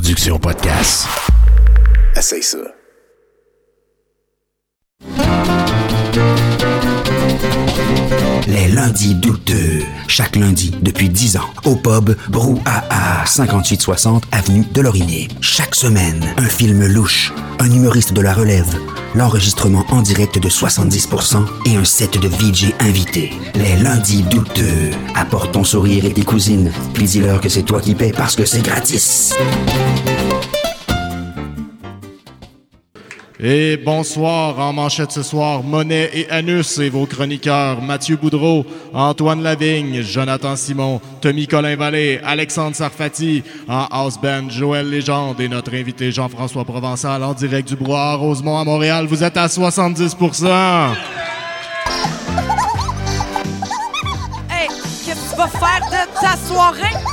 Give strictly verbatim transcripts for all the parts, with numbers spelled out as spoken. production podcast. Essaye ça. Les lundis douteux. Chaque lundi, depuis dix ans, au pub Brouhaha, cinquante-huit soixante avenue de Laurinier. Chaque semaine, un film louche, un humoriste de la relève, l'enregistrement en direct de soixante-dix pour cent et un set de V J invités. Les lundis douteux. Apporte ton sourire et tes cousines, puis dis-leur que c'est toi qui paies parce que c'est gratis. Et bonsoir, en manchette ce soir, Monet et Anus et vos chroniqueurs Mathieu Boudreau, Antoine Lavigne, Jonathan Simon, Tommy Colin-Vallée, Alexandre Sarfati, en house band Joël Legendre et notre invité Jean-François Provençal en direct du Brouhaha Rosemont à Montréal. Vous êtes à soixante-dix pour cent! Hey, qu'est-ce que tu vas faire de ta soirée?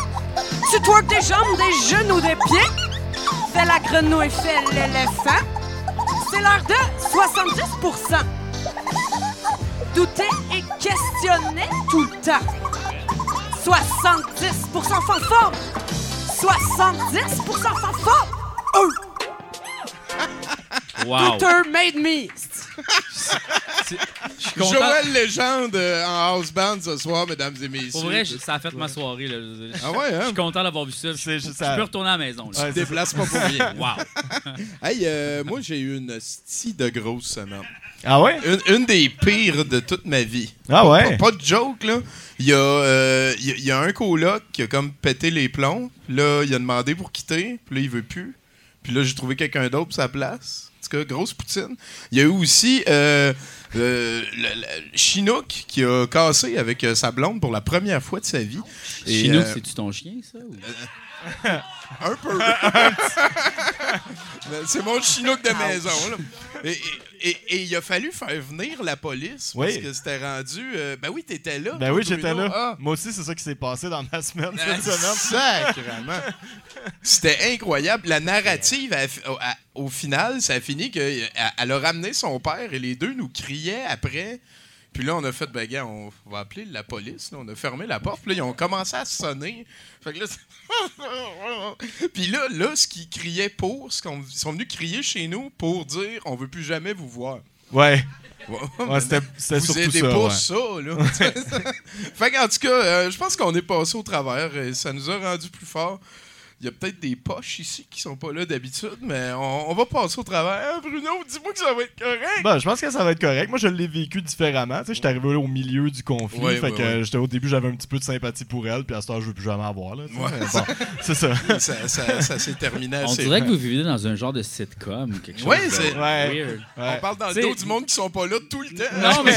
Tu twerkes des jambes, des genoux, des pieds? Fais la grenouille, fais l'éléphant. C'est l'heure de soixante-dix pour cent. Douter et questionner tout le temps. soixante-dix pour cent fanfare. soixante-dix pour cent fanfare. Oh! Wow. Douter made me. C'est, c'est, Joël Legendre euh, en house band ce soir, mesdames et messieurs. Pour vrai, je, ça a fait ouais. ma soirée. Là. Je, ah ouais, hein? Je suis content d'avoir vu ça. Je, je, ça... je peux retourner à la maison. Je ne ouais, te déplace pas pour rien. Wow. Hey, euh, moi, j'ai eu une stie de grosse semaine. Ah ouais? Une, une des pires de toute ma vie. Ah ouais? Pas, pas de joke, là. Il y, euh, y, y a un coloc qui a comme pété les plombs. Là, il a demandé pour quitter. Puis là, il veut plus. Puis là, j'ai trouvé quelqu'un d'autre pour sa place. En tout cas, grosse poutine. Il y a eu aussi euh, euh, le, le Chinook qui a cassé avec euh, sa blonde pour la première fois de sa vie. Et, Chinook, euh, c'est-tu ton chien, ça? Ou... Euh, un peu. C'est mon Chinook de maison. Là. Et, et, et, et il a fallu faire venir la police parce oui. que c'était rendu... Euh, ben oui, t'étais là. Ben oui, Bruno. J'étais là. Ah. Moi aussi, c'est ça qui s'est passé dans ma semaine. Ben, cette semaine. Sacrément. C'était incroyable. La narrative, elle, elle, elle, au final, ça a fini qu'elle elle a ramené son père et les deux nous criaient après. Puis là, on a fait, ben gars, on va appeler la police. Là. On a fermé la porte. Puis là, ils ont commencé à sonner. Fait que là, puis là, là, ce qu'ils criaient pour, ce qu'on, ils sont venus crier chez nous pour dire, on veut plus jamais vous voir. Ouais. Ouais, ouais, c'était, c'était vous aidez ça, pas ouais. ça, là. Fait que, en tout cas, euh, je pense qu'on est passé au travers. Et ça nous a rendu plus forts. Il y a peut-être des poches ici qui sont pas là d'habitude, mais on, on va passer au travers. Hein, Bruno, dis-moi que ça va être correct! Ben, je pense que ça va être correct. Moi, je l'ai vécu différemment. Tu sais, j'étais arrivé au milieu du conflit. Ouais, fait ouais, que ouais. J'étais, au début, j'avais un petit peu de sympathie pour elle, puis à ce temps, je veux plus jamais avoir. Là, ouais, mais bon, c'est ça. Ça, ça, ça s'est terminé assez. On dirait que vous vivez dans un genre de sitcom ou quelque chose. Oui, c'est ouais. weird. Ouais. On parle dans t'sais... le dos du monde qui sont pas là tout le temps. Non, mais.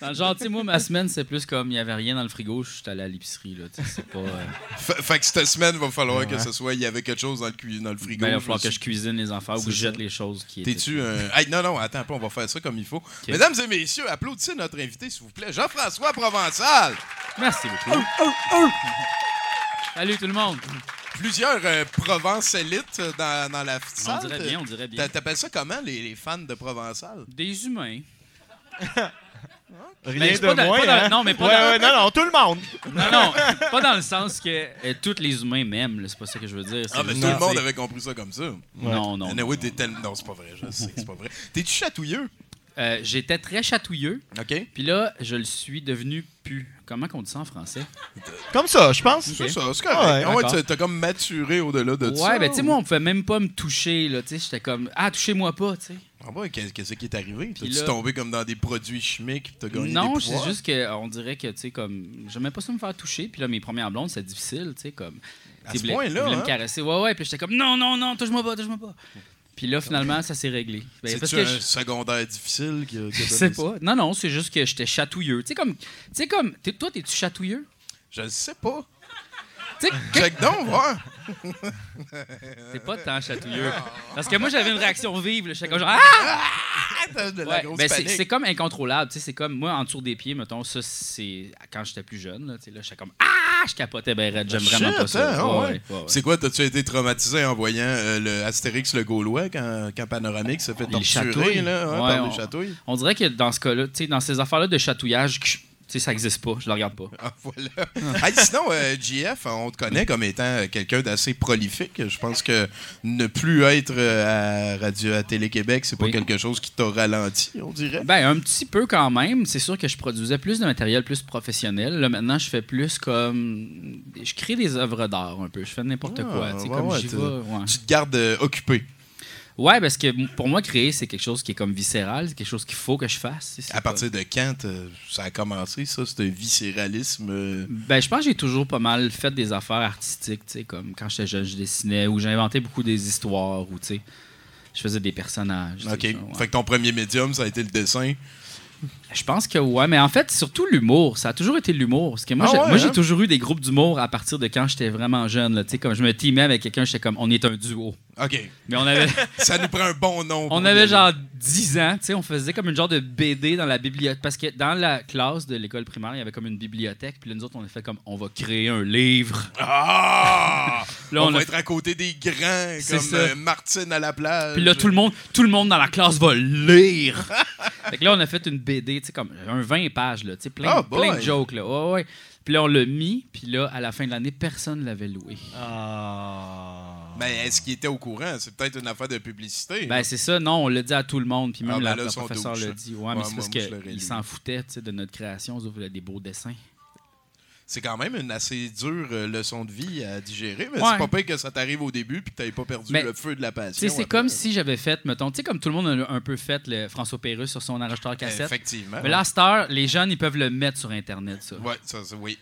Dans le genre, tu sais, moi, ma semaine, c'est plus comme il y avait rien dans le frigo, je suis allé à l'épicerie. Là, c'est pas, euh... Fait que cette semaine, va falloir ouais. que ce soit il y avait quelque chose dans le, cu- dans le frigo. Ben, il va falloir que je cuisine les affaires ou que je jette les choses qui étaient. T'es-tu un... hey, non, non, attends pas, on va faire ça comme il faut. Okay. Mesdames et messieurs, applaudissez notre invité, s'il vous plaît, Jean-François Provençal. Merci beaucoup. Oh, oh, oh. Salut tout le monde. Plusieurs euh, provençalites dans, dans la salle. On dirait bien, on dirait bien. T'a, t'appelles ça comment, les, les fans de Provençal? Des humains. Rien ben, de pas dans, moins, pas dans, hein? Non, mais pas ouais, dans... ouais, non, non, tout le monde! Non, non, pas dans le sens que euh, tous les humains m'aiment, là, c'est pas ça que je veux dire. C'est ah, mais ben, tout non, le monde c'est... avait compris ça comme ça. Ouais. Non, non. Anyway, non. Tel... non, c'est pas vrai, je sais que c'est pas vrai. T'es-tu chatouilleux? Euh, j'étais très chatouilleux. OK. Puis là, je le suis devenu pu. Comment qu'on dit ça en français? Comme ça, je pense. Okay. C'est ça, c'est correct. Ah ouais, ouais, t'as comme maturé au-delà de ouais, ça. Ouais, ben, tu sais, ou... moi, on pouvait même pas me toucher, là, tu sais. J'étais comme, ah, touchez-moi pas, tu sais. Ah bah, qu'est-ce qui est arrivé? T'as-tu là... tombé comme dans des produits chimiques et t'as gagné non, des pouvoirs? Non, c'est juste qu'on dirait que, tu sais, comme... J'aimais pas ça me faire toucher. Puis là, mes premières blondes, c'était difficile, tu sais, comme... À ce voulais, point-là, hein? me caresser. Ouais, ouais. Puis j'étais comme, non, non, non, touche-moi pas, touche-moi pas. Puis là, finalement, ça s'est réglé. Ben, c'est-tu un je... secondaire difficile? Qui a, qui a je sais pas. Non, non, c'est juste que j'étais chatouilleux. Tu sais, comme... T'sais, comme t'es... Toi, t'es-tu chatouilleux? Je le sais pas. Check donc, ouais! C'est pas tant chatouilleux. Parce que moi, j'avais une réaction vive. Là. J'étais comme genre... Ah! De la ouais, grosse ben c'est, c'est comme incontrôlable. C'est comme, moi, en dessous des pieds, mettons, ça, c'est... Quand j'étais plus jeune, là, là j'étais comme... Ah! Je capotais ben raide. J'aime vraiment pas ça. Oh, ouais. Ouais, ouais, ouais. C'est quoi? T'as-tu été traumatisé en voyant euh, le Astérix le Gaulois quand, quand Panoramix se fait torturer, là, hein, ouais, par on, les chatouilles? On dirait que dans ce cas-là, tu sais, dans ces affaires-là de chatouillage... Tu sais, ça n'existe pas, je le regarde pas. Ah, voilà. Hey, sinon, euh, J F, on te connaît comme étant quelqu'un d'assez prolifique. Je pense que ne plus être à Radio-Télé-Québec, c'est pas oui. quelque chose qui t'a ralenti, on dirait. Ben, un petit peu quand même. C'est sûr que je produisais plus de matériel plus professionnel. Là, maintenant, je fais plus comme... Je crée des œuvres d'art un peu. Je fais n'importe ah, quoi. Ouais, comme ouais, j'y va, ouais. Tu te gardes euh, occupé. Oui, parce que pour moi, créer, c'est quelque chose qui est comme viscéral, c'est quelque chose qu'il faut que je fasse. C'est à pas... partir de quand ça a commencé, ça, ce viscéralisme? Ben, je pense que j'ai toujours pas mal fait des affaires artistiques, tu sais, comme quand j'étais jeune, je dessinais, ou j'inventais beaucoup des histoires, ou tu sais, je faisais des personnages. OK. Ça, ouais. Fait que ton premier médium, ça a été le dessin? Je pense que oui, mais en fait, surtout l'humour. Ça a toujours été l'humour. Parce que moi, ah j'ai, ouais, moi hein? j'ai toujours eu des groupes d'humour à partir de quand j'étais vraiment jeune. Là. Comme je me teamais avec quelqu'un, j'étais comme, on est un duo. OK. Mais on avait... Ça nous prend un bon nom. On avait genre dix ans. On faisait comme une genre de B D dans la bibliothèque. Parce que dans la classe de l'école primaire, il y avait comme une bibliothèque. Puis là, nous autres, on a fait comme, on va créer un livre. Ah! là, on, on va a... être à côté des grands, c'est comme euh, Martine à la plage. Puis là, tout le monde, tout le monde dans la classe va lire. Fait que là, on a fait une B D, tu sais, comme un vingt pages, là, tu sais, plein, oh plein de jokes, là. Ouais, ouais. Puis là, on l'a mis, puis là, à la fin de l'année, personne ne l'avait loué. Ah. Ben, est-ce qu'il était au courant? C'est peut-être une affaire de publicité. Ben, là. C'est ça, non, on l'a dit à tout le monde, puis même ah, ben, le professeur l'a dit. Ouais, ouais, mais c'est moi, parce qu'il s'en foutait, tu sais, de notre création, on voulait des beaux dessins. C'est quand même une assez dure leçon de vie à digérer, mais ouais. c'est pas pire que ça t'arrive au début puis que t'avais pas perdu mais, le feu de la passion. C'est comme si j'avais fait, mettons, tu sais, comme tout le monde a un peu fait le François Pérusse sur son enregistreur cassette. Effectivement. Mais ouais. là, à cette heure, les jeunes, ils peuvent le mettre sur Internet, ça. Ouais, ça, ça oui.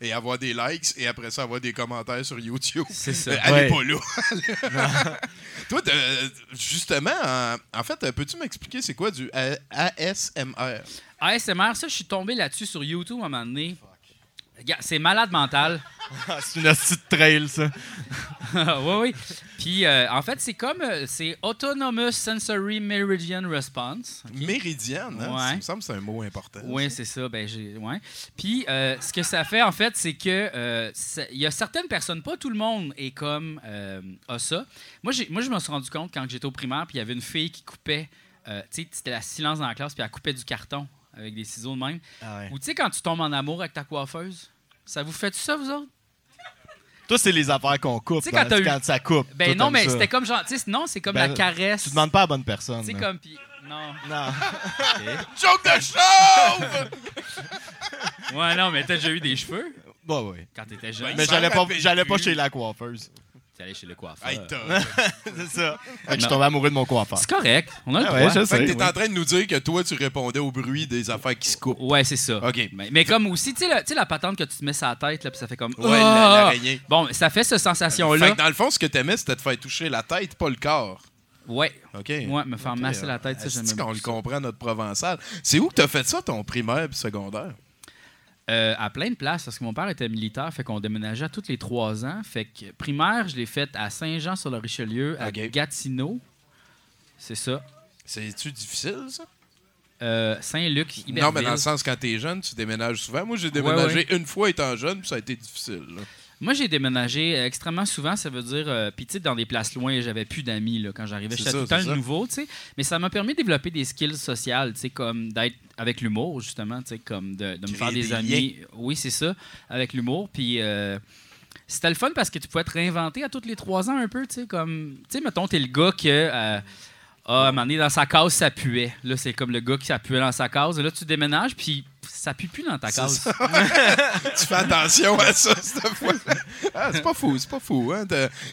Et avoir des likes et après ça, avoir des commentaires sur YouTube. C'est ça. Euh, allez ouais. pas là. Toi, justement, en fait, peux-tu m'expliquer c'est quoi du A S M R? A S M R, ça, je suis tombé là-dessus sur YouTube à un moment donné. C'est malade mental. C'est une astuce de trail, ça. Oui, oui. Puis, euh, en fait, c'est comme... Euh, c'est Autonomous Sensory Meridian Response. Okay? Méridienne, hein? Ouais. Ça me semble que c'est un mot important. Oui, c'est ça. Ben, j'ai... Ouais. Puis, euh, ce que ça fait, en fait, c'est que... Euh, il y a certaines personnes, pas tout le monde est comme... Euh, a ça. Moi, j'ai, moi, je me suis rendu compte quand j'étais au primaire, puis il y avait une fille qui coupait... Euh, tu sais, c'était la silence dans la classe, puis elle coupait du carton avec des ciseaux de même. Ah ouais. Ou tu sais, quand tu tombes en amour avec ta coiffeuse... Ça vous fait-tu ça, vous autres? Toi, c'est les affaires qu'on coupe quand, hein, eu... quand ça coupe. Ben non, mais ça. C'était comme genre... Non, c'est comme ben, la caresse. Tu ne demandes pas à la bonne personne. C'est comme... Pis... Non. Non. Okay. Joke de chauve! Ouais, non, mais t'as déjà eu des cheveux? Bah oui. Quand t'étais jeune. Ben, mais j'allais pas, j'allais pas chez la coiffeuse. T'allais chez le coiffeur. Hey, c'est ça. Je suis tombé amoureux de mon coiffeur. C'est correct. On a le ah ouais, je sais. Fait que t'es oui. en train de nous dire que toi, tu répondais au bruit des affaires qui se coupent. Ouais, c'est ça. OK. Mais, mais comme aussi, tu sais, la patente que tu te mets sur la tête, là, puis ça fait comme... Ouais, oh! l'araignée. Bon, ça fait cette sensation-là. Fait que dans le fond, ce que t'aimais, c'était de faire toucher la tête, pas le corps. Ouais. OK. Ouais, me faire okay. masser la tête, ça, j'aime bien. C'est qu'on le comprend, notre Provençal. C'est où que t'as fait ça, ton primaire puis secondaire? Euh, à plein de places, parce que mon père était militaire, fait qu'on déménageait tous les trois ans. Fait que primaire, je l'ai faite à Saint-Jean-sur-le-Richelieu, à okay. Gatineau. C'est ça. C'est-tu difficile, ça? Euh, Saint-Luc, Iberville. Non, mais dans le sens, quand t'es jeune, tu déménages souvent. Moi, j'ai déménagé ouais, ouais. une fois étant jeune, puis ça a été difficile. Là. Moi, j'ai déménagé extrêmement souvent, ça veut dire... Euh, puis, tu sais, dans des places loin, j'avais plus d'amis là, quand j'arrivais. J'étais tout le temps le nouveau, tu sais. Mais ça m'a permis de développer des skills sociales, tu sais, comme d'être avec l'humour, justement, tu sais, comme de, de me faire des, des amis. Liens. Oui, c'est ça, avec l'humour. Puis, euh, c'était le fun parce que tu pouvais te réinventer à tous les trois ans un peu, tu sais, comme... Tu sais, mettons, t'es le gars que... Euh, ah, à un moment donné, dans sa case, ça puait. Là, c'est comme le gars qui s'appuie dans sa case. Là, tu déménages, puis ça pue plus dans ta case. Tu fais attention à ça, cette fois. Ah, c'est pas fou, c'est pas fou. Hein?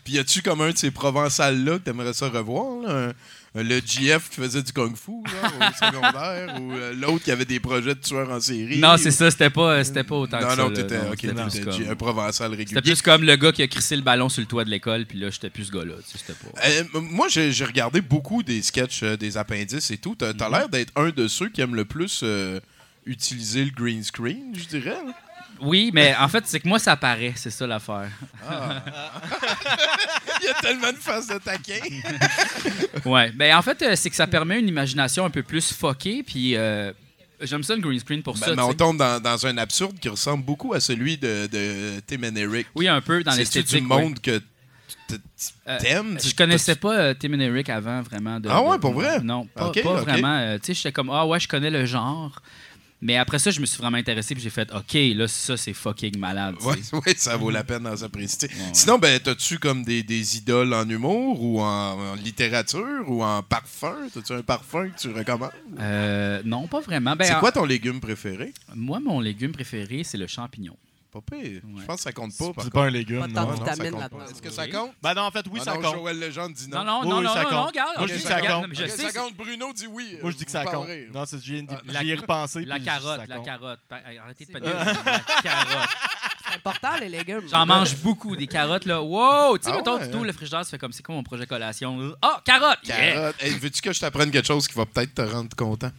Puis y a-tu comme un de ces Provençals-là que t'aimerais ça revoir? Là? Le J F qui faisait du kung-fu là, au secondaire ou euh, l'autre qui avait des projets de tueurs en série. Non, c'est ou... ça, c'était pas, euh, c'était pas autant non, que non, ça. Non, t'étais, non, okay, c'était non, t'étais comme... un Provençal régulier. C'était plus comme le gars qui a crissé le ballon sur le toit de l'école, puis là, j'étais plus ce gars-là. Tu sais, c'était pas... euh, moi, j'ai, j'ai regardé beaucoup des sketchs, euh, des appendices et tout. T'as, t'as mm-hmm. l'air d'être un de ceux qui aiment le plus euh, utiliser le green screen, je dirais. Là. Oui, mais en fait, c'est que moi, ça paraît. C'est ça, l'affaire. Ah. Il y a tellement de faces de taquin. Oui. Ben, en fait, c'est que ça permet une imagination un peu plus fuckée. Puis euh, j'aime ça, le green screen, pour ben, ça. Mais on tombe dans, dans un absurde qui ressemble beaucoup à celui de, de Tim and Eric. Oui, un peu, dans l'esthétique. C'est du monde oui. que... T'aimes? Euh, je connaissais pas euh, Tim and Eric avant, vraiment. De, ah ouais, de, pour de, vrai? Non, pas, okay, pas okay. vraiment. Euh, tu sais, j'étais comme, ah ouais, je connais le genre. Mais après ça, je me suis vraiment intéressé puis j'ai fait « OK, là, ça, c'est fucking malade. » Oui, ouais, ça vaut la peine d'en se préciser. Ouais, ouais. Sinon, ben, t'as-tu comme des, des idoles en humour ou en, en littérature ou en parfum? T'as-tu un parfum que tu recommandes? Euh, non, pas vraiment. Ben, c'est en... quoi ton légume préféré? Moi, mon légume préféré, c'est le champignon. Pas pire. Ouais. Je pense que ça compte pas. C'est, par c'est pas un légume. Pas non, non, non, ça compte pas. Est-ce que ça compte? Ben non, en fait, oui, ah ça non, compte. Joël Legendre dit non. Non, non, oui, oui, non, ça non, non, regarde. Moi, okay, je dis que ça compte. Okay, ça compte. Bruno dit oui. Moi, je dis que ça compte. Non, c'est j'y ai ah, repensé. La carotte, la carotte. Arrêtez de paniquer. La carotte. C'est important, les légumes. J'en mange beaucoup, des carottes, là. Wow! Tu sais, mettons, tout le frigidaire, ça fait comme, c'est quoi mon projet collation? Ah, carotte! Carotte. Veux-tu que je t'apprenne quelque chose qui va peut-être te rendre content?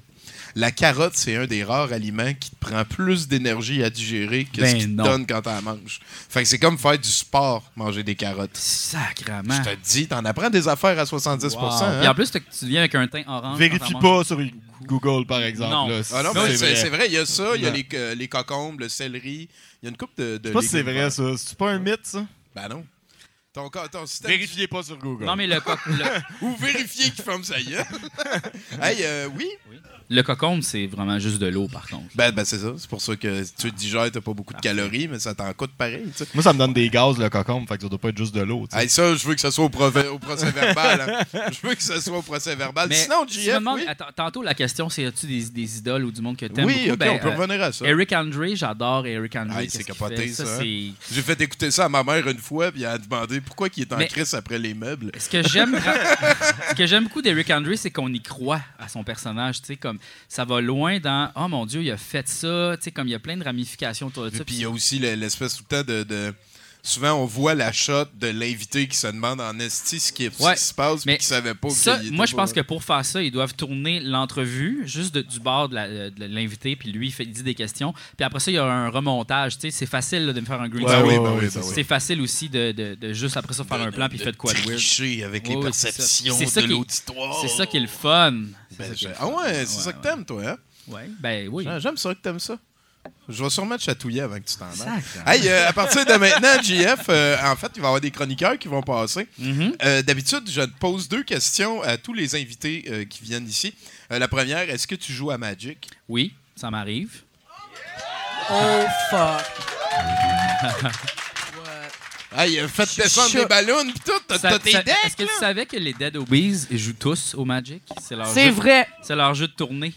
La carotte, c'est un des rares aliments qui te prend plus d'énergie à digérer que ben ce qu'il te donne quand t'en manges. Fait que c'est comme faire du sport, manger des carottes. Sacrement. Je te dis, t'en apprends des affaires à soixante-dix pour cent. Wow. Hein? Et en plus, tu viens avec un teint orange. Vérifie pas sur Google, par exemple. Non, là, ah non c'est, c'est, vrai. C'est vrai. Il y a ça, il y a les, euh, les cocombes, le céleri. Il y a une couple de... de je sais pas si c'est vrai, ça. C'est pas un mythe, ça? Ben non. Ton, ton système... Vérifiez pas sur Google. Non, mais le... Co- le... Ou vérifiez qu'il ferme sa gueule. Hey, euh, oui? Oui. Le cocombe, c'est vraiment juste de l'eau, par contre. Ben, ben c'est ça. C'est pour ça que si tu digères, t'as pas beaucoup de calories, mais ça t'en coûte pareil. T'sais. Moi, ça me donne des gaz, le cocombe, fait que ça doit pas être juste de l'eau. Hey, ça, je veux que ça soit au, prof... au procès-verbal. Hein. Je veux que ça soit au procès-verbal. Mais sinon, J F, demandes, oui? Att- tantôt, la question, c'est as-tu des, des idoles ou du monde que t'aimes oui, beaucoup? Oui, OK, ben, on peut revenir à ça. Eric Andre, j'adore Eric Andre. Hey, c'est capoté, ça. ça hein? c'est... J'ai fait écouter ça à ma mère une fois, puis elle a demandé pourquoi il est en mais, crise après les meubles. Ce que j'aime, ce que j'aime beaucoup d'Eric Andre, c'est qu'on y croit à son personnage. Tu sais, comme ça va loin dans « Oh mon Dieu, il a fait ça ». Tu sais, comme il y a plein de ramifications autour de ça. Puis il y a aussi l'espèce tout le temps de... de... Souvent, on voit la shot de l'invité qui se demande en esti ce qui, est, ouais, ce qui se passe et qui ne savait pas. Ça, qu'il était moi, je pense que pour faire ça, ils doivent tourner l'entrevue juste de, du bord de, la, de l'invité, puis lui, il, fait, il dit des questions. Puis après ça, il y a un remontage. T'sais, c'est facile là, de me faire un green screen. Ouais, ouais, ouais, ouais, ouais, c'est ouais. facile aussi de, de, de juste après ça faire de, un plan et faire de quoi de tricher avec ouais, les perceptions c'est ça. C'est ça de l'auditoire. C'est ça qui est le fun. Ben, c'est ah ouais, c'est ouais, ça que t'aimes, ouais. toi. Hein? Ouais, ben, oui. J'aime ça que t'aimes ça. Je vais sûrement te chatouiller avant que tu t'en ailles. Hey, euh, à partir de maintenant, J F, euh, en fait, il va y avoir des chroniqueurs qui vont passer. Mm-hmm. Euh, d'habitude, je te pose deux questions à tous les invités euh, qui viennent ici. Euh, la première, est-ce que tu joues à Magic? Oui, ça m'arrive. Oh, fuck! Hey, faites descendre des ballons pis tout, t'as, ça, t'as tes ça, decks, est-ce là? Que tu savais que les Dead Obies jouent tous au Magic? C'est, leur c'est jeu, vrai! C'est leur jeu de tournée.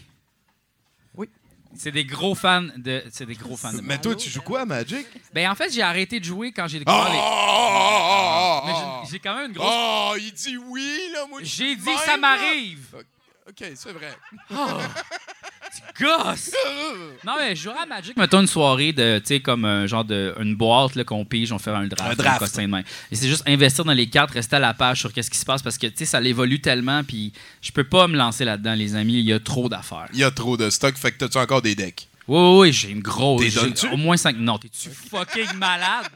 C'est des gros fans de. C'est des gros fans de. Mais toi, tu joues quoi à Magic? Ben en fait, j'ai arrêté de jouer quand j'ai découvert oh, les. Oh, oh, oh, oh. Mais j'ai, j'ai quand même une grosse. Oh, il dit oui là, moi. J'ai dit ça m'arrive. Là. Ok, c'est vrai. Oh, tu gosses. Non mais je jouerais à Magic. Mettons une soirée de, tu sais comme un genre de une boîte là qu'on pige, on fait un draft. Un draft. Un main. Et c'est juste investir dans les cartes, rester à la page sur qu'est-ce qui se passe parce que tu sais ça évolue tellement puis je peux pas me lancer là-dedans les amis, il y a trop d'affaires. Il y a trop de stock, fait que t'as-tu encore des decks? Oui oui, oui j'ai une grosse. T'es j'ai, au moins cinq. Non, t'es-tu fucking malade?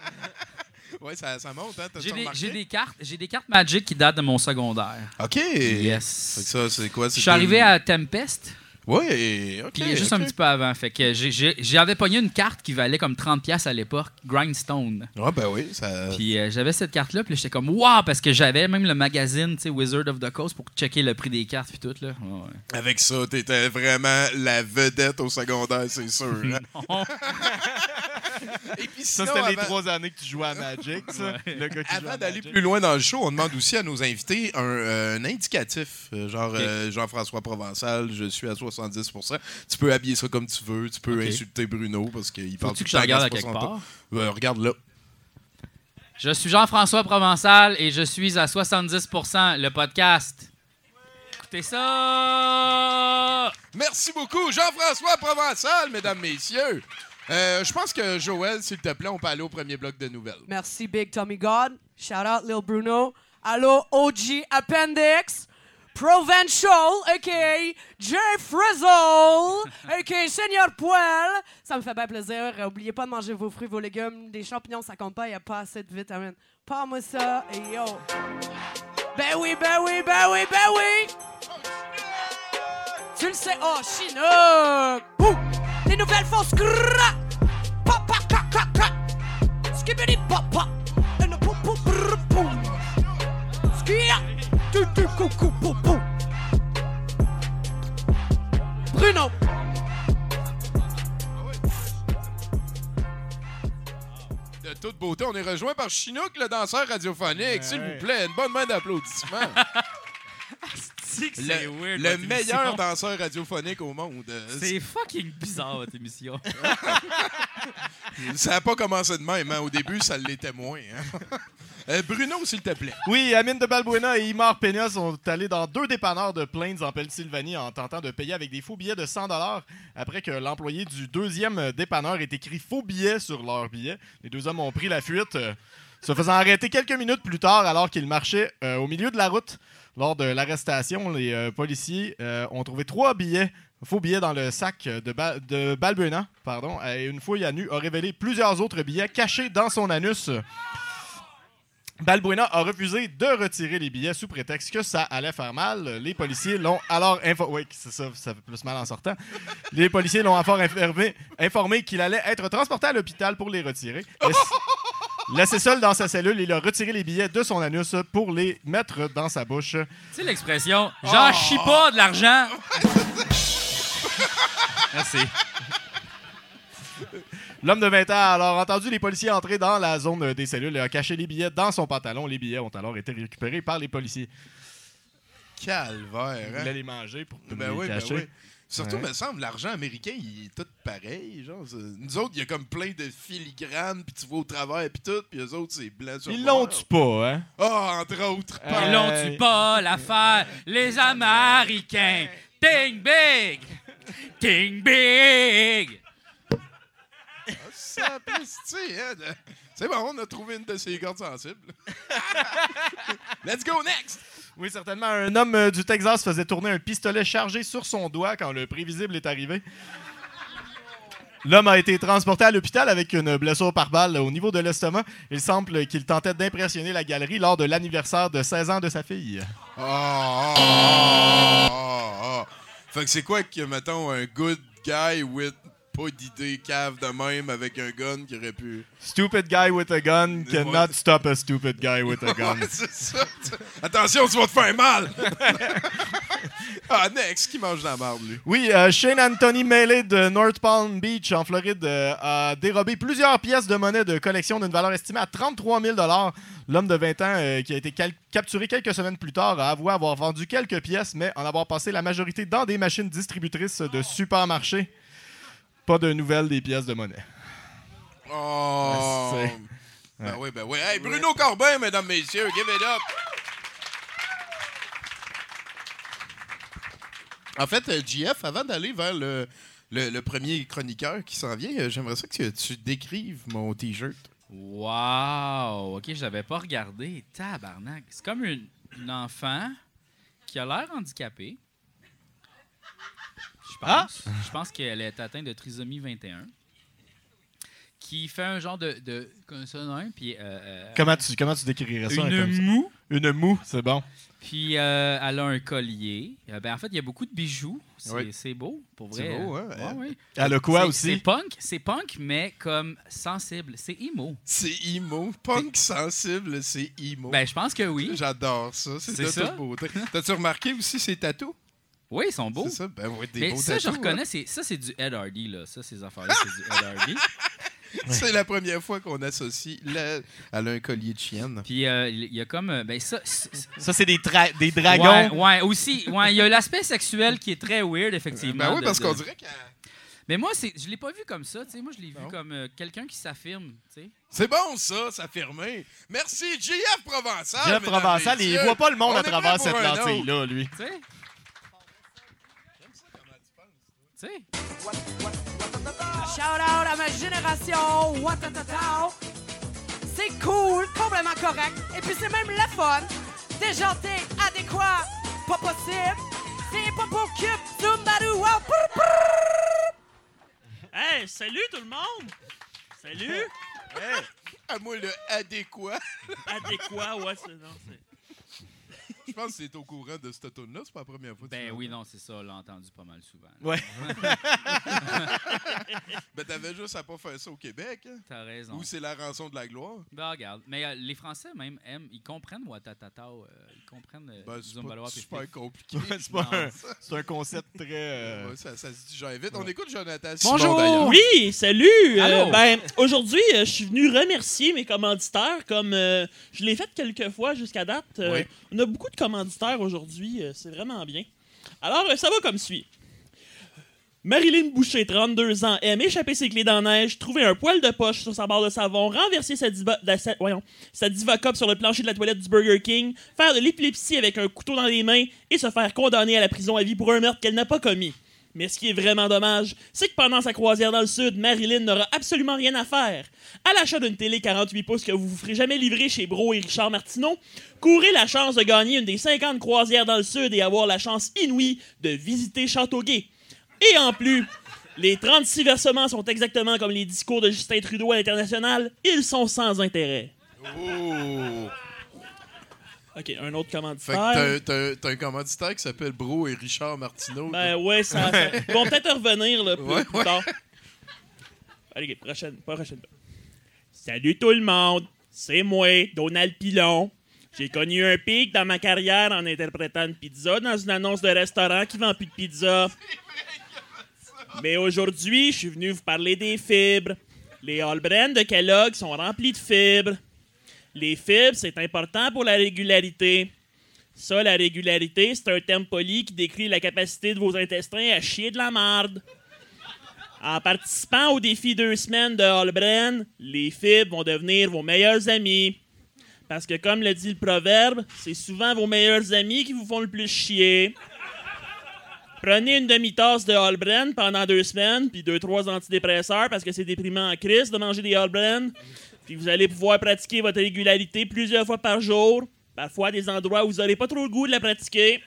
Oui, ça, ça monte, hein? J'ai des, j'ai, des cartes, j'ai des cartes Magic qui datent de mon secondaire. OK! Yes! Ça, c'est quoi? C'est je suis arrivé à Tempest. Oui, OK. Puis juste okay. un petit peu avant. Fait que j'ai, j'ai, j'avais pogné une carte qui valait comme trente dollars à l'époque, Grindstone. Ah, ben oui, ça. Puis euh, j'avais cette carte-là, puis j'étais comme, waouh! Parce que j'avais même le magazine, tu sais, Wizard of the Coast pour checker le prix des cartes, puis tout, là. Oh, ouais. Avec ça, t'étais vraiment la vedette au secondaire, c'est sûr. Non! Et puis sinon, ça, c'était avant... les trois années que tu jouais à Magic, ça. Ouais. Le gars qui avant d'aller Magic. Plus loin dans le show, on demande aussi à nos invités un, euh, un indicatif. Genre, okay. euh, Jean-François Provençal, je suis à soixante-dix pour cent. Tu peux habiller ça comme tu veux. Tu peux okay. insulter Bruno parce qu'il faut parle tout le temps à quatre pour cent. Euh, regarde là. Je suis Jean-François Provençal et je suis à soixante-dix pour cent le podcast. Écoutez ça! Merci beaucoup, Jean-François Provençal, mesdames, messieurs. Euh, je pense que Joël, s'il te plaît, on peut aller au premier bloc de nouvelles. Merci, Big Tommy God. Shout out, Lil Bruno. Allô, O G Appendix. Provençal, a k a. Jay Frizzle, a k a. Seigneur Poil. Ça me fait bien plaisir. Oubliez pas de manger vos fruits, vos légumes. Des champignons, ça compte pas. Il n'y a pas assez de vitamines. Parle-moi ça. Et yo. Ben oui, ben oui, ben oui, ben oui. Tu le sais. Oh, Chinook. Ouh. Les nouvelles fausses crac, pop pop crac crac, skibidi pop pop, et le pou pou brr pou, skia, tu tu cou cou pou pou. Bruno, notre beauté. On est rejoint par Chinook, le danseur radiophonique. Ouais. S'il vous plaît, une bonne main d'applaudissements. C'est le, weird, le meilleur danseur radiophonique au monde. C'est fucking bizarre, votre émission. Ça n'a pas commencé de même. Hein. Au début, ça l'était moins. Hein. Euh, Bruno, s'il te plaît. Oui, Amine de Balbuena et Imar Peña sont allés dans deux dépanneurs de Plains en Pennsylvanie en tentant de payer avec des faux billets de cent dollars après que l'employé du deuxième dépanneur ait écrit faux billets sur leur billet. Les deux hommes ont pris la fuite, euh, se faisant arrêter quelques minutes plus tard alors qu'ils marchaient euh, au milieu de la route. Lors de l'arrestation, les euh, policiers euh, ont trouvé trois billets, faux billets dans le sac de, ba- de Balbuena, pardon, et une fouille à nu a révélé plusieurs autres billets cachés dans son anus. Balbuena a refusé de retirer les billets sous prétexte que ça allait faire mal. Les policiers l'ont alors informé... Oui, c'est ça, ça fait plus mal en sortant. Les policiers l'ont alors informé, informé qu'il allait être transporté à l'hôpital pour les retirer. Et... Laissé seul dans sa cellule, il a retiré les billets de son anus pour les mettre dans sa bouche. Tu sais l'expression « J'en oh. chie pas de l'argent! » Merci. L'homme de vingt ans a alors entendu les policiers entrer dans la zone des cellules et a caché les billets dans son pantalon. Les billets ont alors été récupérés par les policiers. Calvaire, hein? Il voulait les manger pour tout ben les oui, cacher. Ben oui. Surtout, ouais. me semble, l'argent américain, il est tout pareil. Genre, nous autres, il y a comme plein de filigranes, puis tu vois au travers, puis tout, puis eux autres, c'est blanc sur blanc. Ils l'ont tu pas, hein? Ah, oh, entre autres. Pas. Ils l'ont tu pas, l'affaire, les Américains. Ting big! Ting big! Oh, ça peste, hein? C'est bon, on a trouvé une de ces cordes sensibles. Let's go next! Oui, certainement. Un homme du Texas faisait tourner un pistolet chargé sur son doigt quand le prévisible est arrivé. L'homme a été transporté à l'hôpital avec une blessure par balle au niveau de l'estomac. Il semble qu'il tentait d'impressionner la galerie lors de l'anniversaire de seize ans de sa fille. Oh, oh, oh, oh, oh. Fait que c'est quoi que, mettons, un good guy with... Pas d'idée cave de même avec un gun qui aurait pu... Stupid guy with a gun cannot stop a stupid guy with a gun. Ouais, c'est ça. Attention, tu vas te faire mal! Ah, next, qui mange de la marde, lui? Oui, euh, Shane Anthony Maley de North Palm Beach, en Floride, euh, a dérobé plusieurs pièces de monnaie de collection d'une valeur estimée à trente-trois mille dollars. L'homme de vingt ans, euh, qui a été cal- capturé quelques semaines plus tard, a avoué avoir vendu quelques pièces, mais en avoir passé la majorité dans des machines distributrices de supermarchés. Pas de nouvelles des pièces de monnaie. Oh! Merci. Ben oui, ben oui. Hey, Bruno Corbin, mesdames, messieurs, give it up! En fait, J F, avant d'aller vers le, le, le premier chroniqueur qui s'en vient, j'aimerais ça que tu décrives mon T-shirt. Wow! OK, je n'avais pas regardé. Tabarnak! C'est comme une, une enfant qui a l'air handicapée. Je pense, ah? je pense qu'elle est atteinte de trisomie vingt et un, qui fait un genre de... de comme ça, non? Puis, euh, comment, tu, comment tu décrirais ça? Une comme moue. Ça? Une moue, c'est bon. Puis euh, elle a un collier. Euh, ben, en fait, il y a beaucoup de bijoux. C'est, oui. c'est beau, pour vrai. C'est beau, hein? Ouais, ouais. Elle a quoi c'est, aussi? C'est punk, c'est punk, mais comme sensible. C'est emo. C'est emo. Punk c'est... sensible, c'est emo. Ben, je pense que oui. J'adore ça. C'est, c'est de ça. Toute beauté. T'as-tu remarqué aussi ses tatous? Oui, ils sont beaux. C'est ça, ben oui, des mais beaux ça, tatous, je reconnais, c'est, ça, c'est du Ed Hardy, là. Ça, ces affaires-là, c'est du Ed Hardy. C'est la première fois qu'on associe. La... Elle a un collier de chienne. Puis, il euh, y a comme... Ben, ça, c'est... ça, c'est des, tra- des dragons. Oui, ouais, aussi. Il ouais, y a l'aspect sexuel qui est très weird, effectivement. Ben oui, parce de, de... qu'on dirait que... Mais moi, c'est... je ne l'ai pas vu comme ça. T'sais. Moi, je l'ai non. vu comme euh, quelqu'un qui s'affirme. T'sais. C'est bon, ça, s'affirmer. Merci, J F Provençal. J F Provençal, il ne voit pas le monde on à travers cette lentille-là, lui. Tu sais? Tu sais. Shout out à ma génération, Watatata. C'est cool, complètement correct. Et puis c'est même la fun. Déjanté, adéquat, pas possible. C'est pas pour cube, zoom, badou, wow, brr, brr. Hey, salut tout le monde. Salut. Hey, à moi le adéquat. Adéquat, ouais, c'est non, c'est. Je pense que tu es au courant de cette tune là, c'est pas la première fois que ben tu oui, non, c'est ça, on l'a entendu pas mal souvent. Là. Ouais. Ben t'avais juste à pas faire ça au Québec. Hein? T'as raison. Ou c'est la rançon de la gloire. Ben regarde, mais euh, les Français même aiment, ils comprennent Ouattatata, euh, ils comprennent euh, ben, Zumbalois. C'est pas, pas compliqué. C'est pas un, c'est un concept très... Euh... Ouais, ça, ça se dit genre vite. Ouais. On écoute Jonathan Simon. Bonjour! Oui, salut! Euh, ben aujourd'hui, euh, je suis venu remercier mes commanditaires comme euh, je l'ai fait quelques fois jusqu'à date. Euh, ouais. On a beaucoup de commanditaires aujourd'hui, euh, c'est vraiment bien. Alors, euh, ça va comme suit. Marilyn Boucher, trente-deux ans, aime échapper ses clés dans la neige, trouver un poil de poche sur sa barre de savon, renverser sa, diva, la, sa, voyons, sa Diva Cup sur le plancher de la toilette du Burger King, faire de l'épilepsie avec un couteau dans les mains et se faire condamner à la prison à vie pour un meurtre qu'elle n'a pas commis. Mais ce qui est vraiment dommage, c'est que pendant sa croisière dans le sud, Marilyn n'aura absolument rien à faire. À l'achat d'une télé quarante-huit pouces que vous ne vous ferez jamais livrer chez Bro et Richard Martineau, courez la chance de gagner une des cinquante croisières dans le sud et avoir la chance inouïe de visiter Châteauguay. Et en plus, les trente-six versements sont exactement comme les discours de Justin Trudeau à l'international, ils sont sans intérêt. Oh. OK, un autre commanditaire. Fait que t'as, t'as, t'as un commanditaire qui s'appelle Bro et Richard Martineau. Ben là. Ouais, ça va. Ils vont peut-être revenir là, plus, ouais, plus ouais. tard. Allez, prochaine, prochaine. Salut tout le monde, c'est moi, Donald Pilon. J'ai connu un pic dans ma carrière en interprétant une pizza dans une annonce de restaurant qui vend plus de pizza. Mais aujourd'hui, je suis venu vous parler des fibres. Les All Brand de Kellogg sont remplis de fibres. Les fibres, c'est important pour la régularité. Ça, la régularité, c'est un terme poli qui décrit la capacité de vos intestins à chier de la marde. En participant au défi deux semaines de Hallbrand, les fibres vont devenir vos meilleurs amis. Parce que, comme le dit le proverbe, c'est souvent vos meilleurs amis qui vous font le plus chier. Prenez une demi-tasse de Hallbrand pendant deux semaines, puis deux, trois antidépresseurs, parce que c'est déprimant en crise de manger des Hallbrand. Puis vous allez pouvoir pratiquer votre régularité plusieurs fois par jour, parfois à des endroits où vous n'aurez pas trop le goût de la pratiquer.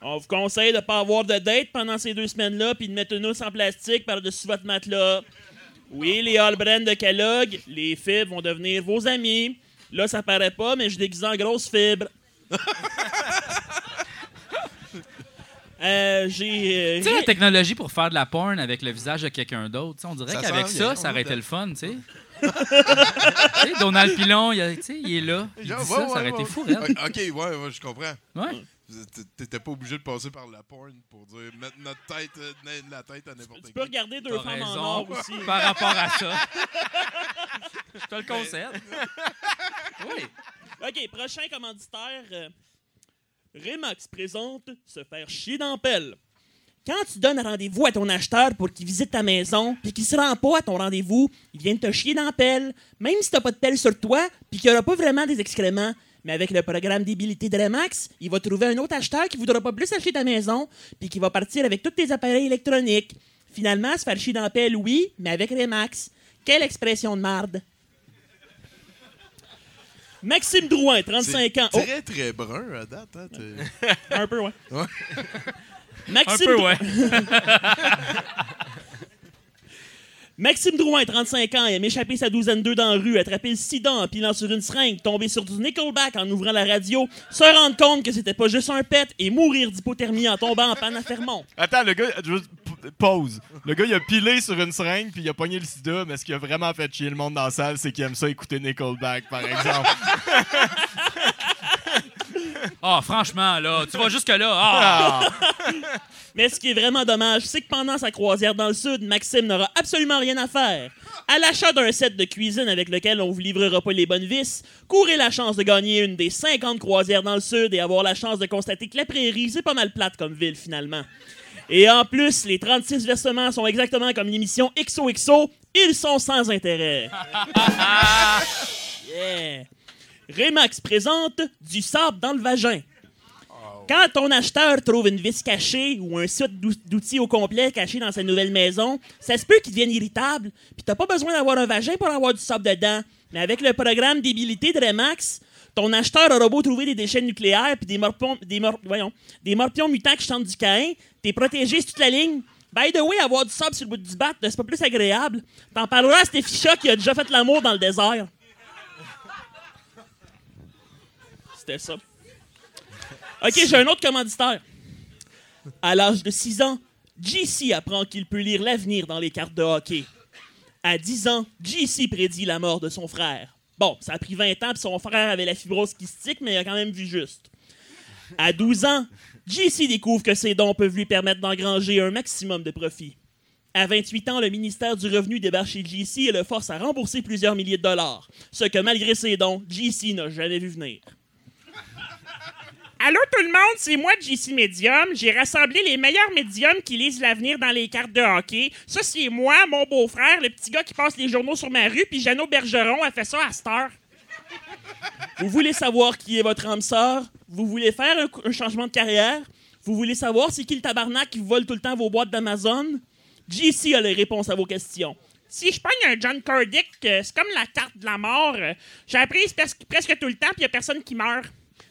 On vous conseille de ne pas avoir de date pendant ces deux semaines-là puis de mettre une housse en plastique par-dessus votre matelas. Oui, les All Brand de Kellogg, les fibres vont devenir vos amis. Là, ça paraît pas, mais je déguise en grosse fibre. Euh, j'ai... Tu sais, la technologie pour faire de la porn avec le visage de quelqu'un d'autre, t'sais, on dirait ça qu'avec sent, ça, ça aurait été le fun, tu sais. Donald Pilon, il, a, il est là. Il dit ouais, ça, ouais, ça aurait ouais, été ouais. fou, elle. OK, ouais, ouais, je comprends. Ouais. T'étais pas obligé de passer par la porn pour dire mettre notre tête, la tête à n'importe qui. Tu peux regarder deux T'as femmes raison, en or aussi. Par rapport à ça. Je te le concède. Oui. OK, prochain commanditaire. Euh, Remax présente se faire chier dans pelle. Quand tu donnes rendez-vous à ton acheteur pour qu'il visite ta maison puis qu'il se rend pas à ton rendez-vous, il vient de te chier dans la pelle, même si t'as pas de pelle sur toi puis qu'il n'y aura pas vraiment des excréments. Mais avec le programme d'habilité de Remax, il va trouver un autre acheteur qui voudra pas plus acheter ta maison puis qui va partir avec tous tes appareils électroniques. Finalement, se faire chier dans la pelle, oui, mais avec Remax. Quelle expression de marde! Maxime Drouin, trente-cinq ans. C'est très, oh. très brun à date. Hein, un peu, ouais. ouais. Maxime, un peu, ouais. Maxime Drouin, trente-cinq ans, aime échapper sa douzaine d'œufs dans la rue, attraper le sida en pilant sur une seringue, tomber sur du Nickelback en ouvrant la radio, se rendre compte que c'était pas juste un pet et mourir d'hypothermie en tombant en panne à Fermont. Attends, le gars, juste pause. Le gars, il a pilé sur une seringue puis il a pogné le sida, mais ce qui a vraiment fait chier le monde dans la salle, c'est qu'il aime ça écouter Nickelback, par exemple. Ah, oh, franchement, là, tu vas jusque-là. Oh. Mais ce qui est vraiment dommage, c'est que pendant sa croisière dans le sud, Maxime n'aura absolument rien à faire. À l'achat d'un set de cuisine avec lequel on vous livrera pas les bonnes vis, courez la chance de gagner une des cinquante croisières dans le sud et avoir la chance de constater que la prairie, c'est pas mal plate comme ville, finalement. Et en plus, les trente-six versements sont exactement comme l'émission X O X O, ils sont sans intérêt. Yeah! Remax présente du sable dans le vagin. Quand ton acheteur trouve une vis cachée ou un site d'outils au complet caché dans sa nouvelle maison, ça se peut qu'il devienne irritable, puis t'as pas besoin d'avoir un vagin pour avoir du sable dedans. Mais avec le programme d'habilité de Remax, ton acheteur aura beau trouver des déchets nucléaires puis des morpions, des, mor- voyons, des morpions mutants qui chantent du Caïn, t'es protégé sur toute la ligne. By the way, avoir du sable sur le bout du bat, c'est pas plus agréable. T'en parleras à cet ficha qui a déjà fait l'amour dans le désert. C'était ça. OK, j'ai un autre commanditaire. À l'âge de six ans, J C apprend qu'il peut lire l'avenir dans les cartes de hockey. À dix ans, J C prédit la mort de son frère. Bon, ça a pris vingt ans, puis son frère avait la fibrose kystique, mais il a quand même vu juste. À douze ans, J C découvre que ses dons peuvent lui permettre d'engranger un maximum de profits. À vingt-huit ans, le ministère du Revenu débarque chez J C et le force à rembourser plusieurs milliers de dollars. Ce que, malgré ses dons, J C n'a jamais vu venir. Allô tout le monde, c'est moi, J C Medium. J'ai rassemblé les meilleurs médiums qui lisent l'avenir dans les cartes de hockey. Ça, c'est moi, mon beau-frère, le petit gars qui passe les journaux sur ma rue, puis Jeannot Bergeron a fait ça à cette heure. Vous voulez savoir qui est votre âme sœur? Vous voulez faire un, un changement de carrière? Vous voulez savoir c'est qui le tabarnak qui vous vole tout le temps vos boîtes d'Amazon? J C a les réponses à vos questions. Si je pogne un John Cardick, c'est comme la carte de la mort. J'ai appris presque tout le temps, puis il n'y a personne qui meurt.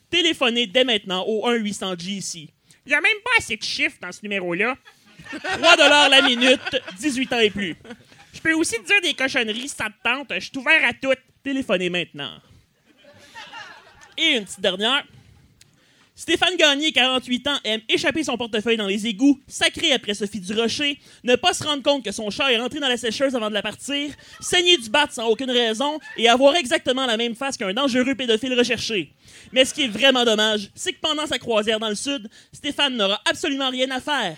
Téléphonez dès maintenant au un huit cents J C. Il n'y a même pas assez de chiffres dans ce numéro-là. trois dollars la minute, dix-huit ans et plus. Je peux aussi te dire des cochonneries si ça te tente. Je suis ouvert à tout. Téléphonez maintenant. Et une petite dernière. Stéphane Gagné, quarante-huit ans, aime échapper son portefeuille dans les égouts, sacrer après Sophie Durocher, ne pas se rendre compte que son chat est rentré dans la sécheuse avant de la partir, saigner du bat sans aucune raison et avoir exactement la même face qu'un dangereux pédophile recherché. Mais ce qui est vraiment dommage, c'est que pendant sa croisière dans le sud, Stéphane n'aura absolument rien à faire.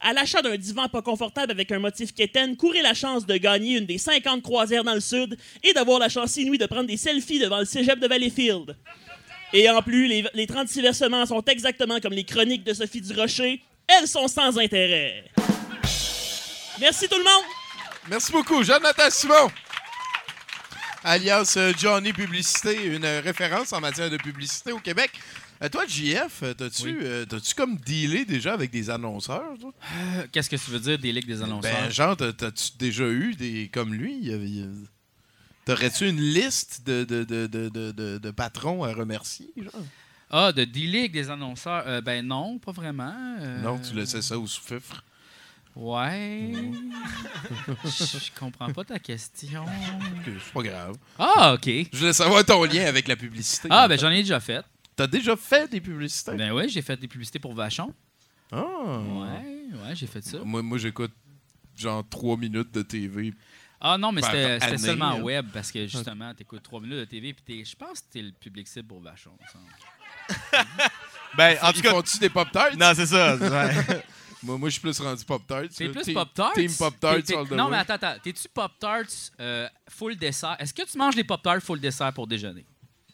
À l'achat d'un divan pas confortable avec un motif quétaine, courez la chance de gagner une des cinquante croisières dans le sud et d'avoir la chance inouïe de prendre des selfies devant le cégep de Valleyfield. Et en plus, les, les trente-six versements sont exactement comme les chroniques de Sophie Durocher. Elles sont sans intérêt. Merci tout le monde. Merci beaucoup. Jonathan Simon, alias Johnny Publicité, une référence en matière de publicité au Québec. Euh, toi, J F, t'as-tu, oui. euh, t'as-tu comme dealé déjà avec des annonceurs? Toi? Euh, qu'est-ce que tu veux dire, dealer avec des annonceurs? Ben, genre, t'as-tu déjà eu des comme lui? Il y avait... T'aurais-tu une liste de, de, de, de, de, de patrons à remercier, genre? Ah, de dealer avec des annonceurs? Euh, ben non, pas vraiment. Euh... Non, tu laissais ça au sous-fifre. Ouais. Je comprends pas ta question. C'est pas grave. Ah, OK. Je voulais savoir ton lien avec la publicité. Ah, ben fait. J'en ai déjà fait. T'as déjà fait des publicités? Ben oui, j'ai fait des publicités pour Vachon. Ah! Ouais, ouais, j'ai fait ça. Moi, moi j'écoute genre trois minutes de T V. Ah non, mais c'était, c'était seulement web, parce que justement, t'écoutes trois minutes de T V, puis je pense que t'es le public cible pour Vachon. Ben, en tout cas... Ils font-tu des Pop-Tarts? Non, c'est ça. Ouais. moi, moi je suis plus rendu Pop-Tarts. T'es là. Plus t'es, Pop-Tarts? Team Pop-Tarts. T'es, t'es... Non, mais attends, attends. T'es-tu Pop-Tarts euh, full dessert? Est-ce que tu manges les Pop-Tarts full dessert pour déjeuner?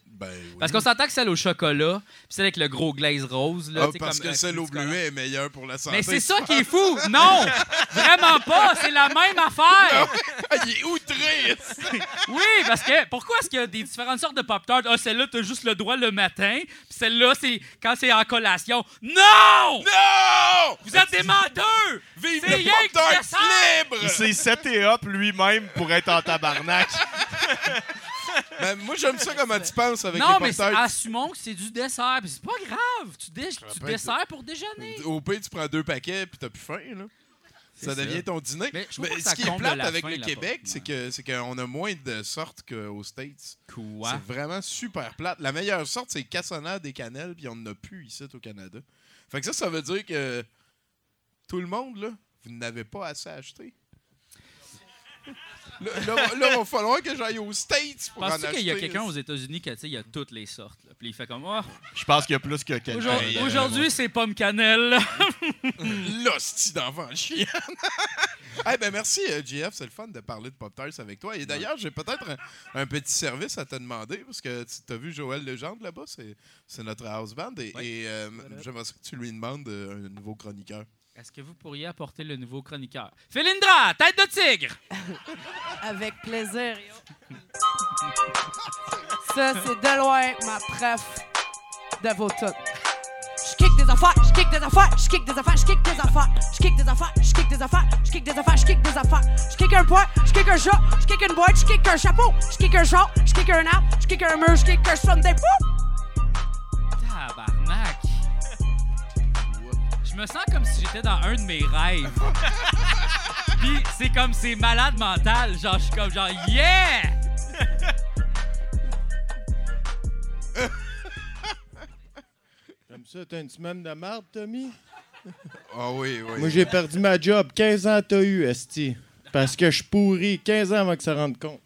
Ben, oui. Parce qu'on s'entend que celle au chocolat, puis celle avec le gros glaze rose. Là, ah, parce comme, que euh, celle au bleuet est meilleure pour la santé. Mais c'est ça qui est fou! Non! Vraiment pas! C'est la même affaire! Non. Il est outré! Oui, parce que pourquoi est-ce qu'il y a des différentes sortes de Pop-Tarts? Ah, celle-là, t'as juste le droit le matin, puis celle-là, c'est quand c'est en collation. Non! Non! Vous êtes des menteurs! Vive c'est le Pop-Tart libre! Il s'est seté up lui-même pour être en tabarnak. Ben, moi, j'aime ça comment tu penses avec non, les Pop-Tarts. Non, mais assumons que c'est du dessert. Puis c'est pas grave. Tu, dé- tu desserts pour déjeuner. Au pire, tu prends deux paquets puis t'as plus faim. Là. Ça, ça devient ton dîner. Mais, mais ce qui est plate avec fin, le Québec, c'est, que, c'est qu'on a moins de sortes qu'aux States. Quoi? C'est vraiment super plate. La meilleure sorte, c'est cassonade et cannelle. Puis on n'en a plus ici au Canada. Fait que ça, ça veut dire que tout le monde, là, vous n'avez pas assez à acheter. Là, il va falloir que j'aille aux States pour en acheter. Penses-tu qu'il y a quelqu'un aux États-Unis qui a toutes les sortes? Là. Puis il fait comme... Oh. Je pense qu'il y a plus que quelqu'un. Aujourd'hui, euh, aujourd'hui euh, c'est pomme cannelle. L'hostie d'enfant chienne. Hey, ben merci, J F. C'est le fun de parler de Pop-Tarts avec toi. Et d'ailleurs, j'ai peut-être un, un petit service à te demander, parce que tu as vu Joël Legendre là-bas. C'est, c'est notre house band. Et, ouais. et euh, j'aimerais que tu lui demandes un nouveau chroniqueur. Est-ce que vous pourriez apporter le nouveau chroniqueur? Félindra, tête de tigre! Avec plaisir, yo. Ça, c'est de loin ma prof de vos toutes. Je kick des affaires, je kick des affaires, je kick des affaires, je kick des affaires, je kick des affaires, je kick des affaires, je kick des affaires, je kick des affaires, je kick un poing, je kick un chat, je kick une boîte, je kick un chapeau, je kick un genre, je kick un arbre, je kick un mur, je kick un Sunday. Tabarnak! Je me sens comme si j'étais dans un de mes rêves. Puis c'est comme, c'est malade mental. Genre, je suis comme genre, yeah! J'aime ça, t'as une semaine de marde, Tommy? Ah oui, oui. Moi, j'ai perdu ma job. quinze ans t'as eu, esti. Parce que je suis pourri. quinze ans avant que ça rende compte.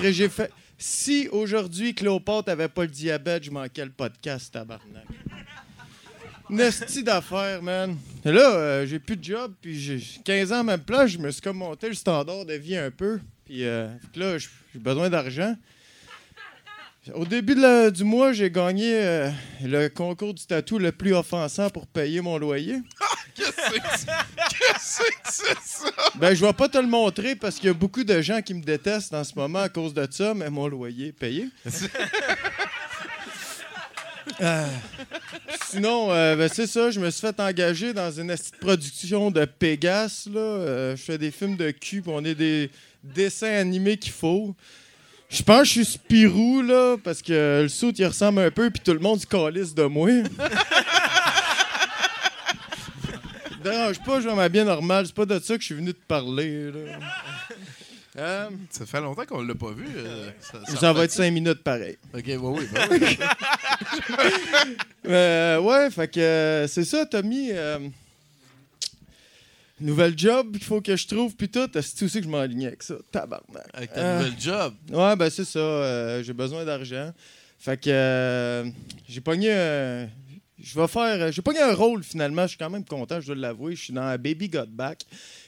Que j'ai fait... Si aujourd'hui, Cléopâtre n'avait pas le diabète, je manquais le podcast, tabarnak. Nasty d'affaires, man. Et là, euh, j'ai plus de job, puis j'ai quinze ans à même place, je me suis comme monté le standard de vie un peu. Puis euh, là, j'ai besoin d'argent. Au début de la, du mois, j'ai gagné euh, le concours du tatou le plus offensant pour payer mon loyer. Ah, qu'est-ce que c'est, qu'est-ce que c'est ça? Ben, je vais pas te le montrer parce qu'il y a beaucoup de gens qui me détestent en ce moment à cause de ça, mais mon loyer est payé. euh, sinon, euh, ben, c'est ça, je me suis fait engager dans une production de Pégase. Là. Euh, je fais des films de cul, on est des dessins animés qu'il faut. Je pense que je suis Spirou, là, parce que euh, le saut, il ressemble un peu, puis tout le monde se calisse de moi. Dérange pas, je vois bien normal. C'est pas de ça que je suis venu te parler, là. Euh, ça fait longtemps qu'on l'a pas vu. Euh, ça ça, ça va être cinq minutes pareil. OK, bah oui, bah oui. euh, ouais, fait que euh, c'est ça, Tommy. Euh, Nouvelle job qu'il faut que je trouve, puis tout. C'est aussi que je m'enlignais avec ça. Tabarnak. Avec ta euh, nouvelle job? Ouais, ben c'est ça. Euh, j'ai besoin d'argent. Fait que euh, j'ai pogné. Euh, je vais faire. J'ai pogné un rôle finalement. Je suis quand même content, je dois l'avouer. Je suis dans Baby Got Back.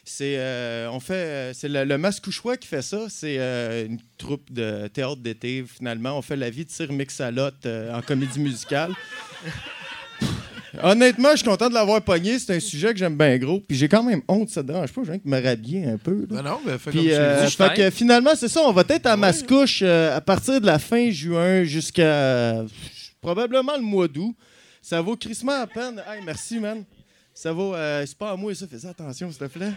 C'est, euh, on fait, c'est le, le Mascouchois qui fait ça. C'est euh, une troupe de théâtre d'été finalement. On fait la vie de Sir Mix-a-Lot euh, en comédie musicale. Honnêtement, je suis content de l'avoir pogné. C'est un sujet que j'aime bien gros. Puis j'ai quand même honte, ça ne dérange pas. J'ai envie de me rhabiller un peu. Là. Ben non, mais fait Puis, comme euh, tu dis, je fait que finalement, c'est ça. On va être à Mascouche euh, à partir de la fin juin jusqu'à euh, probablement le mois d'août. Ça vaut crissement à peine. Hey, merci, man. Ça vaut. Euh, c'est pas à moi, ça. Fais attention, s'il te plaît.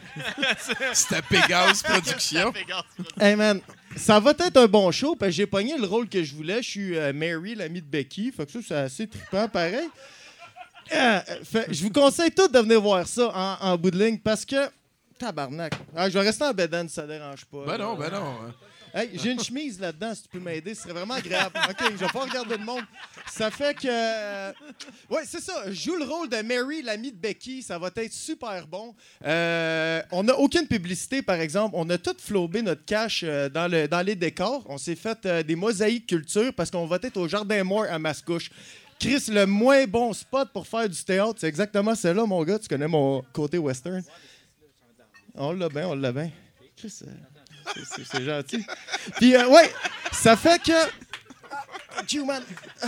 C'est à Pégase Production. Hey, man. Ça va être un bon show. Parce que j'ai pogné le rôle que je voulais. Je suis euh, Mary, l'amie de Becky. Fait que ça, c'est assez trippant, pareil. Euh, fait, je vous conseille tous de venir voir ça en, en bout de ligne parce que tabarnak. Alors, je vais rester en bédane si ça dérange pas. Ben non, ben non. Hey, j'ai une chemise là-dedans, si tu peux m'aider, ce serait vraiment agréable. OK, je vais pas regarder le monde. Ça fait que... Oui, c'est ça. Je joue le rôle de Mary, l'amie de Becky. Ça va être super bon. Euh, on n'a aucune publicité, par exemple. On a tout flobé notre cash euh, dans, le, dans les décors. On s'est fait euh, des mosaïques culture parce qu'on va être au Jardin Moore à Mascouche. Chris, le moins bon spot pour faire du théâtre, c'est exactement celle-là, mon gars. Tu connais mon côté western. On l'a bien, on l'a bien. Chris, c'est, c'est, c'est gentil. Puis, euh, ouais, ça fait que... Human. Ah.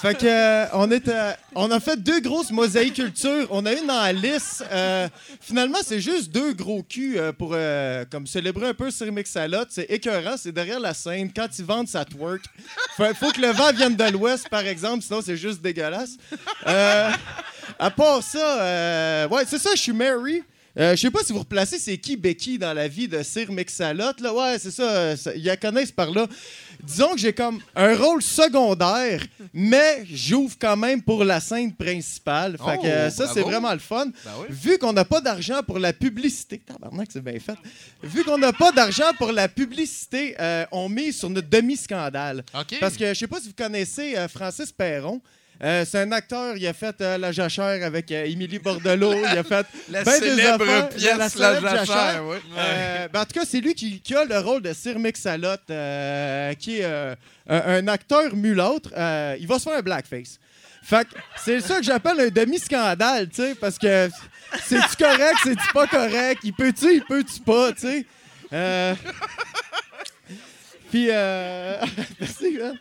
Fait que euh, on, est, euh, on a fait deux grosses mosaïques culture. On a une en lice. Euh, finalement, c'est juste deux gros culs euh, pour euh, comme célébrer un peu Sir Mix-a-Lot. C'est écœurant, c'est derrière la scène. Quand ils vendent, ça twerk. Faut, faut que le vent vienne de l'ouest, par exemple, sinon c'est juste dégueulasse. Euh, à part ça, euh, ouais, c'est ça, je suis Mary. Euh, je sais pas si vous replacez c'est qui Becky dans la vie de Sir Mix-a-Lot. Là, ouais, c'est ça, ça, ils la connaissent par là. Disons que j'ai comme un rôle secondaire, mais j'ouvre quand même pour la scène principale. Fait que oh, ça, bravo. C'est vraiment le fun. Ben oui. Vu qu'on n'a pas d'argent pour la publicité... Tabarnak, c'est bien fait. Vu qu'on n'a pas d'argent pour la publicité, euh, on mise sur notre demi-scandale. Okay. Parce que je sais pas si vous connaissez euh, Francis Perron. Euh, c'est un acteur, il a fait euh, La Jachère avec euh, Émilie Bordelot, il a fait la ben célèbre des affaires, pièce La, célèbre la Jachère. Jachère oui. euh, ben, en tout cas, c'est lui qui, qui a le rôle de Sir Mix-a-Lot, euh, qui est euh, un, un acteur mulâtre. Euh, il va se faire un blackface. Fait que c'est ça que j'appelle un demi-scandale, tu sais, parce que c'est-tu correct, c'est-tu pas correct, il peut-tu, il peut-tu pas, tu sais. Euh... Puis, euh... merci, hein.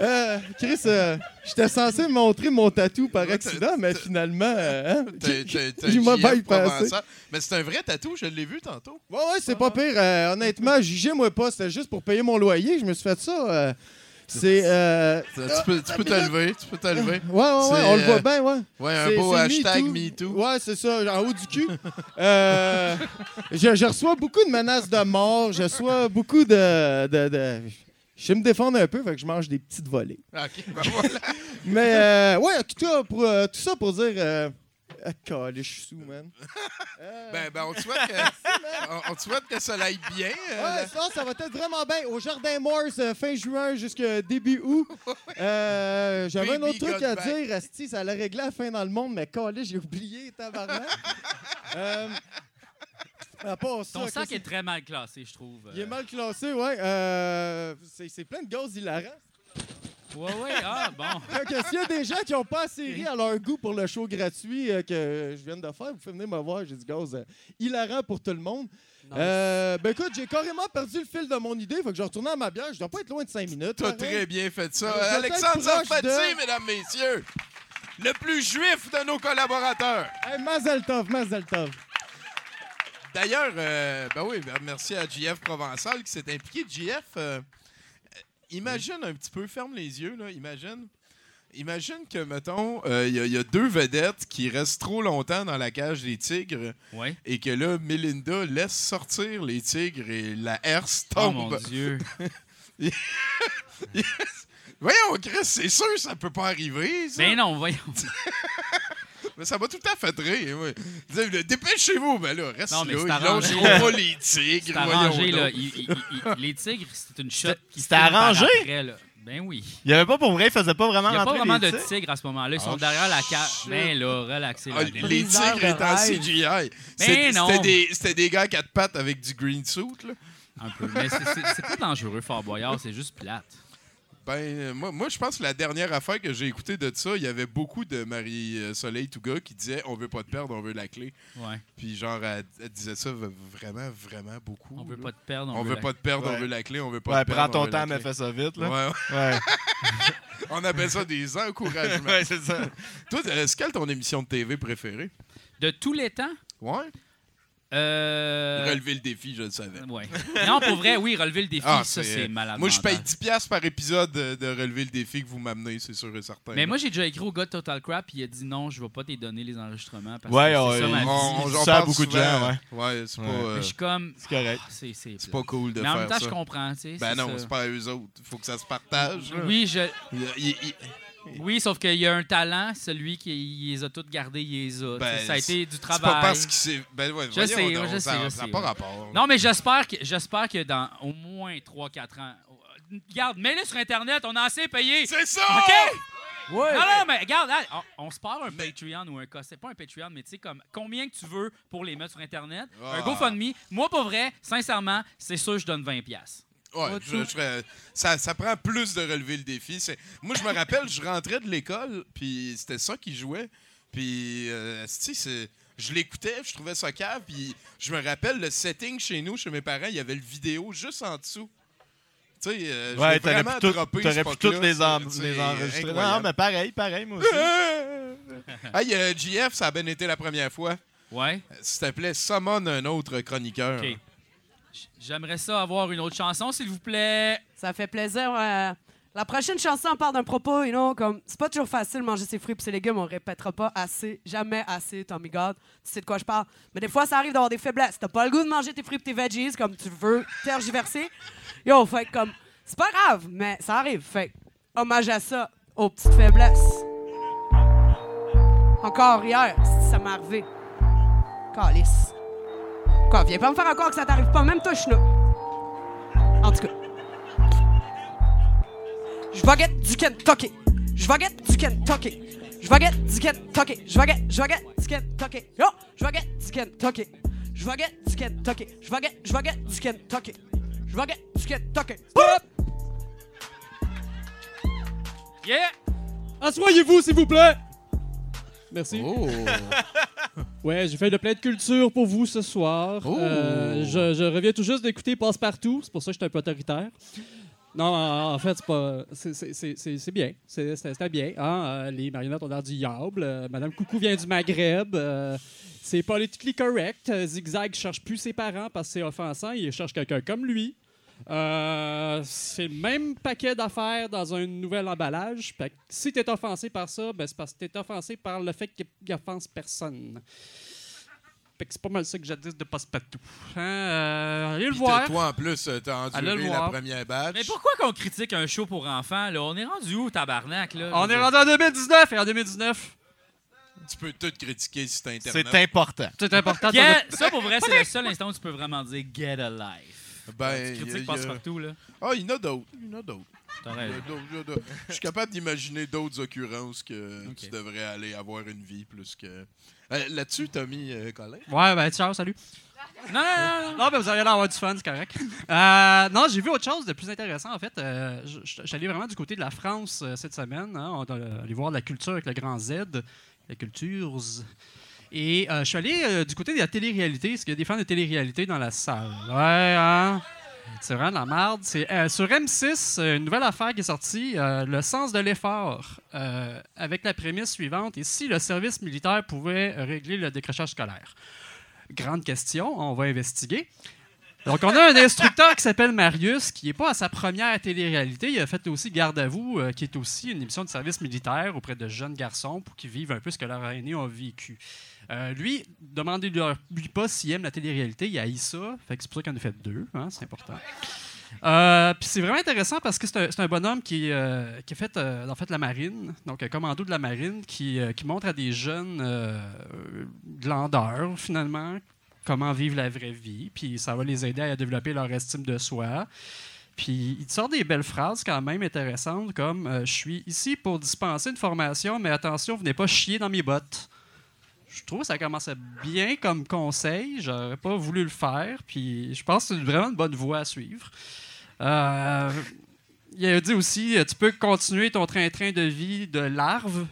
Euh, Chris, euh, j'étais censé montrer mon tatou par accident, mais finalement, euh, hein, t'es, t'es, t'es je m'en passé. Mais c'est un vrai tatou, je l'ai vu tantôt. Ouais, ouais, c'est ah. pas pire. Euh, honnêtement, jugez-moi pas, c'était juste pour payer mon loyer. Je me suis fait ça. Euh, c'est. Euh... Tu, peux, tu peux te lever, tu peux te lever. Ouais, ouais, ouais, c'est, on le voit bien, ouais. Ouais, un c'est, beau c'est hashtag MeToo. Me ouais, c'est ça, en haut du cul. euh, je, je reçois beaucoup de menaces de mort, je reçois beaucoup de. de, de... Je vais me défendre un peu, fait que je mange des petites volées. OK, ben voilà. Mais, euh, ouais, en tout cas, pour, euh, tout ça pour dire, euh, Ah, calé, je suis sous, man. Euh... Ben, ben, on te souhaite que, on, on te souhaite que ça aille bien. Euh... Ouais, ça, ça va être vraiment bien. Au Jardin Morse, euh, fin juin jusqu'à début août. Euh, J'avais un autre truc à dire, asti, ça allait régler la fin dans le monde, mais calé, j'ai oublié, tabarnak. euh... Ah, pas ça, ton sac est... est très mal classé, je trouve. Il est mal classé, ouais. Euh, c'est, c'est plein de gaz hilarants. Ouais, ouais, ah, bon. S'il y a des gens qui n'ont pas assez ri à leur goût pour le show gratuit euh, que je viens de faire, vous pouvez venir me voir, j'ai du gaz euh, hilarant pour tout le monde. Euh, ben écoute, j'ai carrément perdu le fil de mon idée, faut que je retourne à ma bière, je dois pas être loin de cinq minutes. T'as très bien fait ça. Euh, Alexandre Sarfati, de... mesdames, messieurs, le plus juif de nos collaborateurs. Hey, Mazel Tov, Mazel Tov. D'ailleurs, euh, ben oui, ben merci à J F Provençal qui s'est impliqué. J F, euh, imagine un petit peu, ferme les yeux, là, imagine. Imagine que, mettons, il euh, y, y a deux vedettes qui restent trop longtemps dans la cage des tigres, ouais, et que là, Melinda laisse sortir les tigres et la herse tombe. Oh mon Dieu! yes. Yes. Voyons, Chris, c'est sûr ça peut pas arriver, ça. Ben non, voyons. Mais ça m'a tout le temps fait rire. Ouais. Dépêchez-vous, ben là, reste non, là. Ils lâcheront pas les tigres. Arrangé, là. Il, il, il, les tigres, c'est une shot qui c'était arrangé? Après, là. Ben oui. Il y avait pas pour vrai, ils faisaient pas vraiment rentrer les tigres. Il n'y a pas vraiment de tigres. tigres à ce moment-là. Ils sont oh, derrière la cage. Ben là, relaxez. Ah, les, les tigres étaient en C G I. Ben c'est, non. C'était des, c'était des gars à quatre pattes avec du green suit, là. Un peu. Mais c'est, c'est, c'est pas dangereux, Fort Boyard. C'est juste plate. Ben, moi, moi je pense que la dernière affaire que j'ai écoutée de ça, il y avait beaucoup de Marie-Soleil Touga qui disait « On veut pas te perdre, on veut la clé. » Ouais. Puis genre, elle, elle disait ça vraiment, vraiment beaucoup. On veut là. pas te perdre, on, on veut, veut la... pas te perdre, ouais. on veut la clé, on veut pas ouais, te perdre. Prends ton temps, mais fais ça vite. Là. Ouais. Ouais. On appelle ça des encouragements. Ouais, c'est ça. Toi, est-ce quelle est ton émission de T V préférée? De tous les temps? Ouais. Euh... Relever le défi, je le savais. Ouais. Non, pour vrai, oui, relever le défi, ah, ça, c'est, c'est malade. Moi, je paye dix dollars par épisode de, de relever le défi que vous m'amenez, c'est sûr et certain. Mais là. Moi, j'ai déjà écrit au gars de Total Crap, il a dit non, je ne vais pas te donner les enregistrements. Parce ouais, que ouais, c'est ouais, ça, ma on, vie. On, on ça beaucoup souvent, de gens, ouais. Ouais, c'est ouais. pas. Euh, je suis comme. C'est correct. Oh, c'est, c'est, c'est pas cool de faire ça. Mais en même temps, ça. je comprends, tu sais. Ben c'est non, ça. c'est pas à eux autres. Il faut que ça se partage. Oui, je. Il, il, il... Oui, sauf qu'il y a un talent, celui qui les a toutes gardés, il les a. Ben, ça a été du travail. C'est pas parce que c'est. Ben ouais, je sais, on, on, je sais. On, je sais pas ouais. rapport. Non, mais j'espère que, j'espère que dans au moins trois à quatre ans. Regarde, mets-le sur Internet, on a assez payé. C'est ça! OK? Oui. Non, non, mais regarde, on, on se parle un mais... Patreon ou un Cossé. Pas un Patreon, mais tu sais, comme combien que tu veux pour les mettre sur Internet. Oh. Un GoFundMe. Moi, pour vrai, sincèrement, c'est sûr que je donne vingt dollars. Ouais, je, je ferais, ça, ça prend plus de relever le défi. C'est, moi, je me rappelle, je rentrais de l'école, puis c'était ça qui jouait. Puis, euh, tu sais, je l'écoutais, je trouvais ça cave. Puis, je me rappelle, le setting chez nous, chez mes parents, il y avait le vidéo juste en dessous. Tu sais, euh, ouais, je l'ai vraiment droppé. T'aurais pu toutes les, en, les enregistrer. Non, mais pareil, pareil, moi aussi. Hey, euh, J F, ça a bien été la première fois. Ouais. S'il te plaît, summon un autre chroniqueur. OK. J'aimerais ça avoir une autre chanson, s'il vous plaît. Ça fait plaisir. Euh, la prochaine chanson part d'un propos, you know, comme c'est pas toujours facile manger ses fruits et ses légumes, on répétera pas assez, jamais assez, Tommy God. Tu sais de quoi je parle. Mais des fois, ça arrive d'avoir des faiblesses. T'as pas le goût de manger tes fruits et tes veggies comme tu veux tergiverser. Yo, fait comme c'est pas grave, mais ça arrive. Fait hommage à ça, aux petites faiblesses. Encore hier, ça m'est arrivé. Calice. Quoi, viens pas me faire encore que ça t'arrive pas, même toi, Chinook. En tout cas. Je vais get du Kentucky. Je vais get du Kentucky. Je vais get du Kentucky. Je vais get, je vais get du Kentucky. Yo, je vais get du Kentucky. Je vais get du Kentucky. Je vais get, je vais get du Kentucky. Je vais get du Kentucky. Yeah! Asseyez-vous, s'il vous plaît! Merci. Oh. Ouais, j'ai fait de plein de culture pour vous ce soir. Oh. Euh, je, je reviens tout juste d'écouter Passe-Partout, c'est pour ça que je suis un peu autoritaire. Non, en fait, c'est pas, c'est, c'est, c'est, c'est bien, c'est, c'est, c'était bien. Hein? Euh, les marionnettes ont l'air du diable. Euh, Madame Coucou vient du Maghreb. Euh, c'est politically correct. Euh, Zigzag cherche plus ses parents parce que c'est offensant. Il cherche quelqu'un comme lui. Euh, c'est le même paquet d'affaires dans un nouvel emballage. Fait que si t'es offensé par ça, ben c'est parce que t'es offensé par le fait qu'il offense personne. Fait que c'est pas mal ça que j'adresse de Passe-Partout. Hein? Euh, allez le voir. Toi, en plus, t'as enduré la première batch. Mais pourquoi qu'on critique un show pour enfants? Là? On est rendu où, tabarnak? Là? On est rendu en deux mille dix-neuf et en deux mille dix-neuf. Tu peux tout critiquer sur Internet. C'est important. C'est important. Get... Ça, pour vrai, c'est le seul instant où tu peux vraiment dire « get a life ». Ben, tu critiques passe-partout, là. Ah, il y en a d'autres. Il y en a d'autres. Je suis capable d'imaginer d'autres occurrences que okay. tu devrais aller avoir une vie plus que... Là-dessus, Tommy euh, Colin. Ouais, ben, ciao, salut. Non, non, non, non, non, vous auriez l'air d'avoir du fun, c'est correct. Euh, non, j'ai vu autre chose de plus intéressant, en fait. Euh, je suis allé vraiment du côté de la France euh, cette semaine. Hein. On est allé voir la culture avec le grand Z, la culture. Et euh, je suis allé euh, du côté de la télé-réalité, parce qu'il y a des fans de télé-réalité dans la salle. Ouais, hein? C'est vraiment de la merde. C'est, euh, sur M six, une nouvelle affaire qui est sortie, euh, le sens de l'effort, euh, avec la prémisse suivante. Et si le service militaire pouvait régler le décrochage scolaire? Grande question, on va investiguer. Donc, on a un instructeur qui s'appelle Marius, qui n'est pas à sa première télé-réalité. Il a fait aussi Garde à vous, euh, qui est aussi une émission de service militaire auprès de jeunes garçons pour qu'ils vivent un peu ce que leurs aînés ont vécu. Euh, lui, demandez-lui pas s'il aime la télé-réalité, il haït ça. Fait que c'est pour ça qu'on en a fait deux, hein, c'est important. Euh, Puis c'est vraiment intéressant parce que c'est un, c'est un bonhomme qui, euh, qui a fait, euh, en fait la marine, donc un commando de la marine, qui, euh, qui montre à des jeunes euh, glandeurs, finalement, comment vivre la vraie vie. Puis ça va les aider à développer leur estime de soi. Puis il sort des belles phrases quand même intéressantes comme euh, « Je suis ici pour dispenser une formation, mais attention, venez pas chier dans mes bottes ». Je trouve que ça commençait bien comme conseil. J'aurais pas voulu le faire. Puis je pense que c'est vraiment une bonne voie à suivre. Euh, il a dit aussi, tu peux continuer ton train-train de vie de larve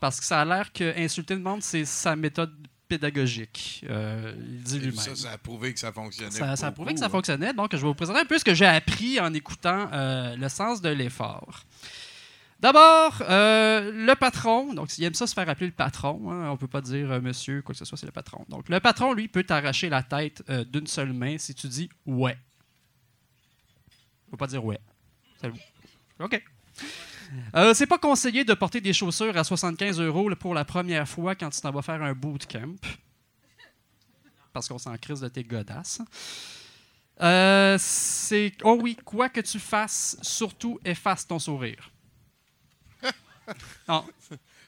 parce que ça a l'air qu'insulter le monde, c'est sa méthode pédagogique. Euh, il dit lui-même. Ça, ça a prouvé que ça fonctionnait. Ça, ça a prouvé que ça fonctionnait. Donc, je vais vous présenter un peu ce que j'ai appris en écoutant euh, le sens de l'effort. D'abord, euh, le patron. Donc, il aime ça se faire appeler le patron. Hein, on ne peut pas dire euh, monsieur, quoi que ce soit, c'est le patron. Donc, le patron, lui, peut t'arracher la tête euh, d'une seule main si tu dis « ouais ». Il ne faut pas dire « ouais ». Salut. OK. Euh, c'est pas conseillé de porter des chaussures à soixante-quinze euros pour la première fois quand tu t'en vas faire un bootcamp. Parce qu'on s'en crisse de tes godasses. Euh, c'est « oh oui, quoi que tu fasses, surtout efface ton sourire ». Non.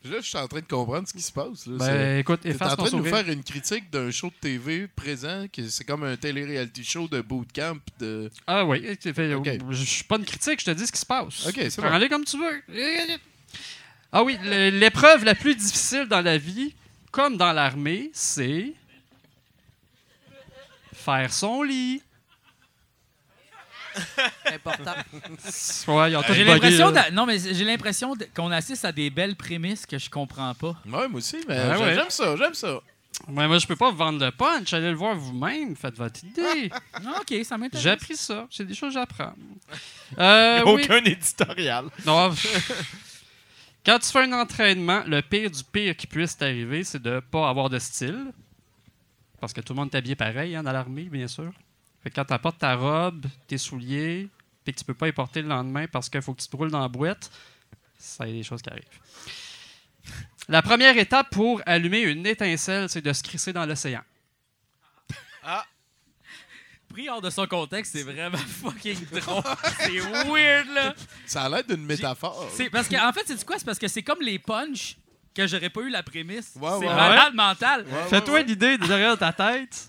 Là, je suis en train de comprendre ce qui se passe. Là. Ben, écoute, t'es en train de nous faire une critique d'un show de T V présent, que c'est comme un télé-réalité show de bootcamp. De... Ah oui, okay. Je suis pas une critique, je te dis ce qui se passe. Ok, c'est bon. Prends-les comme tu veux. Ah oui, l'épreuve la plus difficile dans la vie, comme dans l'armée, c'est faire son lit. Important. Ouais, j'ai l'impression de, non, mais j'ai l'impression de, qu'on assiste à des belles prémices que je comprends pas. Ouais, moi aussi, mais ouais, j'aime, ouais. j'aime ça, j'aime ça. Ouais, moi, je peux pas vous vendre le punch. Allez le voir vous-même. Faites votre idée. OK, ça m'intéresse. J'ai appris ça. C'est des choses que j'apprends. Euh, aucun oui. éditorial. Non. Quand tu fais un entraînement, le pire du pire qui puisse t'arriver, c'est de pas avoir de style. Parce que tout le monde est habillé pareil, hein, dans l'armée, bien sûr. Fait que quand tu apportes ta robe, tes souliers, puis que tu peux pas les porter le lendemain parce qu'il faut que tu te roules dans la boîte, ça y a des choses qui arrivent. La première étape pour allumer une étincelle, c'est de se crisser dans l'océan. Ah! Pris hors de son contexte, c'est vraiment fucking drôle. C'est weird, là! Ça a l'air d'une métaphore. C'est parce que, en fait, c'est du quoi? C'est parce que c'est comme les punchs que j'aurais pas eu la prémisse. Wow, c'est wow, malade ouais. mental. Wow, fais-toi wow, l'idée wow. derrière ta tête.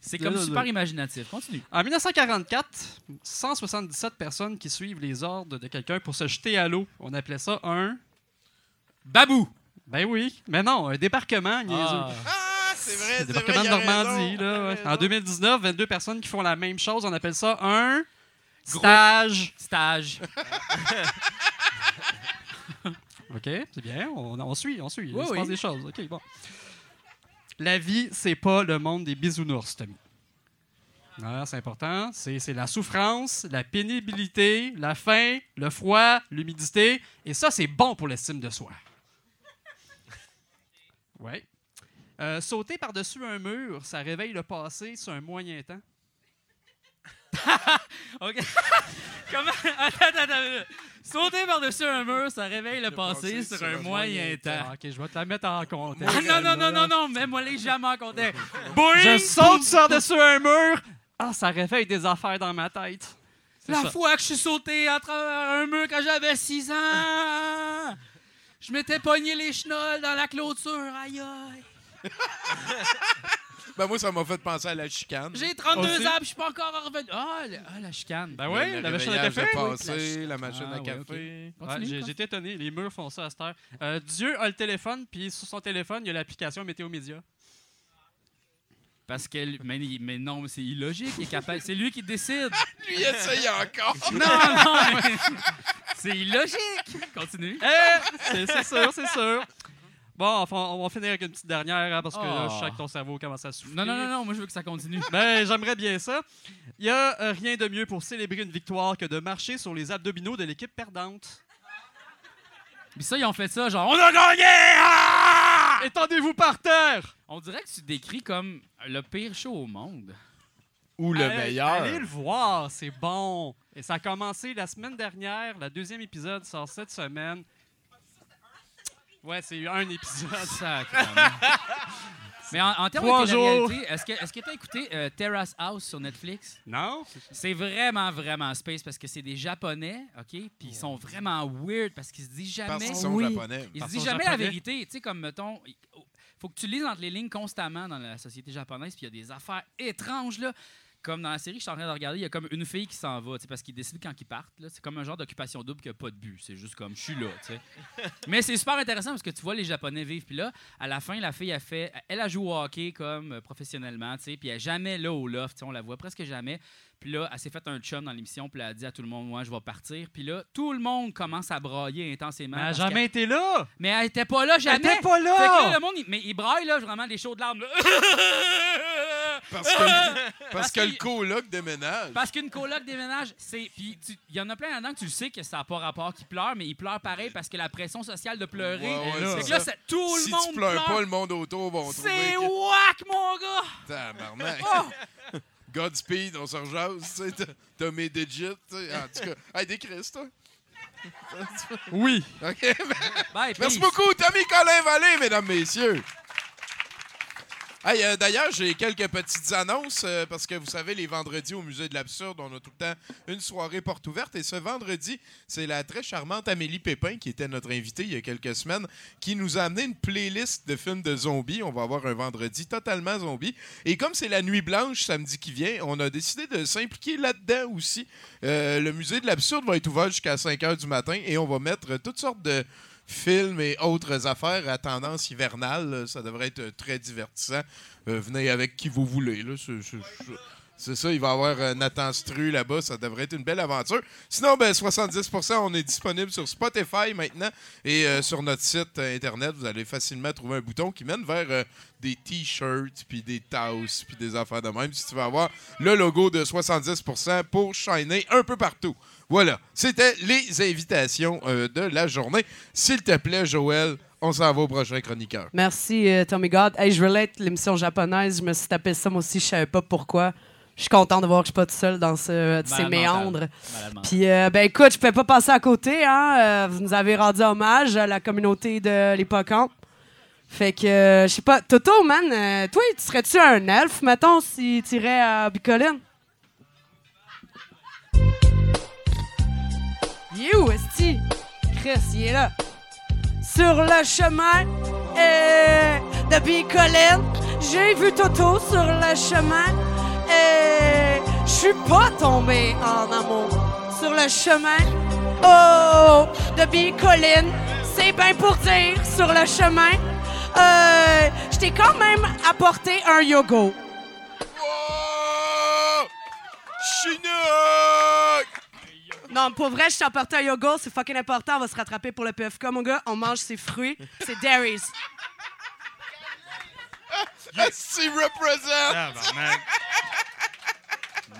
C'est comme super imaginatif. Continue. En dix-neuf cent quarante-quatre, cent soixante-dix-sept personnes qui suivent les ordres de quelqu'un pour se jeter à l'eau. On appelait ça un... babou! Ben oui. Mais non, un débarquement. Ah, ah c'est vrai, c'est, c'est vrai. Débarquement de Normandie. Raison, là, ouais. En deux mille dix-neuf, vingt-deux personnes qui font la même chose. On appelle ça un... stage. Stage. OK, c'est bien. On, on suit, on suit. Oui, Il se oui. passe des choses. OK, bon. La vie, c'est pas le monde des bisounours, Tommy. Non, c'est important. C'est, c'est la souffrance, la pénibilité, la faim, le froid, l'humidité. Et ça, c'est bon pour l'estime de soi. Ouais. Euh, sauter par-dessus un mur, ça réveille le passé sur un moyen temps. OK. Comment? Attends, attends. Sauter par-dessus un mur, ça réveille le, le passé sur un moyen temps. temps. OK, je vais te la mettre en contexte. Non, non, non, non, non, mets-moi légèrement en contexte. Boing! Je saute par-dessus un mur. Ah, ça réveille des affaires dans ma tête. C'est la ça. fois que je suis sauté à travers un mur quand j'avais six ans. Je m'étais pogné les chenolles dans la clôture, aïe aïe. Ben moi, ça m'a fait penser à la chicane. J'ai trente-deux aussi. Ans et je suis pas encore revenu. Ah, oh, oh, la chicane. Ben oui, ouais, la machine à café. Passé, oui, la, la machine ah, à oui, café. Okay. Continue, ouais, j'ai, j'étais étonné. Les murs font ça à cette heure. Euh, Dieu a le téléphone, puis sur son téléphone, il y a l'application Météo Média. Parce que... Mais, mais non, mais c'est illogique. Il est capable, c'est lui qui décide. Lui essaye encore. Non, non, mais c'est illogique. Continue. Eh, c'est, c'est sûr, c'est sûr. Bon, enfin, on va finir avec une petite dernière, hein, parce que oh. là, je sais que ton cerveau commence à souffler. Non, non, non, non, moi je veux que ça continue. Ben, j'aimerais bien ça. Il n'y a rien de mieux pour célébrer une victoire que de marcher sur les abdominaux de l'équipe perdante. Puis ça, ils ont fait ça, genre « On a gagné! Ah! Étendez-vous par terre! » On dirait que tu décris comme le pire show au monde. Ou le allez, meilleur. Allez le voir, c'est bon. Et ça a commencé la semaine dernière. Le deuxième épisode sort cette semaine. Ouais, c'est un épisode. Mais en, en termes de réalité, est-ce que est-ce que t'as écouté euh, Terrace House sur Netflix? Non. C'est vraiment, vraiment space parce que c'est des Japonais, OK? Puis ils sont vraiment weird parce qu'ils se disent jamais... Parce qu'ils sont oui. Japonais. Ils se disent jamais japonais. La vérité. Tu sais, comme, mettons... Faut que tu lises entre les lignes constamment dans la société japonaise, puis il y a des affaires étranges, là. Comme dans la série que je suis en train de regarder, il y a comme une fille qui s'en va, parce qu'ils décident quand ils partent. Là. C'est comme un genre d'occupation double qui n'a pas de but. C'est juste comme, je suis là. T'sais. Mais c'est super intéressant parce que tu vois les Japonais vivre. Puis là, à la fin, la fille, a fait, elle a joué au hockey comme euh, professionnellement. Puis elle n'est jamais là au loft. On la voit presque jamais. Puis là, elle s'est faite un chum dans l'émission. Puis elle a dit à tout le monde, moi, je vais partir. Puis là, tout le monde commence à brailler intensément. Mais elle n'a jamais été là. Mais elle n'était pas là, jamais. Elle n'était pas là. Fait que là, le monde, il... Mais il braille, là, vraiment, des chaudes larmes. Là. Parce que, parce parce que, que le coloc déménage. Parce qu'une coloc déménage, c'est. Puis il y en a plein là-dedans que tu le sais que ça n'a pas rapport qu'ils pleurent, mais ils pleurent pareil parce que la pression sociale de pleurer. Ouais, ouais, là. C'est que là, c'est, tout si le monde. Si tu pleures pleure, pas, le monde autour va trouver. C'est que... whack, mon gars! Tabarnak! Oh! Godspeed, on se rejase, tu sais. T'as mes digits, tu sais. En tout cas, hey, décris ça. Oui. OK. Bye, merci peace. Beaucoup, Tommy Colin-Vallée, mesdames, messieurs. Hey, euh, d'ailleurs, j'ai quelques petites annonces euh, parce que vous savez, les vendredis au Musée de l'Absurde, on a tout le temps une soirée porte ouverte. Et ce vendredi, c'est la très charmante Amélie Pépin, qui était notre invitée il y a quelques semaines, qui nous a amené une playlist de films de zombies. On va avoir un vendredi totalement zombie. Et comme c'est la Nuit Blanche samedi qui vient, on a décidé de s'impliquer là-dedans aussi. Euh, le Musée de l'Absurde va être ouvert jusqu'à cinq heures du matin et on va mettre toutes sortes de... films et autres affaires à tendance hivernale. Ça devrait être très divertissant. Euh, venez avec qui vous voulez. Là. C'est, c'est, c'est ça, il va y avoir Nathan Stru là-bas. Ça devrait être une belle aventure. Sinon, ben, soixante-dix pour cent on est disponible sur Spotify maintenant. Et euh, sur notre site Internet, vous allez facilement trouver un bouton qui mène vers euh, des T-shirts, puis des tasses, puis des affaires de même. Si tu veux avoir le logo de soixante-dix pour cent pour shiner un peu partout. Voilà, c'était les invitations euh, de la journée. S'il te plaît, Joël, on s'en va au prochain chroniqueur. Merci, euh, Tommy God. Hey, je relate l'émission japonaise. Je me suis tapé ça, moi aussi. Je savais pas pourquoi. Je suis content de voir que je suis pas tout seul dans ce, euh, ces mental. méandres. Puis, euh, ben écoute, je peux pas passer à côté. Hein? Euh, vous nous avez rendu hommage à la communauté de l'Hippocampe. Fait que, euh, je sais pas. Toto, man, euh, toi, tu serais-tu un elfe, mettons, si tu irais à Bicoline? Il est où, esti? Chris, il est là. Sur le chemin euh, de Bicoline, j'ai vu Toto sur le chemin et je suis pas tombé en amour. Sur le chemin oh, de Bicoline, c'est bien pour dire, sur le chemin, euh, je t'ai quand même apporté un yogourt. Oh! Chinook! Non, pour vrai, je t'ai apporté un yogourt, c'est fucking important, on va se rattraper pour le P F K, mon gars. On mange ses fruits, c'est dairies. She represent. Ah, ben, man.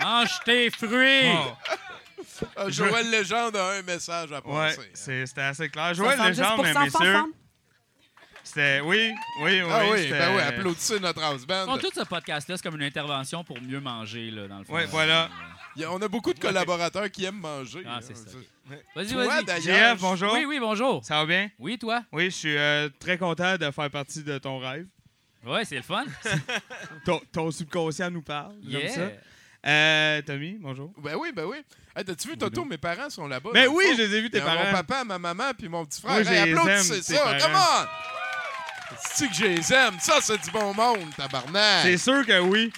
Mange tes fruits! Oh. Euh, Joël Legendre a un message à passer. Ouais, c'est, c'était assez clair. Joël Legendre, mais messieurs... C'était... Oui, oui, oui. Ah oui, ben oui, applaudissez notre house band. Bon, tout ce podcast-là, c'est comme une intervention pour mieux manger, là, dans le fond. Oui, voilà. On a beaucoup de collaborateurs qui aiment manger. Ah, c'est ça. Vas-y, toi, vas-y. D'ailleurs, J F, bonjour. Oui, oui, bonjour. Ça va bien? Oui, toi? Oui, je suis euh, très content de faire partie de ton rêve. Oui, c'est le fun. ton, ton subconscient nous parle. Yeah. Comme ça. Euh, Tommy, bonjour. Ben oui, ben oui. Hey, t'as-tu vu, Toto, mes parents sont là-bas. Mais oui, je les ai vus, tes parents. Mon papa, ma maman, puis mon petit frère. Hey, applaudissez ça. Come on! C'est-tu que je les aime? Ça, c'est du bon monde, tabarnak. C'est sûr que oui.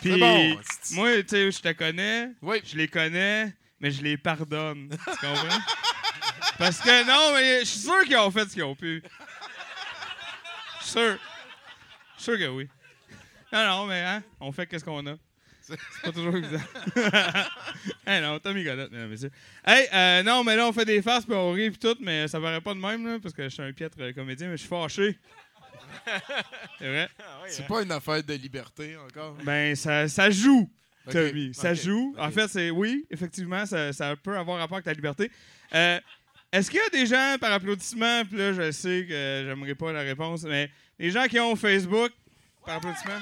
Puis, c'est bon. Moi, tu sais, je te connais. Oui. Je les connais, mais je les pardonne. Tu comprends? Parce que non, mais je suis sûr qu'ils ont fait ce qu'ils ont pu. Je suis sûr. Je suis sûr que oui. Non, non, mais hein, on fait qu'est-ce qu'on a. C'est pas toujours évident. Hey, non, Tommy Godette, mesdames et messieurs. Hey, euh, non, mais là, on fait des farces, puis on rit, puis tout, mais ça paraît pas de même, là, parce que je suis un piètre euh, comédien, mais je suis fâché. C'est vrai? Ah, oui, c'est hein. Pas une affaire de liberté, encore? Ben, ça, ça joue, okay. Tommy. Ça okay. joue. Okay. En fait, c'est oui, effectivement, ça, ça peut avoir rapport avec la liberté. Euh, est-ce qu'il y a des gens, par applaudissement, puis là, je sais que j'aimerais pas la réponse, mais les gens qui ont Facebook, par applaudissement...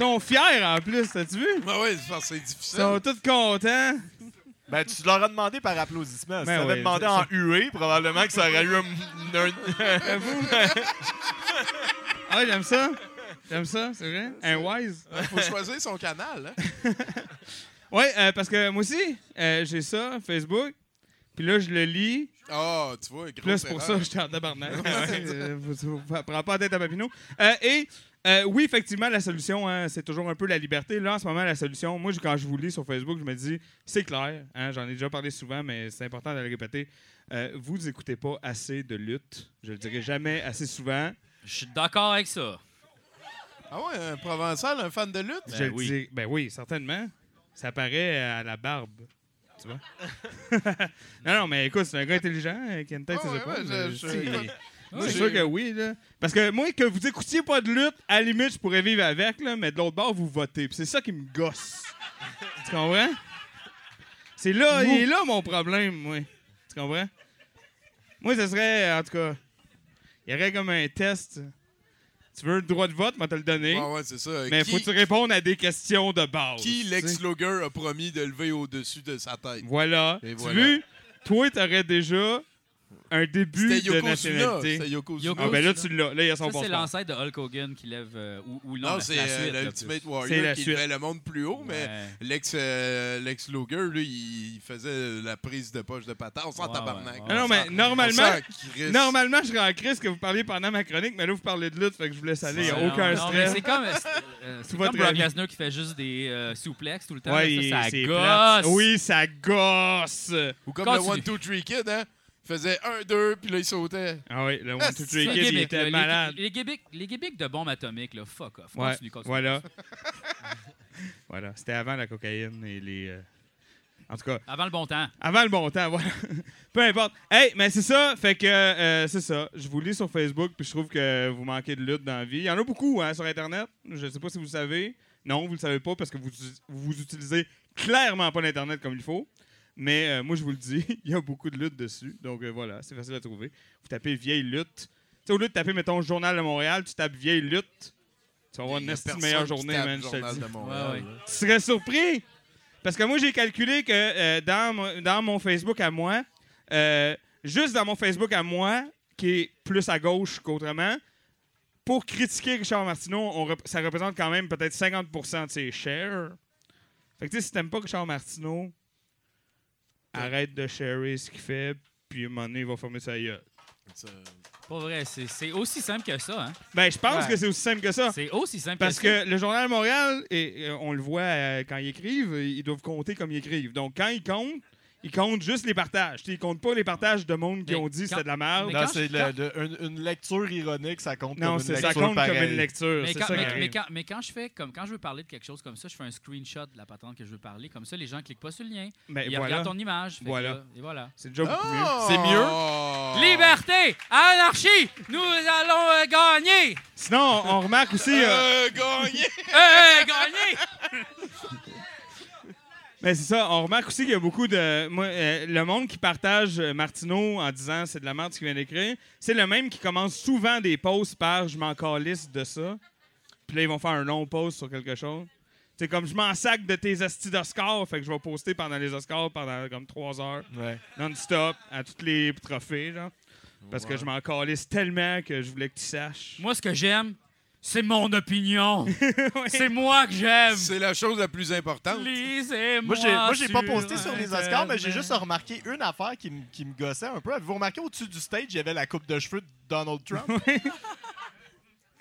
Ils sont fiers, en plus, t'as-tu vu? Ben oui, c'est difficile. Ils sont tous contents. Ben, tu leur as demandé par applaudissement. Si ben tu l'avais oui, demandé en huée, probablement que ça aurait eu un... Ah, j'aime ça. J'aime ça, c'est vrai. C'est... Un wise. Il faut choisir son canal. Hein? Oui, euh, parce que moi aussi, euh, j'ai ça, Facebook. Puis là, je le lis. Ah, oh, tu vois, grosse là, c'est pour erreur. Ça que j'étais en tabarnak. Prends pas la tête à Papineau. Euh, et... Euh, oui, effectivement, la solution, hein, c'est toujours un peu la liberté. Là, en ce moment, la solution, moi, quand je vous lis sur Facebook, je me dis, c'est clair, hein, j'en ai déjà parlé souvent, mais c'est important de le répéter, euh, vous n'écoutez pas assez de lutte. Je le dirai jamais assez souvent. Je suis d'accord avec ça. Ah ouais, un Provençal, un fan de lutte? Ben je oui. Le dis, ben oui, certainement. Ça paraît à la barbe. Tu vois? Non, non, mais écoute, c'est un gars intelligent euh, qui a une tête, oh, ça ouais, se ouais, moi, c'est sûr que oui, là. Parce que moi, que vous écoutiez pas de lutte, à la limite, je pourrais vivre avec, là, mais de l'autre bord, vous votez. Puis c'est ça qui me gosse. Tu comprends? C'est là, il est là mon problème, moi. Tu comprends? Moi, ce serait, en tout cas, il y aurait comme un test. Tu veux le droit de vote, moi, te le donner. Ouais, ouais, c'est ça. Mais qui... faut que tu répondes à des questions de base. Qui Lex Luger a promis de lever au-dessus de sa tête? Voilà. Et tu voilà. Vu? Toi, t'aurais déjà... un début de nationalité. C'était Yokozuna. Ah, ben là, tu l'as. Là, il y a son passeport. C'est l'ancêtre de Hulk Hogan qui lève... Euh, ou, ou non, non, c'est la, la suite, euh, l'Ultimate Warrior qui levait le monde plus haut, mais ouais. Lex, euh, Lex Luger, lui, il faisait la prise de poche de patate. On s'en ouais, tabarnak. Ouais, ouais. Non, mais normalement, normalement, je serais en crise que vous parliez pendant ma chronique, mais là, vous parlez de lutte, fait que je vous laisse aller. Il n'y a aucun non, stress. Non, c'est comme, euh, c'est comme Brock Lesnar qui fait juste des euh, souplexes tout le temps. Ouais, ça, ça gosse. Plate. Oui, ça gosse. Ou comme le one two three Kid, hein? Il faisait un deux, puis là, il sautait. Ah oui, le one two three Kid, il était là, malade. Les, les, gimmicks, les gimmicks de bombe atomique, là, fuck off. Ouais, continue, continue. Voilà. Voilà. C'était avant la cocaïne et les... Euh... En tout cas... Avant le bon temps. Avant le bon temps, voilà. Peu importe. Hey, mais c'est ça, fait que... Euh, c'est ça. Je vous lis sur Facebook, puis je trouve que vous manquez de lutte dans la vie. Il y en a beaucoup, hein, sur Internet. Je ne sais pas si vous le savez. Non, vous ne le savez pas, parce que vous, vous utilisez clairement pas l'Internet comme il faut. Mais euh, moi, je vous le dis, il y a beaucoup de luttes dessus. Donc euh, voilà, c'est facile à trouver. Vous tapez « Vieille lutte ». Tu sais, au lieu de taper, mettons, « Journal de Montréal », tu tapes « Vieille lutte ». Tu vas avoir une meilleure journée, man, je te le dis. Ouais, ouais. Tu serais surpris! Parce que moi, j'ai calculé que euh, dans, dans mon Facebook à moi, euh, juste dans mon Facebook à moi, qui est plus à gauche qu'autrement, pour critiquer Richard Martineau, on rep- ça représente quand même peut-être cinquante pour cent de ses shares. Fait que tu sais, si t'aimes pas Richard Martineau... Arrête de sharer ce qu'il fait, puis à un moment donné, il va former sa gueule. Pas vrai, c'est, c'est aussi simple que ça. Hein? Ben, je pense ouais. que c'est aussi simple que ça. C'est aussi simple Parce que ça. Parce que le Journal de Montréal, et, euh, on le voit euh, quand ils écrivent, ils doivent compter comme ils écrivent. Donc, quand ils comptent, ils comptent juste les partages. T'sais, ils comptent pas les partages de monde qui ont dit que c'était de la merde. Non, c'est je... le, le, une, une lecture ironique, ça compte non, comme une lecture. Non, ça compte pareil. Comme une lecture. Mais, c'est quand, ça mais, mais, mais, quand, mais quand je fais comme quand je veux parler de quelque chose comme ça, je fais un screenshot de la patente que je veux parler. Comme ça, les gens cliquent pas sur le lien. Mais ils voilà. regardent ton image. Voilà. Là, et voilà. C'est déjà beaucoup mieux. Oh! C'est mieux. Liberté! Anarchie! Nous allons euh, gagner! Sinon, on remarque aussi... Euh, euh, gagner! Euh, gagner! Ben c'est ça. On remarque aussi qu'il y a beaucoup de... Moi, euh, le monde qui partage Martineau en disant « c'est de la merde ce qu'il vient d'écrire », c'est le même qui commence souvent des posts par « je m'en calisse de ça ». Puis là, ils vont faire un long post sur quelque chose. C'est comme « je m'en sac de tes astis d'Oscars », fait que je vais poster pendant les Oscars pendant comme trois heures, ouais. non-stop, à tous les trophées, genre. Parce ouais. que je m'en calisse tellement que je voulais que tu saches. Moi, ce que j'aime, C'est mon opinion. Oui. C'est moi que j'aime. C'est la chose la plus importante. Lisez-moi. Moi, j'ai, moi, j'ai pas posté sur les Oscars, mais j'ai juste remarqué une affaire qui me qui me gossait un peu. Avez-vous remarqué au-dessus du stage, il y avait la coupe de cheveux de Donald Trump? Oui.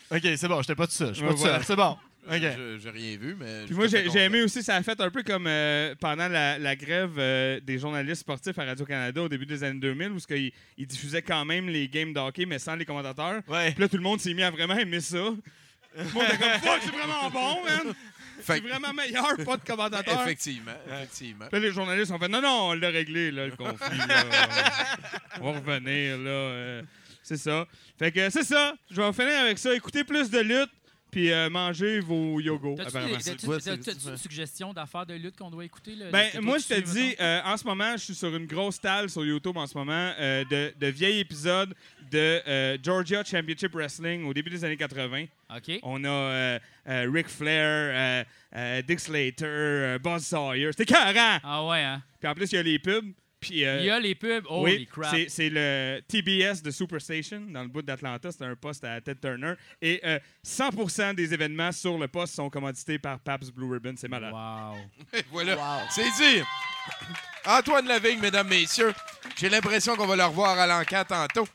OK, c'est bon, j'étais pas tout seul. Je suis pas tout seul. C'est bon. Okay. Je, j'ai rien vu, mais... Puis moi, j'ai, j'ai aimé aussi, ça a fait un peu comme euh, pendant la, la grève euh, des journalistes sportifs à Radio-Canada au début des années deux mille, où ils, ils diffusaient quand même les games de hockey, mais sans les commentateurs. Ouais. Puis là, tout le monde s'est mis à vraiment aimer ça. Tout le monde était comme « Fuck, c'est vraiment bon, man! » C'est vraiment meilleur, pas de commentateur. Effectivement, effectivement. Puis les journalistes ont fait « Non, non, on l'a réglé, là, le conflit. Là. On va revenir, là. Euh, » C'est ça. Fait que c'est ça. Je vais en finir avec ça. Écoutez plus de lutte. Puis euh, manger vos yogos. T'as-tu une suggestion d'affaires de lutte qu'on doit écouter? Là, ben, moi, je te dis, euh, en ce moment, je suis sur une grosse talle sur YouTube en ce moment euh, de, de vieils épisodes de euh, Georgia Championship Wrestling au début des années quatre-vingts. Okay. On a euh, euh, Ric Flair, euh, euh, Dick Slater, euh, Buzz Sawyer. C'était carrément! Ah ouais, hein? Puis en plus, il y a les pubs. Pis, euh, il y a les pubs. Oh, oui, les crap. C'est, c'est le T B S de Superstation, dans le bout d'Atlanta. C'est un poste à Ted Turner. Et euh, cent pour cent des événements sur le poste sont commandités par Pabst Blue Ribbon. C'est malade. Wow. Voilà. Wow. C'est dit. Antoine Lavigne, mesdames, messieurs. J'ai l'impression qu'on va le revoir à l'enquête tantôt.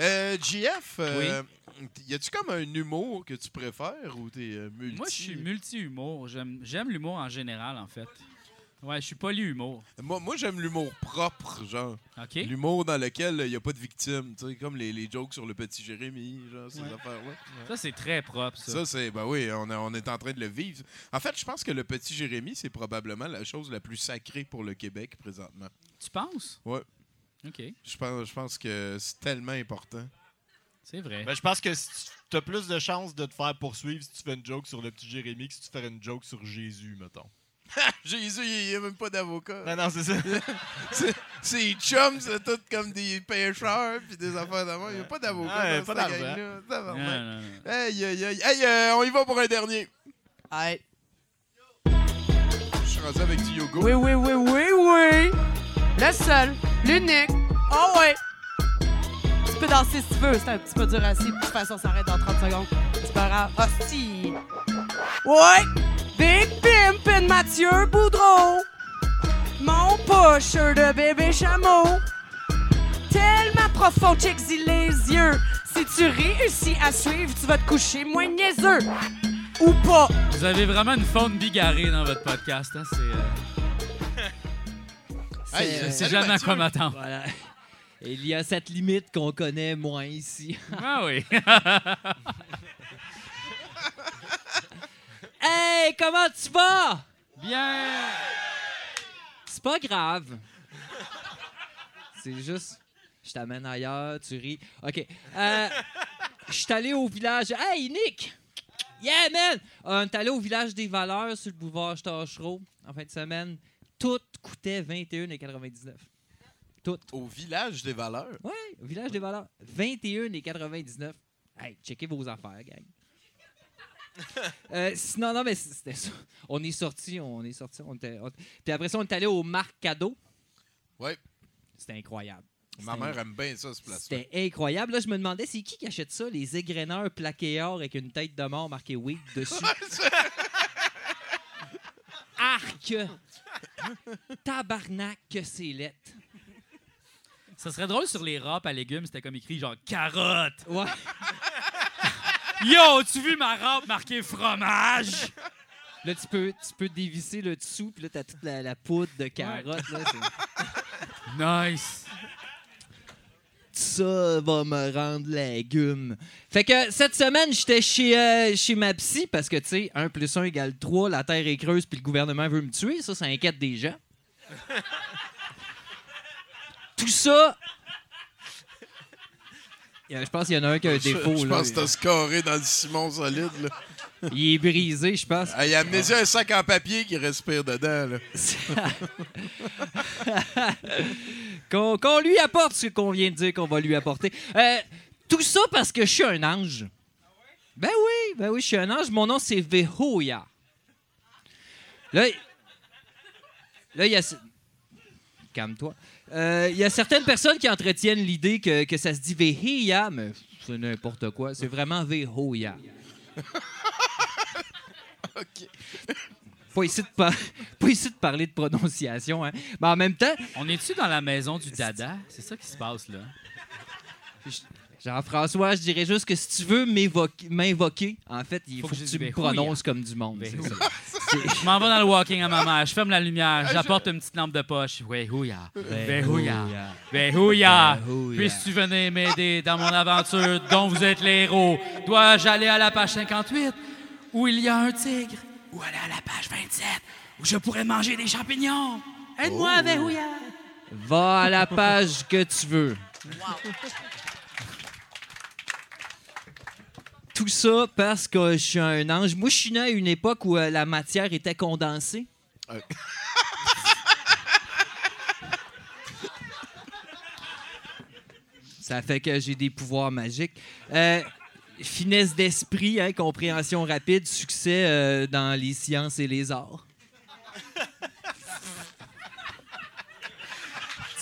Euh, J F, euh, oui. Y a-tu comme un humour que tu préfères ou t'es euh, multi? Moi, je suis multi-humour. J'aime, j'aime l'humour en général, en fait. Ouais, je suis poly-humour. Moi, moi, j'aime l'humour propre, genre. Okay. L'humour dans lequel il n'y a pas de victime, tu sais, comme les, les jokes sur le petit Jérémy, genre, ces ouais. affaires-là. Ouais. Ça, c'est très propre, ça. Ça, c'est, ben oui, on, a, on est en train de le vivre. En fait, je pense que le petit Jérémy, c'est probablement la chose la plus sacrée pour le Québec présentement. Tu penses? Ouais. OK. Je pense, je pense que c'est tellement important. C'est vrai. Ben, je pense que si tu as plus de chances de te faire poursuivre si tu fais une joke sur le petit Jérémy que si tu fais une joke sur Jésus, mettons. Jésus, il n'y a même pas d'avocat. Non, non, c'est ça. c'est, c'est chum, c'est tout comme des pêcheurs puis des affaires d'avant. Il n'y a pas d'avocat. Ah, dans pas d'argent. Ça va bien. Hey, hey, hey. hey euh, on y va pour un dernier. Aïe. Je suis rendu avec du yoga. Oui, oui, oui, oui, oui. Le seul, l'unique. Oh, ouais. Tu peux danser si tu veux. C'est un petit peu dur assis. De toute façon, ça s'arrête dans trente secondes. C'est pas grave. Hostie. Ouais. Big Pimpin' Mathieu Boudreau, mon pusher de bébé chameau. Tellement profond, check-y les yeux. Si tu réussis à suivre, tu vas te coucher moins niaiseux. Ou pas. Vous avez vraiment une faune bigarrée dans votre podcast. Hein? C'est, euh... c'est, hey, euh... c'est jamais à quoi m'attendre. Voilà. Il y a cette limite qu'on connaît moins ici. Ah oui. Hey, comment tu vas? Bien! C'est pas grave. C'est juste, je t'amène ailleurs, tu ris. OK. Euh, je suis allé au village. Hey, Nick! Yeah, man! On est allé au Village des Valeurs sur le boulevard Taschereau en fin de semaine. Tout coûtait vingt et un quatre-vingt-dix-neuf. Tout. Au Village des Valeurs? Oui, au Village des Valeurs. vingt et un quatre-vingt-dix-neuf. Hey, checkez vos affaires, gang. euh, non, non, mais c'était ça. On est sortis, on est sortis. On était, on... Puis après ça, on est allé au Mercado. Oui. C'était incroyable. Ma c'était mère un... aime bien ça, ce place. C'était incroyable. Là, je me demandais, c'est qui qui achète ça, les égreneurs plaqués or avec une tête de mort marquée weed dessus? Arc! Tabarnak, que c'est laid. Ça serait drôle sur les râpes à légumes, c'était comme écrit genre carotte. Ouais. Yo, tu vu ma robe marquée fromage? Là, tu peux, tu peux dévisser le dessous, puis là, t'as toute la, la poudre de carotte. Ouais. Là, c'est... Nice! Ça va me rendre légumes. Fait que cette semaine, j'étais chez, euh, chez ma psy, parce que, tu sais, un plus un égale trois, la terre est creuse, puis le gouvernement veut me tuer. Ça, ça inquiète des gens. Tout ça... Je pense qu'il y en a un qui a un je, défaut. Je là, pense que t'as scoré dans le ciment solide. Là. Il est brisé, je pense. Il a amené un sac en papier qui respire dedans. Là. qu'on, qu'on lui apporte ce qu'on vient de dire qu'on va lui apporter. Euh, tout ça parce que je suis un ange. Ben oui, ben oui, je suis un ange. Mon nom, c'est Vehoya. Là, là, il y a... Calme-toi. Il euh, y a certaines personnes qui entretiennent l'idée que, que ça se dit « Vehiya », mais c'est n'importe quoi. C'est vraiment « Vehoya ». OK. Pas ici, de par... pas ici de parler de prononciation, hein. Mais en même temps... On est-tu dans la maison du dada? C'est ça qui se passe, là. Je... Jean-François, je dirais juste que si tu veux m'invoquer, en fait, il faut, faut que, que tu me prononces comme du monde. C'est ça. Je m'en vais dans le walking à ma mère, je ferme la lumière, j'apporte une petite lampe de poche. Wehouya, wehouya, wehouya. Puisses-tu venir m'aider dans mon aventure dont vous êtes les héros? Dois-je aller à la page cinquante-huit où il y a un tigre? Ou aller à la page vingt-sept où je pourrais manger des champignons? Aide-moi, oh. Wehouya. Va à la page que tu veux. Wow. Tout ça parce que je suis un ange. Moi, je suis né à une époque où euh, la matière était condensée. Euh. Ça fait que j'ai des pouvoirs magiques. Euh, finesse d'esprit, hein, compréhension rapide, succès euh, dans les sciences et les arts.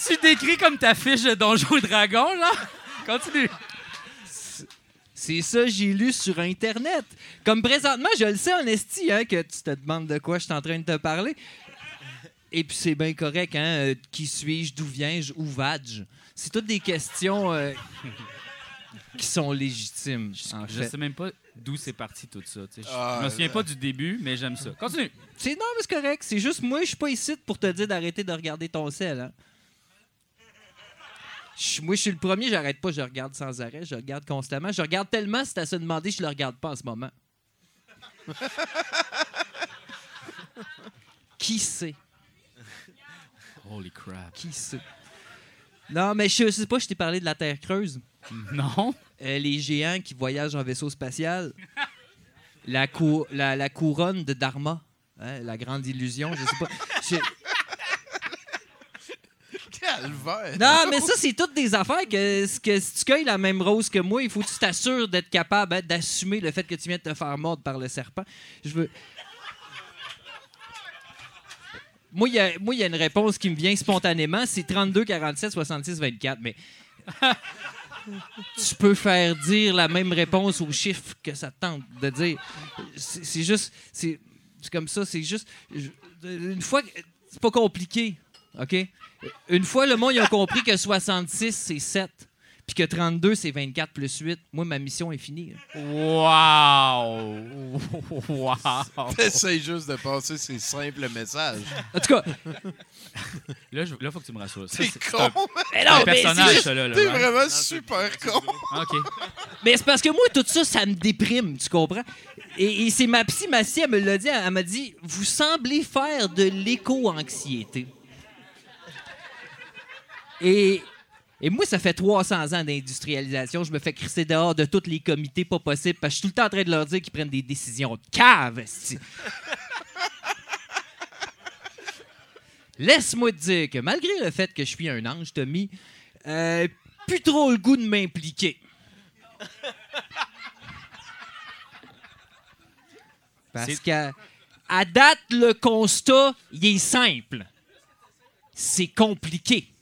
Tu décris comme ta fiche de Donjons et Dragons, là? Continue. C'est ça j'ai lu sur Internet. Comme présentement, je le sais, en esti, hein, que tu te demandes de quoi je suis en train de te parler. Et puis c'est bien correct, hein? Euh, qui suis-je, d'où viens-je, où vais-je? C'est toutes des questions euh, qui sont légitimes, je, en je fait. sais même pas d'où c'est parti tout ça. Je, ah, je me souviens pas du début, mais j'aime ça. Continue! C'est, non, mais c'est correct. C'est juste, moi, je suis pas ici pour te dire d'arrêter de regarder ton sel, hein? Moi, je suis le premier, j'arrête pas, je regarde sans arrêt, je regarde constamment. Je regarde tellement, si t'as à se demander, je le regarde pas en ce moment. Qui sait? Holy crap. Qui sait? Non, mais je sais pas, je t'ai parlé de la Terre creuse. Non. Euh, les géants qui voyagent en vaisseau spatial. La, cou- la, la couronne de Dharma. Hein, la grande illusion, je sais pas. Je... Non, mais ça, c'est toutes des affaires que, que si tu cueilles la même rose que moi, il faut que tu t'assures d'être capable, hein, d'assumer le fait que tu viens de te faire mordre par le serpent. Je veux... Moi, il y, y a une réponse qui me vient spontanément, c'est trente-deux, quarante-sept, soixante-six, vingt-quatre, mais tu peux faire dire la même réponse aux chiffres que ça tente de dire. C'est, c'est juste... C'est, c'est comme ça, c'est juste... Une fois... C'est pas compliqué, OK? Une fois, le monde, ils ont compris que soixante-six, c'est sept, puis que trente-deux, c'est vingt-quatre plus huit. Moi, ma mission est finie. Wow! Wow! T'essayes juste de passer ces simples messages. En tout cas... Là, il faut que tu me rassures. T'es c'est, con! C'est un, mais non, un mais personnage, juste, ça, là. T'es là, vraiment non, super c'est... con! OK. Mais c'est parce que moi, tout ça, ça me déprime, tu comprends? Et, et c'est ma psy, ma psy, elle me l'a dit, elle, elle m'a dit « Vous semblez faire de l'éco-anxiété. » Et, et moi, ça fait trois cents ans d'industrialisation. Je me fais crisser dehors de tous les comités pas possibles parce que je suis tout le temps en train de leur dire qu'ils prennent des décisions de cave. Laisse-moi te dire que malgré le fait que je suis un ange, Tommy, euh, plus trop le goût de m'impliquer. Parce C'est... qu'à à date, le constat, il est simple. C'est compliqué.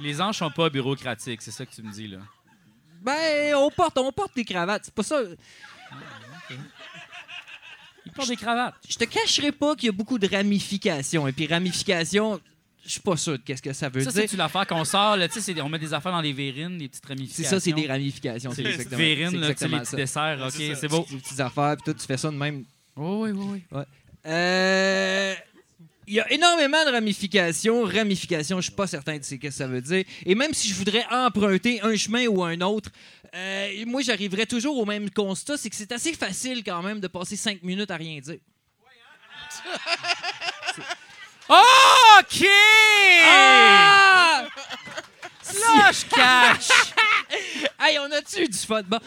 Les anges sont pas bureaucratiques, c'est ça que tu me dis, là. Ben, on porte, on porte des cravates, c'est pas ça. Ah, okay. Ils portent des cravates. Je te cacherai pas qu'il y a beaucoup de ramifications. Et puis ramifications, je suis pas sûr de qu'est-ce que ça veut ça, dire. Ça, c'est-tu l'affaire qu'on sort, là? Tu sais, on met des affaires dans les verrines, les petites ramifications. C'est ça, c'est des ramifications. C'est, c'est exactement, verrines, c'est exactement là, les petits desserts, OK, c'est, c'est beau. Les petites affaires, puis toi, tu fais ça de même. Oh, oui, oui, oui. Ouais. Euh... Il y a énormément de ramifications. Ramifications, je ne suis pas certain de ce que ça veut dire. Et même si je voudrais emprunter un chemin ou un autre, euh, moi, j'arriverais toujours au même constat, c'est que c'est assez facile quand même de passer cinq minutes à rien dire. OK! Ah! Là, je cache! Hey, on a-tu eu du fun? Bon.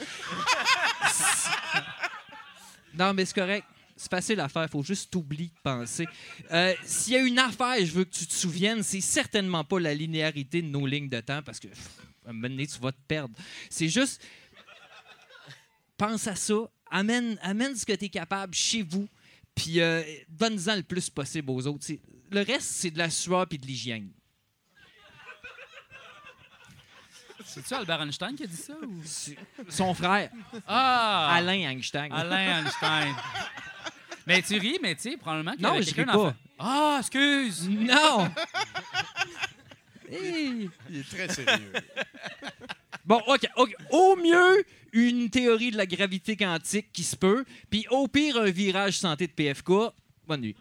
Non, mais c'est correct. C'est facile à faire, il faut juste t'oublier de penser. Euh, s'il y a une affaire, je veux que tu te souviennes, c'est certainement pas la linéarité de nos lignes de temps, parce que, pff, à un moment donné, tu vas te perdre. C'est juste, pense à ça, amène, amène ce que tu es capable chez vous, puis euh, donne-en le plus possible aux autres. C'est, le reste, c'est de la sueur et de l'hygiène. C'est-tu Albert Einstein qui a dit ça? Ou... Son frère. Ah! Alain Einstein. Alain Einstein. Mais tu ris, mais tu sais, probablement qu'il y avait quelqu'un d'en fait. Ah, excuse! Non! Hey. Il est très sérieux. Bon, OK, OK. Au mieux, une théorie de la gravité quantique qui se peut, puis au pire, un virage santé de P F K. Bonne nuit.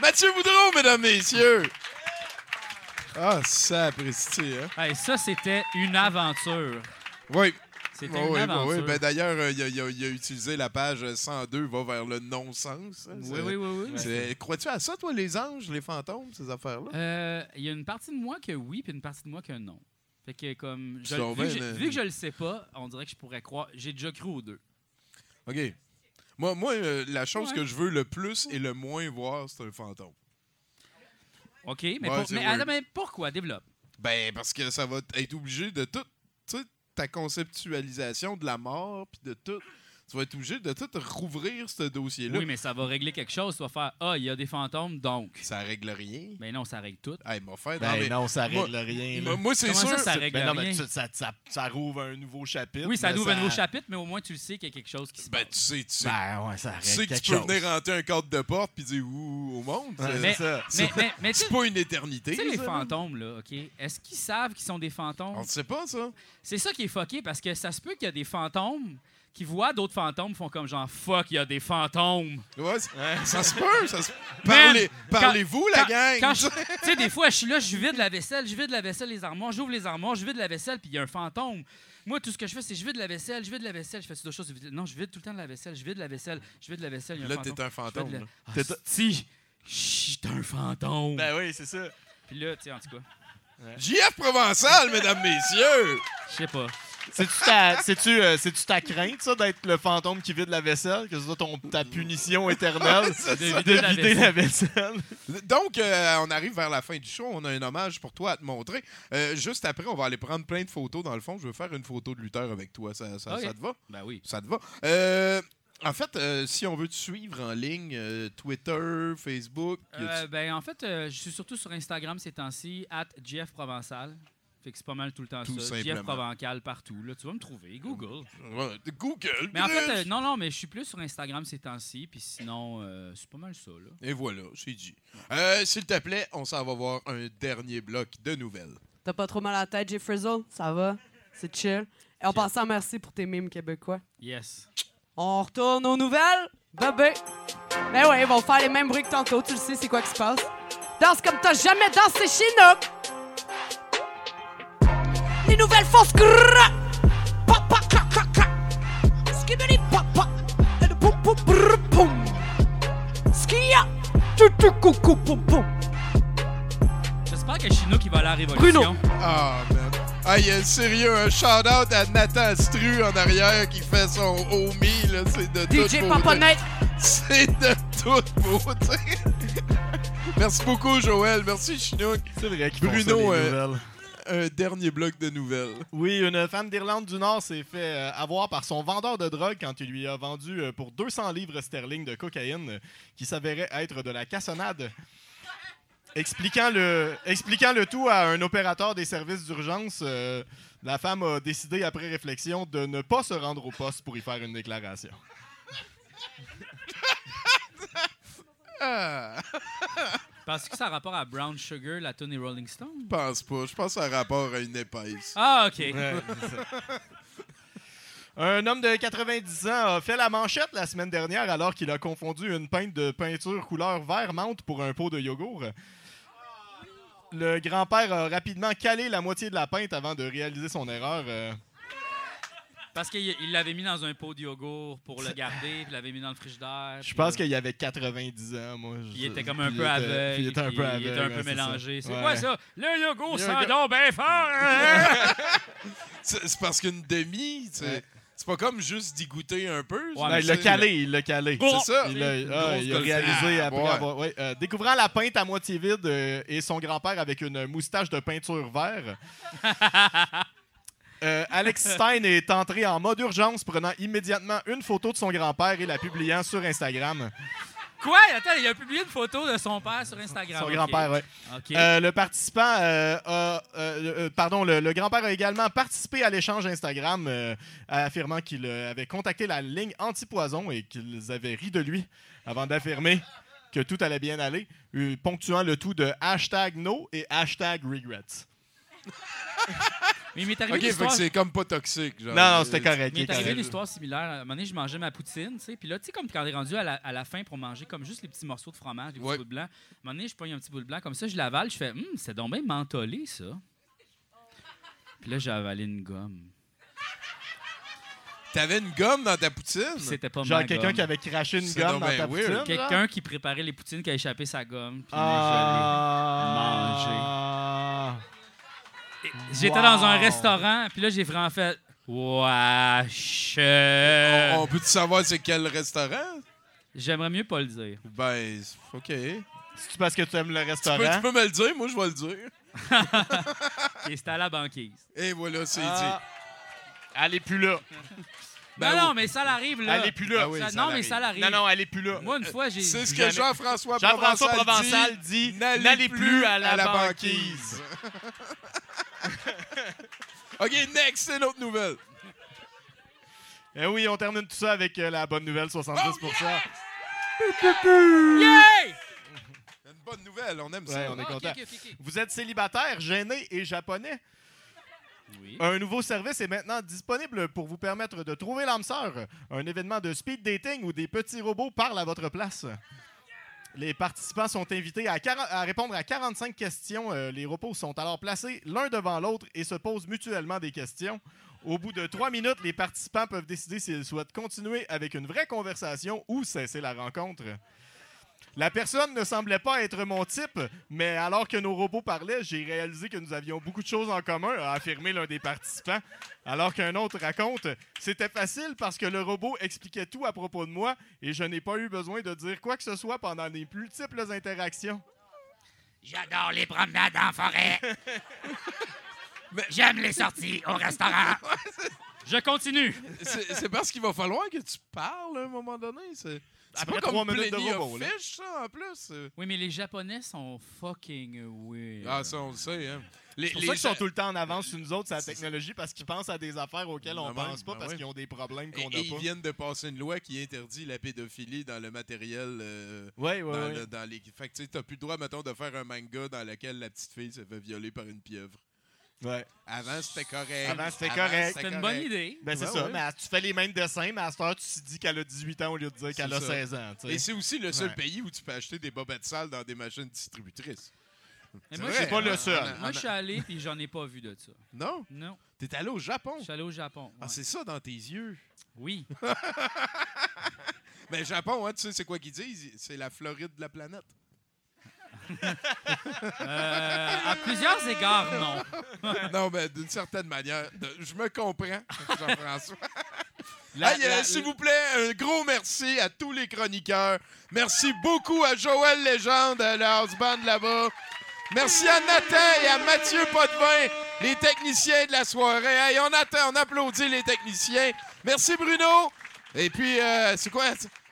Mathieu Boudreau, mesdames, messieurs! Ah, ça, précis, hein? Hey, ça, c'était une aventure. Oui. C'était oh, une oui, aventure. Oui. Ben, d'ailleurs, euh, il, a, il, a, il a utilisé la page cent deux, va vers le non-sens. Hein? Oui, oui, oui, oui. C'est... Crois-tu à ça, toi, les anges, les fantômes, ces affaires-là? Il euh, y a une partie de moi que oui, puis une partie de moi que non. Fait que, comme, je, vu, que je, vu que je le sais pas, on dirait que je pourrais croire. J'ai déjà cru aux deux. OK. Moi, moi euh, la chose ouais. que je veux le plus et le moins voir, c'est un fantôme. OK, mais, ouais, pour, mais, alors, mais pourquoi? Développe. Ben, parce que ça va être obligé de tout. Tu sais, ta conceptualisation de la mort, puis de tout. Tu vas être obligé de tout rouvrir ce dossier-là. Oui, mais ça va régler quelque chose. Tu vas faire « Ah, il y a des fantômes, donc... » Ça règle rien. Mais ben non, ça règle tout. Hey, mon frère, ben non, mais... non, ça règle moi, rien. Là. Moi, c'est Comment sûr... Ça, ça règle ben non, rien? Mais tu, ça, ça, ça rouvre un nouveau chapitre. Oui, ça rouvre ça... un nouveau chapitre, mais au moins, tu le sais qu'il y a quelque chose qui se passe. Ben, tu sais, tu sais. Ben, ouais, ça règle tu sais que tu peux chose. venir hanter un cadre de porte puis dire « Ouh, au monde! » C'est ça. C'est pas une éternité. Tu sais, les fantômes, là, OK? Est-ce qu'ils savent qu'ils sont des fantômes? On ne sait pas, ça. C'est ça qui est fucké, parce que ça se peut qu'il y a des fantômes qui voient d'autres fantômes, font comme genre « Fuck, il y a des fantômes! » Ouais, ça se peut, ça se peut. Parlez, parlez-vous, quand, la gang! Quand, quand tu sais, des fois, je suis là, je vide la vaisselle, je vide la vaisselle, les armoires, j'ouvre les armoires, je vide la vaisselle, puis il y a un fantôme. Moi, tout ce que je fais, c'est je vide la vaisselle, je vide la vaisselle, je fais d'autres choses. Non, je vide tout le temps de la vaisselle, je vide la vaisselle, je vide la vaisselle, il y a un là, fantôme. Là, t'es un fantôme. La... Ah, t'es si! Chut, t'es un fantôme! Ben oui, c'est ça. Puis là, tu sais, en tout cas... Ouais. J F Provençal, mesdames, messieurs! Je sais pas. C'est-tu ta, c'est-tu, euh, c'est-tu ta crainte, ça, d'être le fantôme qui vide la vaisselle? Que ce soit ton, ta punition éternelle de, de vider, la, vider vaisselle. la vaisselle? Donc, euh, on arrive vers la fin du show. On a un hommage pour toi à te montrer. Euh, juste après, on va aller prendre plein de photos dans le fond. Je veux faire une photo de lutteur avec toi. Ça, ça, okay. ça te va? Ben oui. Ça te va? Euh... En fait, euh, si on veut te suivre en ligne, euh, Twitter, Facebook... Euh, ben, en fait, euh, je suis surtout sur Instagram ces temps-ci, at J F Provençal. Fait que c'est pas mal tout le temps tout ça. J F Provençal partout. Là, tu vas me trouver. Google. Google! Mais en fait, euh, non, non, mais je suis plus sur Instagram ces temps-ci. Puis sinon, euh, c'est pas mal ça. Là. Et voilà, c'est dit. Euh, s'il te plaît, on s'en va voir un dernier bloc de nouvelles. T'as pas trop mal à la tête, J. Frizzle? Ça va? C'est chill. Et en passant, merci pour tes mimes québécois. Yes. On retourne aux nouvelles. Bébé. Ben ouais, ils vont faire les mêmes bruits que tantôt. Tu le sais, c'est quoi qui se passe. Danse comme t'as jamais dansé, Chinook. Les nouvelles fausses grrrr. Pop, pop, crac, crac, crac. Skibidi, pop, pop. Et le poum, poum, brrr, poum. Skia. Tutu, coucou, poum, poum. J'espère que Chinook, il va aller à la Révolution. Bruno. Ah, oh, man. Hey, euh, sérieux, un shout-out à Nathan Stru en arrière qui fait son homie, là, c'est de D J toute beauté. C'est de toute beauté. Merci beaucoup, Joël. Merci, Chinook. C'est vrai qu'il Bruno, pense à des euh, nouvelles. Un dernier bloc de nouvelles. Oui, une femme d'Irlande du Nord s'est fait avoir par son vendeur de drogue quand il lui a vendu pour deux cents livres sterling de cocaïne qui s'avérait être de la cassonade. Expliquant le, expliquant le tout à un opérateur des services d'urgence, euh, la femme a décidé, après réflexion, de ne pas se rendre au poste pour y faire une déclaration. Penses-tu que ça a rapport à Brown Sugar, la tune des Rolling Stones? Je pense pas. Je pense que ça a rapport à une épaisse. Ah, OK. Ouais, c'est ça. Un homme de quatre-vingt-dix ans a fait la manchette la semaine dernière alors qu'il a confondu une pinte de peinture couleur vert menthe pour un pot de yogourt. Le grand-père a rapidement calé la moitié de la pinte avant de réaliser son erreur. Euh... Parce qu'il l'avait mis dans un pot de yogourt pour le garder, puis l'avait mis dans le frigidaire. Je pense euh... qu'il avait quatre-vingt-dix ans, moi. Je... Il était comme un il peu était... aveugle. Il était un peu aveugle. Il était un peu ouais, mélangé. C'est, c'est ouais. quoi ça? Le yogourt sent donc bien fort! C'est parce qu'une demi, tu sais... Ouais. C'est pas comme juste d'y goûter un peu? Ouais, mais il l'a calé, il l'a calé. Oh! C'est ça? Il l'a ah, il a réalisé ah, après ouais. avoir... Ouais, euh, découvrant la pinte à moitié vide euh, et son grand-père avec une moustache de peinture vert, euh, Alex Stein est entré en mode urgence, prenant immédiatement une photo de son grand-père et la publiant sur Instagram. Quoi? Attends, il a publié une photo de son père sur Instagram. Son okay. grand-père, oui. Okay. Euh, le participant euh, a... Euh, euh, pardon, le, le grand-père a également participé à l'échange Instagram, euh, affirmant qu'il avait contacté la ligne anti-poison et qu'ils avaient ri de lui avant d'affirmer que tout allait bien aller, ponctuant le tout de hashtag no et hashtag regrets. Mais il m'est arrivé OK, l'histoire... fait que c'est comme pas toxique. Genre. Non, non, c'était correct. Il m'est arrivé une histoire similaire. À un moment donné, je mangeais ma poutine, tu sais. Puis là, tu sais, comme quand on est rendu à la, à la fin pour manger, comme juste les petits morceaux de fromage, les petits ouais. boules blancs. À un moment donné, je pogne un petit boule blanc comme ça, je l'avale, je fais hum, c'est donc bien mentholé, ça. Puis là, j'ai avalé une gomme. T'avais une gomme dans ta poutine? Puis c'était pas genre ma quelqu'un gomme. Qui avait craché une c'est gomme dans ta weird. Poutine? Quelqu'un genre? Qui préparait les poutines qui a échappé sa gomme. Puis ah... je l'ai mangé. Ah... J'étais wow. dans un restaurant, puis là, j'ai vraiment fait « Wesh! » On, on peut-tu savoir c'est quel restaurant? J'aimerais mieux pas le dire. Ben, OK. C'est-tu parce que tu aimes le restaurant? Tu peux, tu peux me le dire, moi, je vais le dire. Et c'était à la banquise. Et voilà, c'est ah. dit. Elle est plus là. Ben non, oui. non, mais ça l'arrive, là. Elle est plus là. Ah oui, ça, ça non, l'arrive. Mais ça l'arrive. Non, non, elle est plus là. Moi, une fois, j'ai... C'est ce que Jean-François, Jean-François Provençal dit. dit n'allez, n'allez plus à la, à la banquise. OK, next, c'est l'autre nouvelle. Eh oui, on termine tout ça avec euh, la bonne nouvelle soixante-dix pour cent. Oh, yes! Yeah! C'est une bonne nouvelle, on aime ouais, ça. On est oh, content. Okay, okay, okay. Vous êtes célibataire, gêné et japonais? Oui. Un nouveau service est maintenant disponible pour vous permettre de trouver l'âme sœur, un événement de speed dating où des petits robots parlent à votre place. Les participants sont invités à, quarante, à répondre à quarante-cinq questions. Euh, les robots sont alors placés l'un devant l'autre et se posent mutuellement des questions. Au bout de trois minutes, les participants peuvent décider s'ils souhaitent continuer avec une vraie conversation ou cesser la rencontre. La personne ne semblait pas être mon type, mais alors que nos robots parlaient, j'ai réalisé que nous avions beaucoup de choses en commun, a affirmé l'un des participants. Alors qu'un autre raconte, c'était facile parce que le robot expliquait tout à propos de moi et je n'ai pas eu besoin de dire quoi que ce soit pendant les multiples interactions. J'adore les promenades en forêt. J'aime les sorties au restaurant. Je continue. C'est, c'est parce qu'il va falloir que tu parles à un moment donné. C'est... C'est après pas comme Plenty of Fish, ça, en plus. Oui, mais les Japonais sont fucking weird. Ah, ça, on le sait, hein. Les, c'est pour les ça qu'ils ja... sont tout le temps en avance sur nous autres, sur la technologie, parce qu'ils pensent à des affaires auxquelles ben on ne ben pense ben pas, ben parce ben qu'ils ont des problèmes qu'on n'a pas. Et ils viennent de passer une loi qui interdit la pédophilie dans le matériel... Euh, oui, oui, dans, oui. Le, dans les... Fait que, tu sais, t'as plus le droit, mettons, de faire un manga dans lequel la petite fille se fait violer par une pieuvre. Ouais. Avant, c'était correct. Avant, c'était Avant, correct. C'était une bonne idée. Ben, c'est ouais, ça. Ouais. Mais tu fais les mêmes dessins, mais à cette heure, tu te dis qu'elle a dix-huit ans au lieu de dire qu'elle c'est a ça. seize ans. T'sais. Et c'est aussi le seul ouais. pays où tu peux acheter des bobettes sales dans des machines distributrices. Mais moi, c'est pas le seul. En, en, en, moi, je suis allé et j'en ai pas vu de ça. Non? Non. T'es allé au Japon? Je suis allé au Japon. Ouais. Ah, c'est ça dans tes yeux? Oui. Mais Japon, hein, tu sais, c'est quoi qu'ils disent? C'est la Floride de la planète. euh, à plusieurs égards, non. Non, mais d'une certaine manière, de, je me comprends, Jean-François. La, hey, la, euh, s'il vous plaît, un gros merci à tous les chroniqueurs. Merci beaucoup à Joël Legendre, le house band là-bas. Merci à Nathan et à Mathieu Boudreau, les techniciens de la soirée. Hey, on attend, on applaudit les techniciens. Merci Bruno. Et puis, euh, c'est quoi?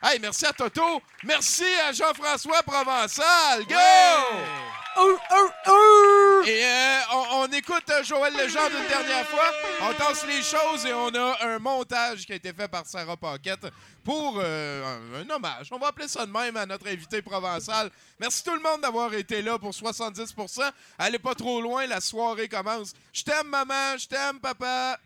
Hey, merci à Toto. Merci à Jean-François Provençal. Go! Ouais! Ouh, ouh, ouh! Et euh, on, on écoute Joël Legendre une dernière fois. On tasse les choses et on a un montage qui a été fait par Sarah Paquette pour euh, un, un hommage. On va appeler ça de même à notre invité Provençal. Merci tout le monde d'avoir été là pour soixante-dix pour cent. Allez pas trop loin, la soirée commence. Je t'aime, maman. Je t'aime, papa.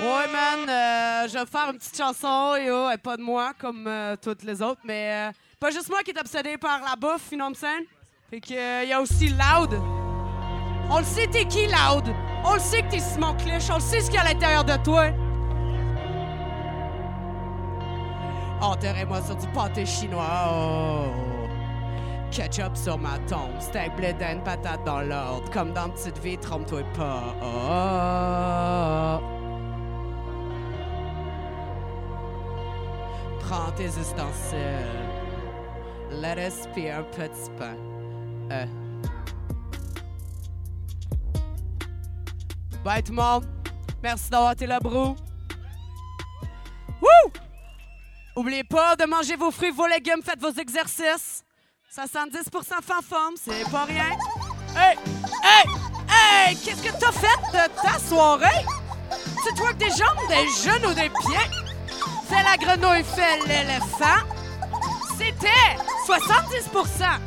Ouais, man, euh, je vais faire une petite chanson, yo, et pas de moi, comme euh, toutes les autres, mais euh, pas juste moi qui est obsédé par la bouffe, you know what I'm saying? Fait qu'il euh, y a aussi Loud. On le sait, t'es qui, Loud? On le sait que t'es Simon Clich, on le sait ce qu'il y a à l'intérieur de toi. Enterrez-moi sur du pâté chinois, oh. Ketchup sur ma tombe, steak, blé d'Inde, patate dans l'ordre. Comme dans Petite Vie, trompe-toi pas. Oh, oh, oh. Prends tes ustensiles. Lettuce pis un petit pain. Euh. Bye tout le monde. Merci d'avoir été là, bro. Woo! Oubliez pas de manger vos fruits, vos légumes, faites vos exercices. soixante-dix pour cent fanforme, c'est pas rien. Hey! Hey! Hey! Qu'est-ce que t'as fait de ta soirée? Tu twerk des jambes, des genoux ou des pieds? Fais la grenouille, fais l'éléphant. C'était soixante-dix pour cent.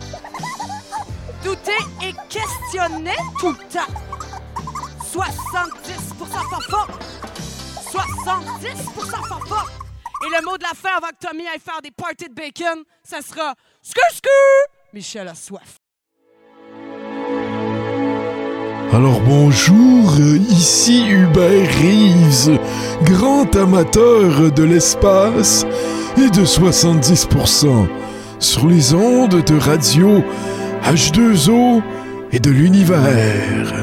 Douter et questionner tout le temps. soixante-dix pour cent fanfort. soixante-dix pour cent fanfort. Et le mot de la fin avant que Tommy aille faire des parties de bacon, ça sera scu-scu. Michel a soif. Alors bonjour, ici Hubert Reeves, grand amateur de l'espace et de soixante-dix pour cent sur les ondes de radio H deux O et de l'univers.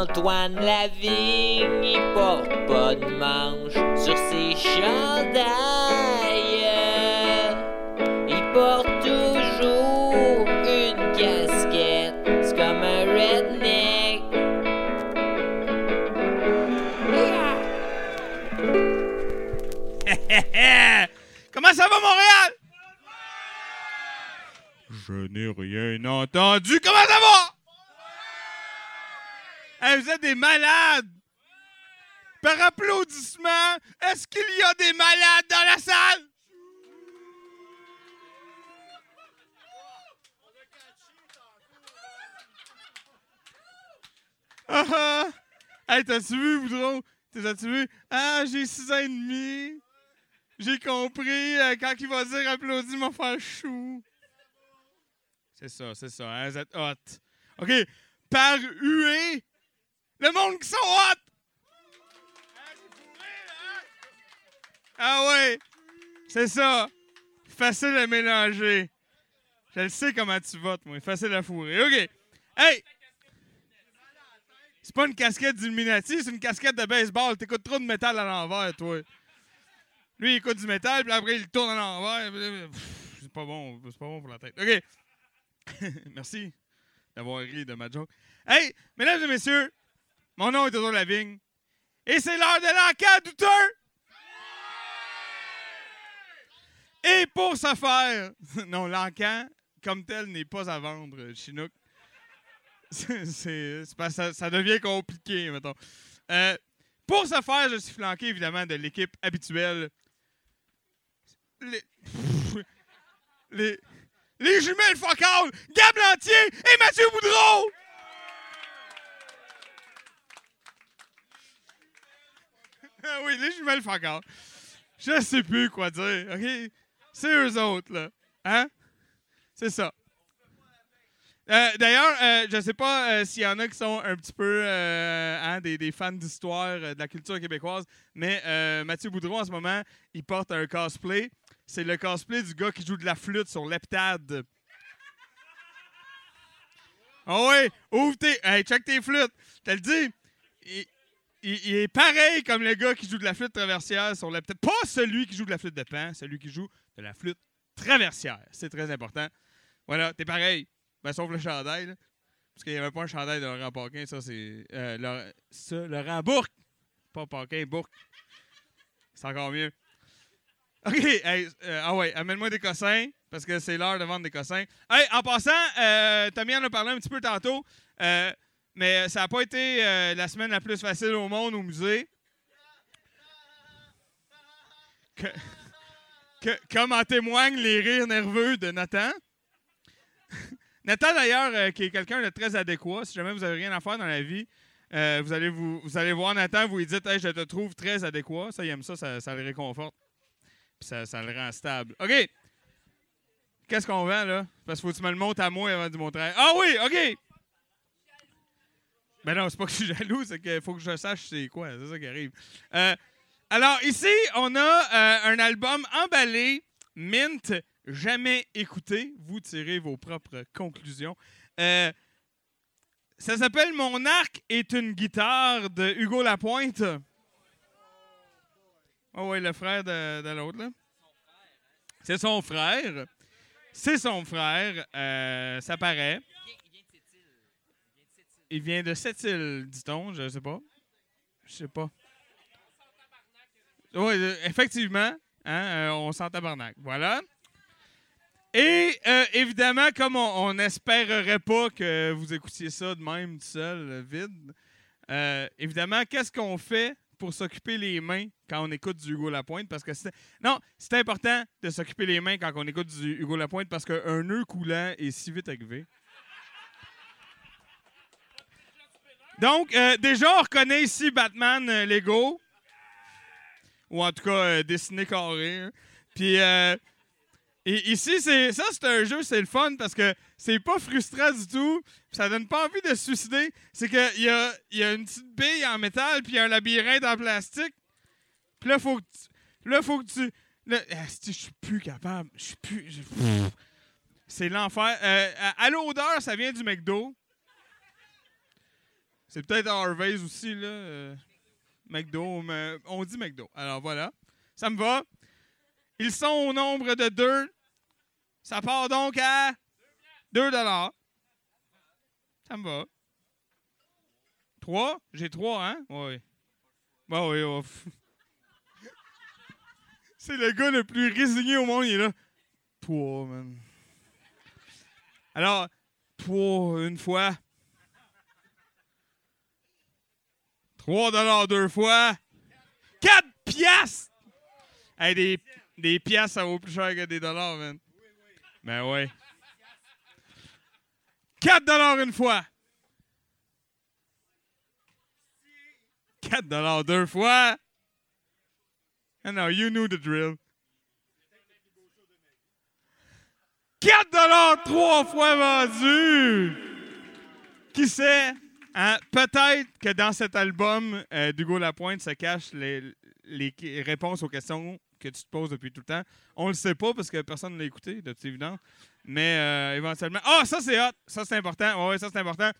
Antoine Lavigne, il porte pas de manche sur ses chandails. Il porte toujours une casquette, c'est comme un redneck. Comment ça va, Montréal? Je n'ai rien entendu. Comment ça va? Hey, vous êtes des malades! Par applaudissement, est-ce qu'il y a des malades dans la salle? Ah ah! Hey, t'as-tu vu, Boudreau? T'as-tu vu? Ah, j'ai six ans et demi. J'ai compris. Euh, quand il va dire applaudis, il va faire chou. C'est ça, c'est ça. Hein? Vous êtes hot. OK. Par huée. Le monde qui sont hot! Ah ouais! C'est ça! Facile à mélanger. Je le sais comment tu votes, moi. Facile à fourrer. OK! Hey! C'est pas une casquette d'Illuminati, c'est une casquette de baseball. T'écoutes trop de métal à l'envers, toi. Lui, il écoute du métal, puis après, il tourne à l'envers. Pff, c'est pas bon. C'est pas bon pour la tête. OK! Merci d'avoir ri de ma joke. Hey! Mesdames et messieurs, mon nom est Antoine Lavigne, et c'est l'heure de l'enquête douteuse! Et pour ce faire, non, l'enquête, comme tel, n'est pas à vendre, Chinook. C'est, c'est, c'est, ça, ça devient compliqué, mettons. Euh, pour ce faire, je suis flanqué, évidemment, de l'équipe habituelle. Les, pff, les, les jumelles focales, Gab Lantier et Mathieu Boudreau! Ah oui, les jumelles focales. Je sais plus quoi dire, OK? C'est eux autres, là. Hein? C'est ça. Euh, d'ailleurs, euh, je sais pas euh, s'il y en a qui sont un petit peu euh, hein, des, des fans d'histoire, euh, de la culture québécoise, mais euh, Mathieu Boudreau, en ce moment, il porte un cosplay. C'est le cosplay du gars qui joue de la flûte sur l'heptade. Oh oui! Ouvre tes... Hey, check tes flûtes! T'as le dit? Il... Il, il est pareil comme le gars qui joue de la flûte traversière sur la... Pas celui qui joue de la flûte de pan, celui qui joue de la flûte traversière. C'est très important. Voilà, t'es pareil. Ben, sauf le chandail, là. Parce qu'il n'y avait pas un chandail de Laurent Paquin, ça, c'est... Euh, Laurent, ça, Laurent Bourque. Pas Paquin, Bourque. C'est encore mieux. OK, hey, euh, ah ouais, amène-moi des cossins, parce que c'est l'heure de vendre des cossins. Hey, en passant, euh, Tommy en a parlé un petit peu tantôt. Euh... Mais ça n'a pas été euh, la semaine la plus facile au monde au musée. Que, que, comme en témoignent les rires nerveux de Nathan. Nathan, d'ailleurs, euh, qui est quelqu'un de très adéquat. Si jamais vous n'avez rien à faire dans la vie, euh, vous, allez vous, vous allez voir Nathan, vous lui dites hey, « je te trouve très adéquat ». Ça, il aime ça, ça, ça le réconforte. Puis ça, ça le rend stable. OK. Qu'est-ce qu'on vend, là? Parce qu'il faut que tu me le montes à moi avant de montrer. Ah oui, OK. Ben non, c'est pas que je suis jaloux, c'est qu'il faut que je sache c'est quoi, c'est ça qui arrive. Euh, alors ici, on a euh, un album emballé, mint, jamais écouté. Vous tirez vos propres conclusions. Euh, Ça s'appelle « Mon arc est une guitare » de Hugo Lapointe. Oh oui, le frère de, de l'autre, là. C'est son frère. C'est son frère. Euh, ça paraît. Il vient de Sept-Îles, dit-on. Je sais pas. Je sais pas. Oui, effectivement. Hein, euh, on sent tabarnak. Voilà. Et euh, évidemment, comme on n'espérerait pas que vous écoutiez ça de même, tout seul, vide, euh, évidemment, qu'est-ce qu'on fait pour s'occuper les mains quand on écoute du Hugo Lapointe? Parce que c'est... Non, c'est important de s'occuper les mains quand on écoute du Hugo Lapointe parce qu'un nœud coulant est si vite arrivé. Donc, euh, déjà, on reconnaît ici Batman euh, Lego. Ou en tout cas, euh, dessiné carré. Hein. Puis... Euh, Et ici, c'est, ça, c'est un jeu, c'est le fun parce que c'est pas frustrant du tout. Ça donne pas envie de se suicider. C'est qu'il y a, y a une petite bille en métal puis un labyrinthe en plastique. Puis là, faut que tu. Là, faut que tu. Là, je suis plus capable. Je suis plus. J'suis... C'est l'enfer. Euh, à l'odeur, ça vient du McDo. C'est peut-être Harvey's aussi, là. Euh, McDo. Mais on dit McDo. Alors voilà. Ça me va. Ils sont au nombre de deux. Ça part donc à deux dollars. Ça me va. trois? J'ai trois, hein? Oui. Bah oui, oh. C'est le gars le plus résigné au monde. Il est là. trois, man. Alors, trois une fois. trois dollars deux fois. quatre piastres! Hey, des, des piastres, ça vaut plus cher que des dollars, man. Ben ouais. quatre dollars une fois. quatre dollars deux fois. And now you knew the drill. quatre dollars trois fois vendu. Qui sait? Hein? Peut-être que dans cet album euh, d'Hugo Lapointe se cachent les, les réponses aux questions que tu te poses depuis tout le temps. On ne le sait pas parce que personne ne l'a écouté, de toute évidence. Mais euh, éventuellement... Ah, oh, ça, c'est hot! Ça, c'est important. Oui, ça, c'est important.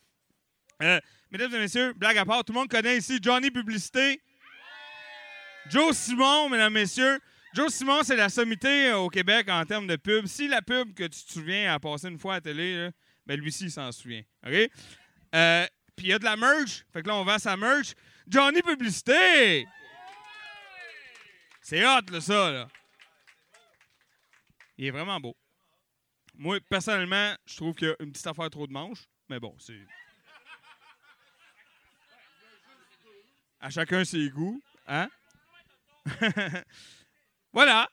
Euh, mesdames et messieurs, blague à part, tout le monde connaît ici Johnny Publicité. Joe Simon, mesdames et messieurs. Joe Simon, c'est la sommité au Québec en termes de pub. Si la pub que tu te souviens a passé une fois à la télé, là, ben lui-ci, il s'en souvient. OK? Euh, Puis il y a de la merch. Fait que là, on vend sa merch. Johnny Publicité! C'est hot, là, ça, là. Il est vraiment beau. Moi, personnellement, je trouve qu'il y a une petite affaire trop de manches, mais bon, c'est... À chacun ses goûts, hein? Voilà.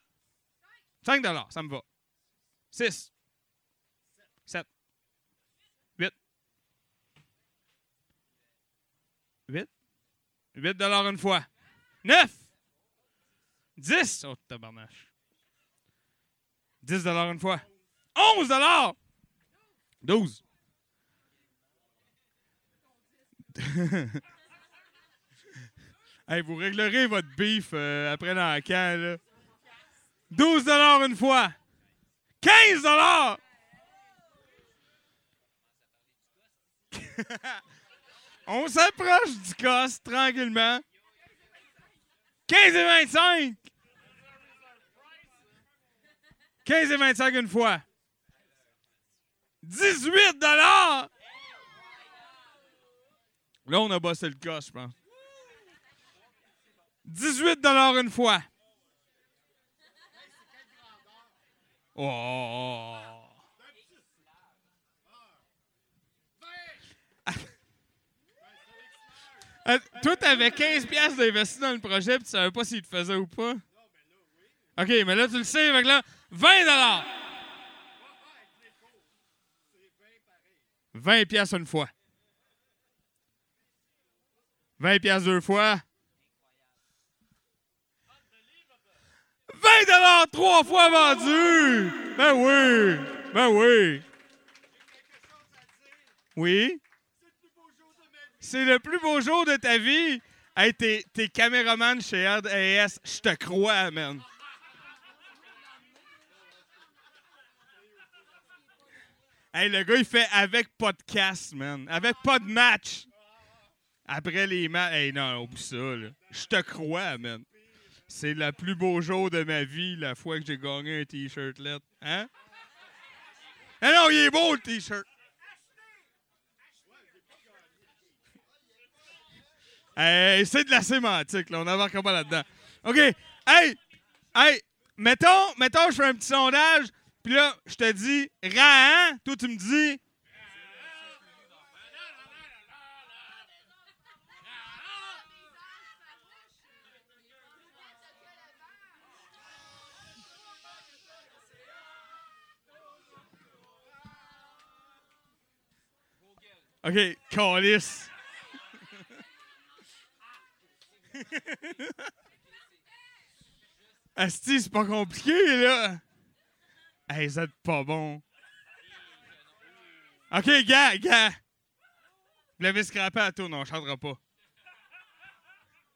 cinq dollars, ça me va. six. sept. huit. huit. huit dollars une fois. neuf. dix! Oh, tabarnache. dix dollars une fois. onze dollars! douze! Hey, vous réglerez votre beef euh, après dans le camp, là. douze dollars une fois. quinze dollars! On s'approche du cost tranquillement. quinze et vingt-cinq! quinze et vingt-cinq une fois. dix-huit dollars! Là, on a bossé le gosse, je pense. dix-huit dollars une fois. Oh! Euh, toi, t'avais quinze piastres d'investi dans le projet, puis tu savais pas s'il te faisait ou pas. OK, mais là, tu le sais, fait que là, vingt dollars! vingt piastres une fois. vingt piastres deux fois. vingt dollars trois fois vendu! Ben oui! Ben oui! Oui? C'est le plus beau jour de ta vie. Hey, t'es, t'es caméraman chez R D S. Je te crois, man. Hey, le gars, il fait avec podcast, man. Avec pas de match. Après les matchs. Hey, non, oublie ça, là. Je te crois, man. C'est le plus beau jour de ma vie, la fois que j'ai gagné un T-shirt lettre. Hein? Ah non, il est beau, le T-shirt. Hey, c'est de la sémantique, là. On n'embarque pas là-dedans. OK. Hey! Hey! Mettons, mettons, je fais un petit sondage, puis là, je te dis « Rahan », toi, tu me dis... OK, calice. Asti, c'est pas compliqué, là. Hey, vous êtes pas bon. OK, gars, gars. Vous l'avez scrappé à tout, non, on chantera pas.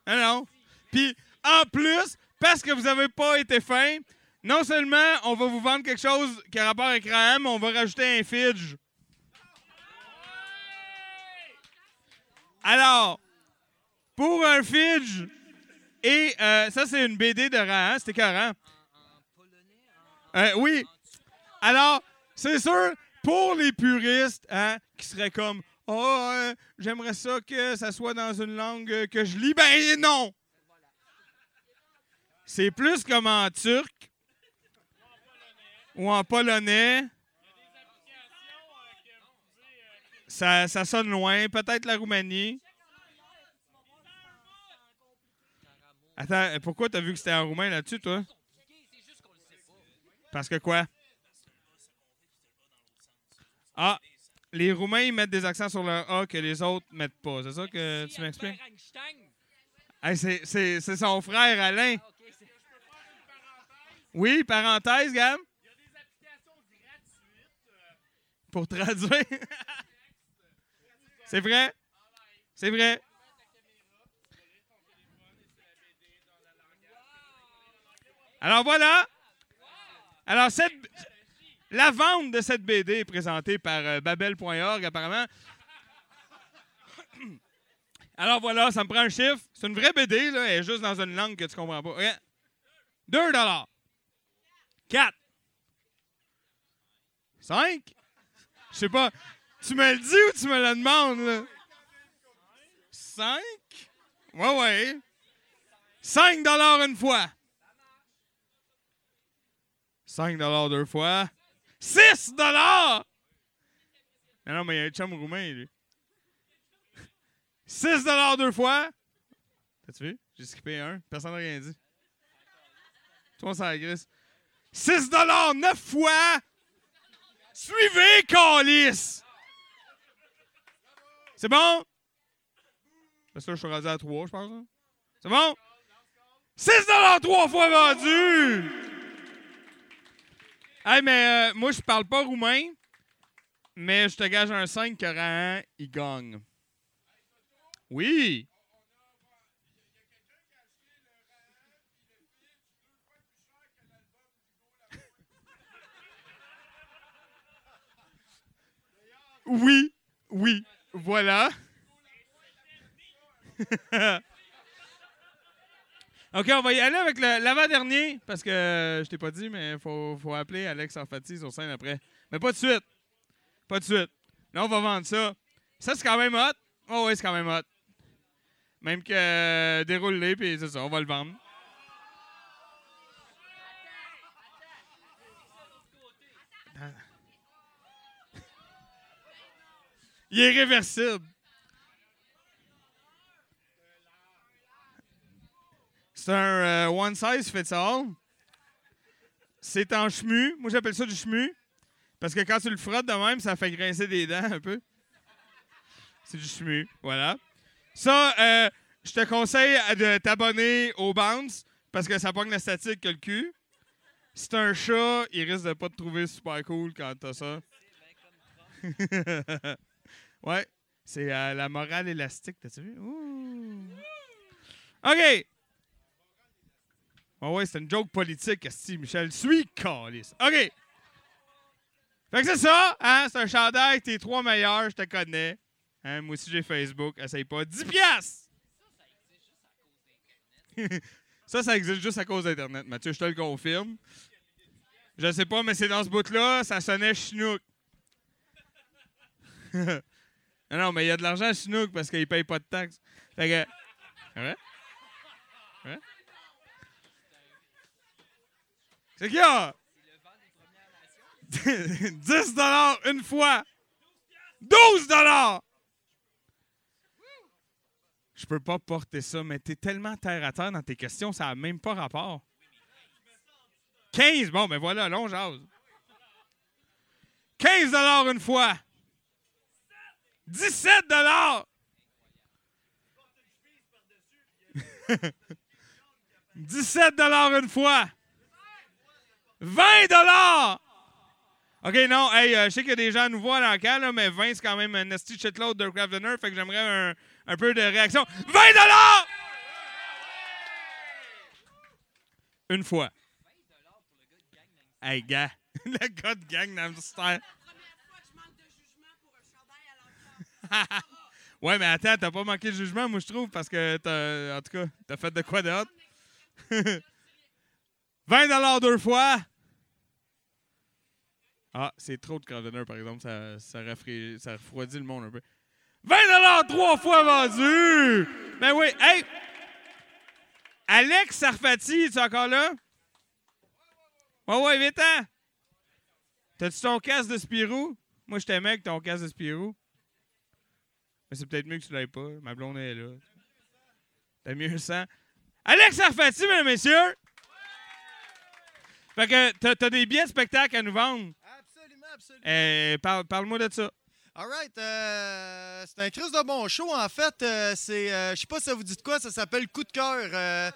Ah non. Puis, en plus, parce que vous avez pas été fin, non seulement on va vous vendre quelque chose qui a rapport avec Graham, mais on va rajouter un fidge. Alors, pour un fidge... Et euh, ça, c'est une B D de Rahan, c'était écœurant. Euh, oui. Alors, c'est sûr, pour les puristes, hein, qui seraient comme « Oh, euh, j'aimerais ça que ça soit dans une langue que je lis. » Ben non! C'est plus comme en turc ou en polonais. Ça, ça sonne loin, peut-être la Roumanie. Attends, pourquoi t'as vu que c'était en roumain là-dessus, toi? Parce que quoi? Ah, les Roumains, ils mettent des accents sur leur A que les autres mettent pas. C'est ça que tu m'expliques? Hey, c'est, c'est, c'est son frère, Alain. Oui, parenthèse, Gab. Il y a des applications gratuites. Pour traduire. C'est vrai? C'est vrai. Alors voilà. Alors cette la vente de cette B D est présentée par euh, babel point org apparemment. Alors voilà, ça me prend un chiffre. C'est une vraie B D là, elle est juste dans une langue que tu comprends pas. Ouais. deux dollars. quatre. cinq. Je sais pas, tu me le dis ou tu me le demandes là? cinq. Ouais ouais. cinq dollars une fois. cinq dollars deux fois. six dollars! Mais non, mais il y a un chum roumain, lui. six dollars deux fois. T'as-tu vu? J'ai skippé un. Personne n'a rien dit. Toi, ça agresse. six dollars neuf fois! Suivez, calice! C'est bon? Parce que là, je suis rendu à trois, je pense. C'est bon? six dollars trois fois vendu! Hey, mais euh, moi, je parle pas roumain, mais je te gage un cinq que Rahan, il gagne. Oui! Oui, oui, voilà. OK, on va y aller avec le, l'avant-dernier, parce que euh, je t'ai pas dit, mais il faut, faut appeler Alex Sarfati sur scène après. Mais pas de suite. Pas de suite. Là, on va vendre ça. Ça, c'est quand même hot. Oh oui, c'est quand même hot. Même que euh, déroule-les, puis c'est ça, on va le vendre. Il est réversible. C'est un euh, one size fits all. C'est en chemu. Moi, j'appelle ça du chemu. Parce que quand tu le frottes de même, ça fait grincer des dents un peu. C'est du chemu. Voilà. Ça, euh, je te conseille de t'abonner au Bounce parce que ça pogne la statique que le cul. Si t'as un chat, il risque de pas te trouver super cool quand t'as ça. Ouais. C'est euh, la morale élastique. T'as-tu vu? Ouh. OK. Oh ouais, c'est une joke politique, asti, Michel. Suis, calice. OK. Fait que c'est ça, hein? C'est un chandail avec tes trois meilleurs, je te connais. Hein? Moi aussi, j'ai Facebook. Essaye pas. dix piastres! Ça, ça existe juste à cause d'Internet, Mathieu, je te le confirme. Je sais pas, mais c'est dans ce bout-là, ça sonnait Chinook. Non, mais il y a de l'argent à Chinook parce qu'il paye pas de taxes. Fait que... Ouais? Ouais? C'est qu'il y a... dix dollars une fois. douze dollars! Je peux pas porter ça, mais t'es tellement terre à terre dans tes questions, ça n'a même pas rapport. quinze, bon, ben voilà, long jase. quinze dollars une fois. dix-sept dollars! dix-sept dollars une fois. vingt dollars! OK, non, hey, euh, je sais qu'il y a des gens à nous voir dans le camp, là, mais vingt, c'est quand même un nasty shitload de Craft Dinner, fait que j'aimerais un, un peu de réaction. vingt dollars! Une fois. Hey, gars, le gars de Gangnam Style. Ouais, mais attends, t'as pas manqué de jugement, moi, je trouve, parce que, t'as, en tout cas, t'as fait de quoi d'autre? vingt dollars deux fois. Ah, c'est trop de conteneurs, par exemple. Ça, ça, rafraî... ça refroidit le monde un peu. vingt dollars trois fois vendu! Ben oui, hey! Alex Sarfati, es-tu encore là? Ouais, ouais, vite, hein? T'as-tu ton casque de Spirou? Moi, je t'aimais avec ton casque de Spirou. Mais c'est peut-être mieux que tu l'aies pas. Ma blonde est là. T'as mieux ça. Alex Sarfati, mesdames et messieurs! Fait que t'as, t'as des billets de spectacle à nous vendre. Absolument, absolument. Euh, parle, parle-moi de ça. All right. Euh, c'est un crisse de bon show, en fait. Euh, c'est, euh, je sais pas si ça vous dit de quoi, ça s'appelle Coup de cœur. Euh,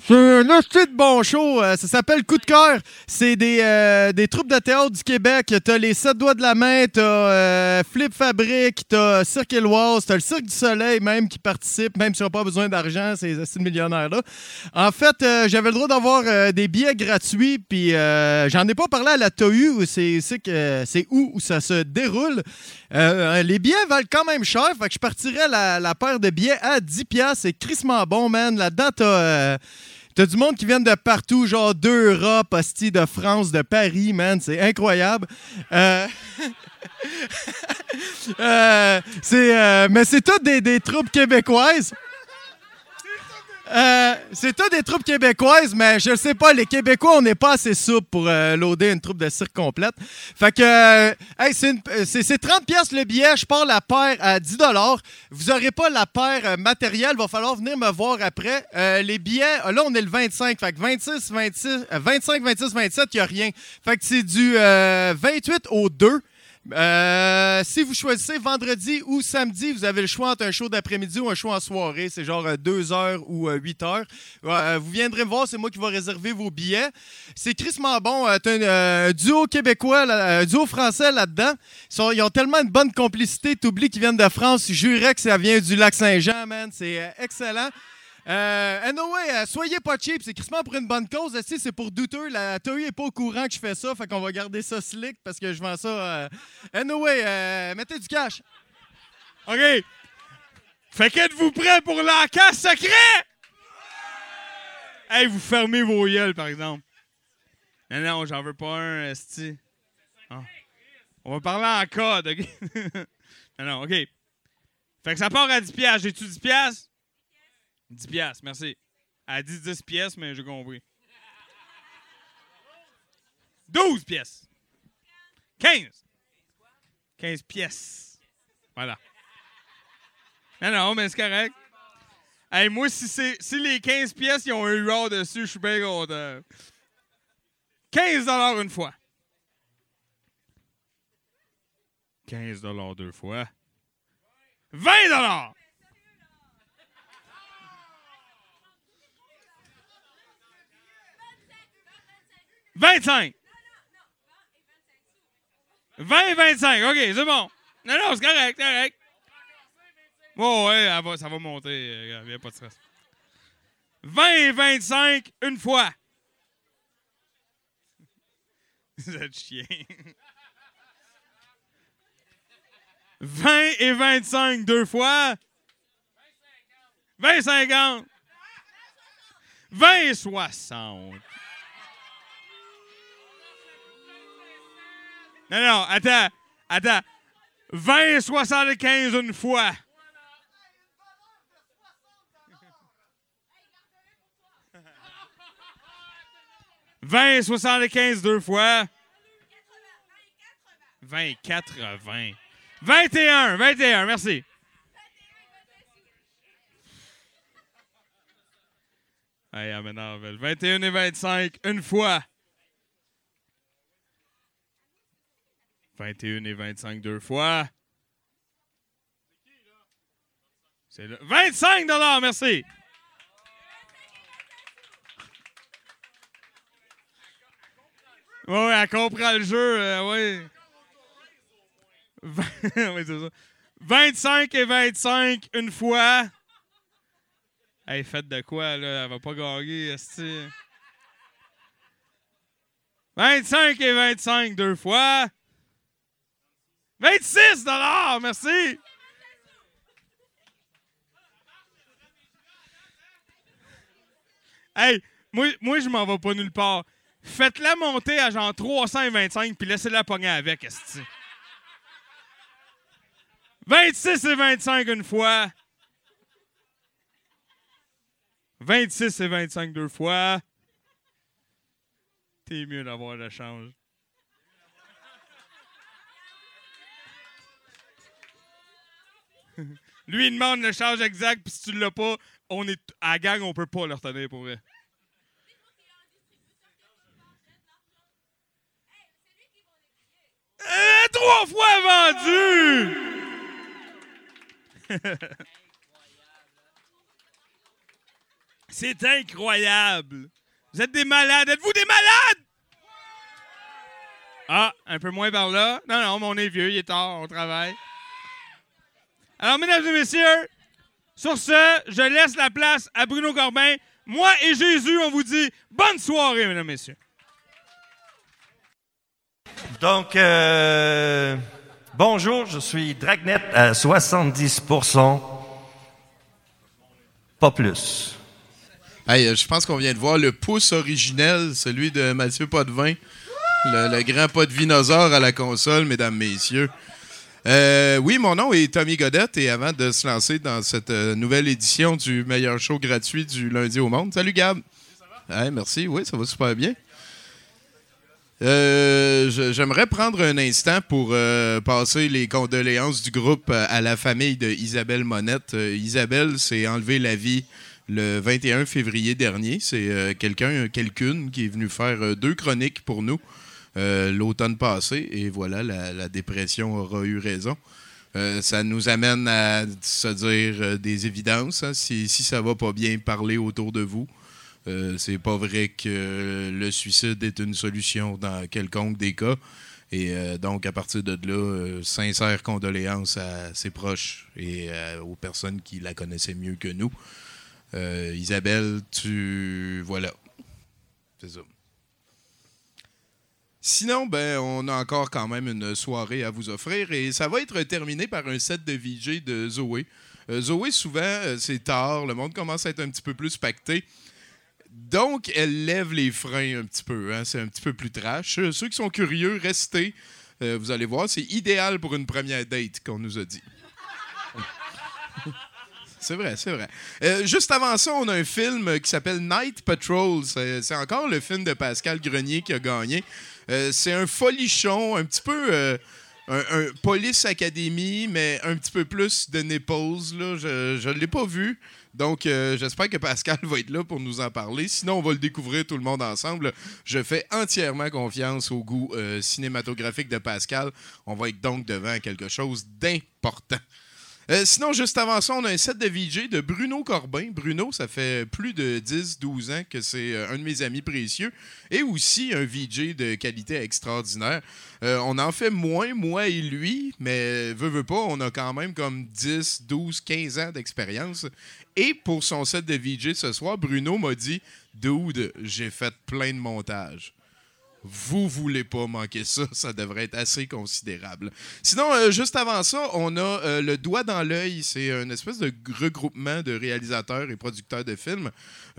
c'est un astuce de bon show. Euh, ça s'appelle Coup de cœur. C'est des, euh, des troupes de théâtre du Québec. T'as les sept doigts de la main, t'as euh, Flip Fabrique, t'as Cirque Éloise, t'as le Cirque du Soleil même qui participe, même s'ils n'ont pas besoin d'argent, ces, ces millionnaires-là. En fait, euh, j'avais le droit d'avoir euh, des billets gratuits, puis euh, j'en ai pas parlé à la T O U, où c'est, c'est, que, c'est où, où ça se déroule. Euh, les billets valent quand même cher, fait que je partirais la, la paire de billets à dix piastres. C'est crissement bon, man. Là-dedans, t'as... Euh, T'as du monde qui vient de partout, genre d'Europe, hostie, de France, de Paris, man, c'est incroyable. Euh... euh, c'est, euh... Mais c'est toutes des, des troupes québécoises. Euh, c'est toutes des troupes québécoises, mais je sais pas, les Québécois, on n'est pas assez souples pour euh, loader une troupe de cirque complète. Fait que, euh, hey, c'est, une, c'est, c'est trente dollars le billet, je pars la paire à dix dollars. Vous aurez pas la paire matérielle, va falloir venir me voir après. Euh, les billets, là, on est le vingt-cinq, fait que vingt-six, vingt-six, vingt-cinq, vingt-six, vingt-sept, il n'y a rien. Fait que c'est du euh, vingt-huit au deux. Euh, si vous choisissez vendredi ou samedi, vous avez le choix entre un show d'après-midi ou un show en soirée. C'est genre deux heures ou huit heures. Euh, vous viendrez me voir, c'est moi qui vais réserver vos billets. C'est crissement bon. Euh, t'as un euh, duo québécois, là, un duo français là-dedans. Ils, sont, ils ont tellement une bonne complicité. T'oublies qu'ils viennent de France. Je jurais que ça vient du lac Saint-Jean, man. C'est euh, excellent. Euh, anyway, euh, soyez pas cheap, c'est crissement pour une bonne cause. Ici, c'est pour douteux. La T A U est pas au courant que je fais ça, fait qu'on va garder ça slick parce que je vends ça. Euh... Anyway, euh, mettez du cash. OK. Fait qu'êtes-vous prêts pour l'enquête secret? Hey, vous fermez vos gueules, par exemple. Non, non, j'en veux pas un, esti. Oh. On va parler en code, OK? Non, non, OK. Fait que ça part à dix dollars. J'ai-tu dix dollars? dix dollars, merci. Elle a dit dix pièces, mais j'ai compris. douze pièces. quinze. quinze pièces. Voilà. Non, non, mais c'est correct. Hey, moi, si, c'est, si les quinze pièces, ils ont un U R dessus, je suis bien content. quinze dollars une fois. quinze dollars deux fois. vingt dollars. vingt-cinq! vingt, vingt-cinq, OK, c'est bon. Non, non, c'est correct, correct. Bon, oh, ouais, va, ça va monter, il n'y a pas de stress. vingt et vingt-cinq, une fois. Vous êtes chiens. vingt et vingt-cinq deux fois. vingt cinquante vingt soixante Non, non, attends, attends. vingt soixante-quinze une fois. vingt soixante-quinze deux fois. vingt quatre-vingts vingt et un, vingt et un, merci. Allez, amène en ville. vingt et un et vingt-cinq, une fois. vingt et un et vingt-cinq, deux fois. C'est le... vingt-cinq dollars merci. Oui, ouais, elle comprend le jeu, euh, oui. Oui, c'est ça. vingt-cinq et vingt-cinq, une fois. Hey, faites de quoi, là? Elle va pas gagner, esti. vingt-cinq et vingt-cinq, deux fois. vingt-six dollars merci. Hey, moi, moi je m'en vais pas nulle part. Faites-la monter à genre trois cent vingt-cinq puis laissez-la pogner avec, esti. vingt-six et vingt-cinq une fois. vingt-six et vingt-cinq deux fois. T'es mieux d'avoir le change. Lui, il demande le change exact, puis si tu l'as pas, on est à la gang, on peut pas le retenir pour vrai. Euh, trois fois vendu! C'est incroyable. Vous êtes des malades. Êtes-vous des malades? Ah, un peu moins par là. Non, non, mais on est vieux, il est tard, on travaille. Alors, mesdames et messieurs, sur ce, je laisse la place à Bruno Corbin. Moi et Jésus, on vous dit bonne soirée, mesdames et messieurs. Donc, euh... bonjour, je suis Dragnet à soixante-dix pour cent pas plus. Hey, je pense qu'on vient de voir le pouce originel, celui de Mathieu Potvin, le, le grand Potvinosaure à la console, mesdames, messieurs. Euh, oui, mon nom est Tommy Godette et avant de se lancer dans cette nouvelle édition du meilleur show gratuit du lundi au monde, salut Gab. Ça va? Hey, merci, oui, ça va super bien. Euh, je, j'aimerais prendre un instant pour euh, passer les condoléances du groupe à, à la famille de Isabelle Monette. Euh, Isabelle s'est enlevée la vie le vingt et un février dernier. C'est euh, quelqu'un, quelqu'une qui est venue faire euh, deux chroniques pour nous euh, l'automne passé. Et voilà, la, la dépression aura eu raison. Euh, ça nous amène à se dire euh, des évidences. Hein, si, si ça va pas bien, parlez autour de vous. Euh, c'est pas vrai que euh, le suicide est une solution dans quelconque des cas. Et euh, donc, à partir de là, euh, sincères condoléances à ses proches et euh, aux personnes qui la connaissaient mieux que nous. Euh, Isabelle, tu... Voilà. C'est ça. Sinon, ben, on a encore quand même une soirée à vous offrir et ça va être terminé par un set de V J de Zoé. Euh, Zoé, souvent, euh, c'est tard. Le monde commence à être un petit peu plus pacté. Donc, elle lève les freins un petit peu. Hein? C'est un petit peu plus trash. Euh, ceux qui sont curieux, restez. Euh, vous allez voir, c'est idéal pour une première date qu'on nous a dit. C'est vrai, c'est vrai. Euh, juste avant ça, on a un film qui s'appelle Night Patrol. C'est, c'est encore le film de Pascal Grenier qui a gagné. Euh, c'est un folichon, un petit peu... Euh, Un, un Police Academy, mais un petit peu plus de Nipples, là. Je ne l'ai pas vu, donc euh, j'espère que Pascal va être là pour nous en parler. Sinon, on va le découvrir tout le monde ensemble. Je fais entièrement confiance au goût euh, cinématographique de Pascal. On va être donc devant quelque chose d'important. Euh, sinon, juste avant ça, on a un set de V J de Bruno Corbin. Bruno, ça fait plus de dix douze ans que c'est un de mes amis précieux et aussi un V J de qualité extraordinaire. Euh, on en fait moins, moi et lui, mais veut, veut pas, on a quand même comme dix, douze, quinze ans d'expérience. Et pour son set de V J ce soir, Bruno m'a dit « Dude, j'ai fait plein de montages ». Vous voulez pas manquer ça, ça devrait être assez considérable. Sinon, euh, juste avant ça, on a euh, Le Doigt dans l'œil. C'est une espèce de regroupement de réalisateurs et producteurs de films.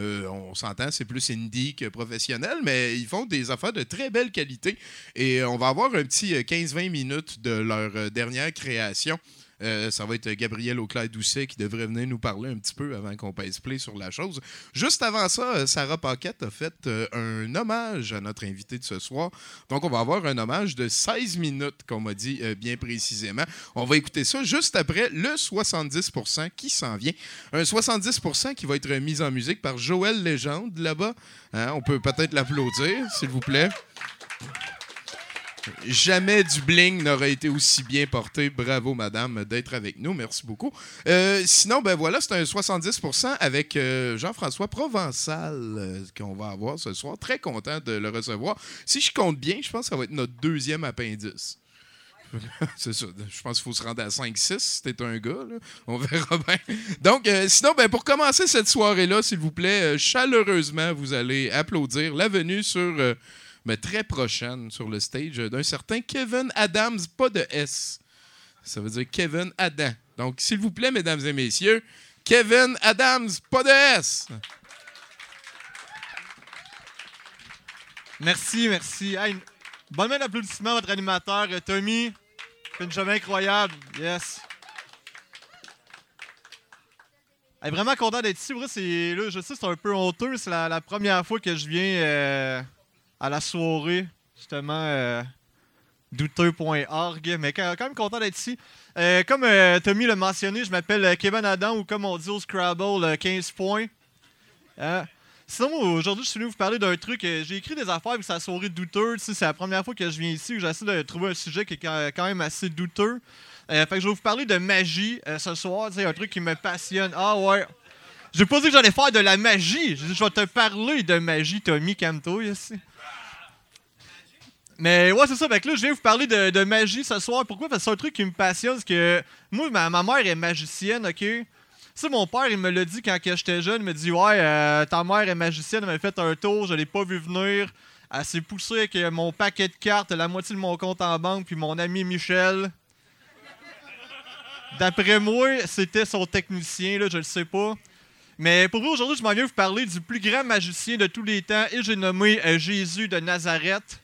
Euh, on s'entend, c'est plus indie que professionnel, mais ils font des affaires de très belle qualité. Et on va avoir un petit quinze vingt minutes de leur dernière création. Euh, ça va être Gabriel Auclair-Doucet qui devrait venir nous parler un petit peu avant qu'on pèse play sur la chose. Juste avant ça, Sarah Paquette a fait un hommage à notre invité de ce soir. Donc, on va avoir un hommage de seize minutes, qu'on m'a dit bien précisément. On va écouter ça juste après le soixante-dix pour cent qui s'en vient. Un soixante-dix pour cent qui va être mis en musique par Joël Legendre, là-bas. Hein, on peut peut-être l'applaudir, s'il vous plaît. Jamais du bling n'aurait été aussi bien porté. Bravo, madame, d'être avec nous. Merci beaucoup. Euh, sinon, ben voilà, c'est un soixante-dix pour cent avec euh, Jean-François Provençal euh, qu'on va avoir ce soir. Très content de le recevoir. Si je compte bien, je pense que ça va être notre deuxième appendice. C'est ça. Je pense qu'il faut se rendre à cinq six si t'es un gars. Là. On verra bien. Donc, euh, sinon, ben, pour commencer cette soirée-là, s'il vous plaît, euh, chaleureusement, vous allez applaudir la venue sur... Euh, mais très prochaine sur le stage d'un certain Kevin Adams, pas de S. Ça veut dire Kevin Adam. Donc, s'il vous plaît, mesdames et messieurs, Kevin Adams, pas de S. Merci, merci. Hey, bonne main d'applaudissement à votre animateur, Tommy. Fait une journée incroyable. Yes. Hey, vraiment content d'être ici. C'est, là, je sais, c'est un peu honteux. C'est la, la première fois que je viens... Euh, à la soirée, justement, euh, douteux point org. Mais quand même content d'être ici. Euh, comme euh, Tommy l'a mentionné, je m'appelle Kevin Adam, ou comme on dit au Scrabble, quinze points. Euh, sinon, aujourd'hui, je suis venu vous parler d'un truc. J'ai écrit des affaires, puis c'est la soirée douteuse. Tu sais, c'est la première fois que je viens ici, où j'essaie de trouver un sujet qui est quand même assez douteux. Euh, fait que je vais vous parler de magie euh, ce soir. Tu sais, un truc qui me passionne. Ah ouais! J'ai pas dit que j'allais faire de la magie. J'ai dit, je vais te parler de magie, Tommy, calme-toi ici. Mais ouais, c'est ça. Fait que là, je viens vous parler de, de magie ce soir. Pourquoi? Parce que c'est un truc qui me passionne. Parce que moi, ma, ma mère est magicienne, OK? Ça, mon père, il me l'a dit quand j'étais jeune. Il me dit, ouais, euh, ta mère est magicienne. Elle m'a fait un tour. Je l'ai pas vu venir. Elle s'est poussée avec mon paquet de cartes, la moitié de mon compte en banque, puis mon ami Michel. D'après moi, c'était son technicien, là, je le sais pas. Mais pour vous, aujourd'hui, je m'en viens vous parler du plus grand magicien de tous les temps. Et j'ai nommé euh, Jésus de Nazareth.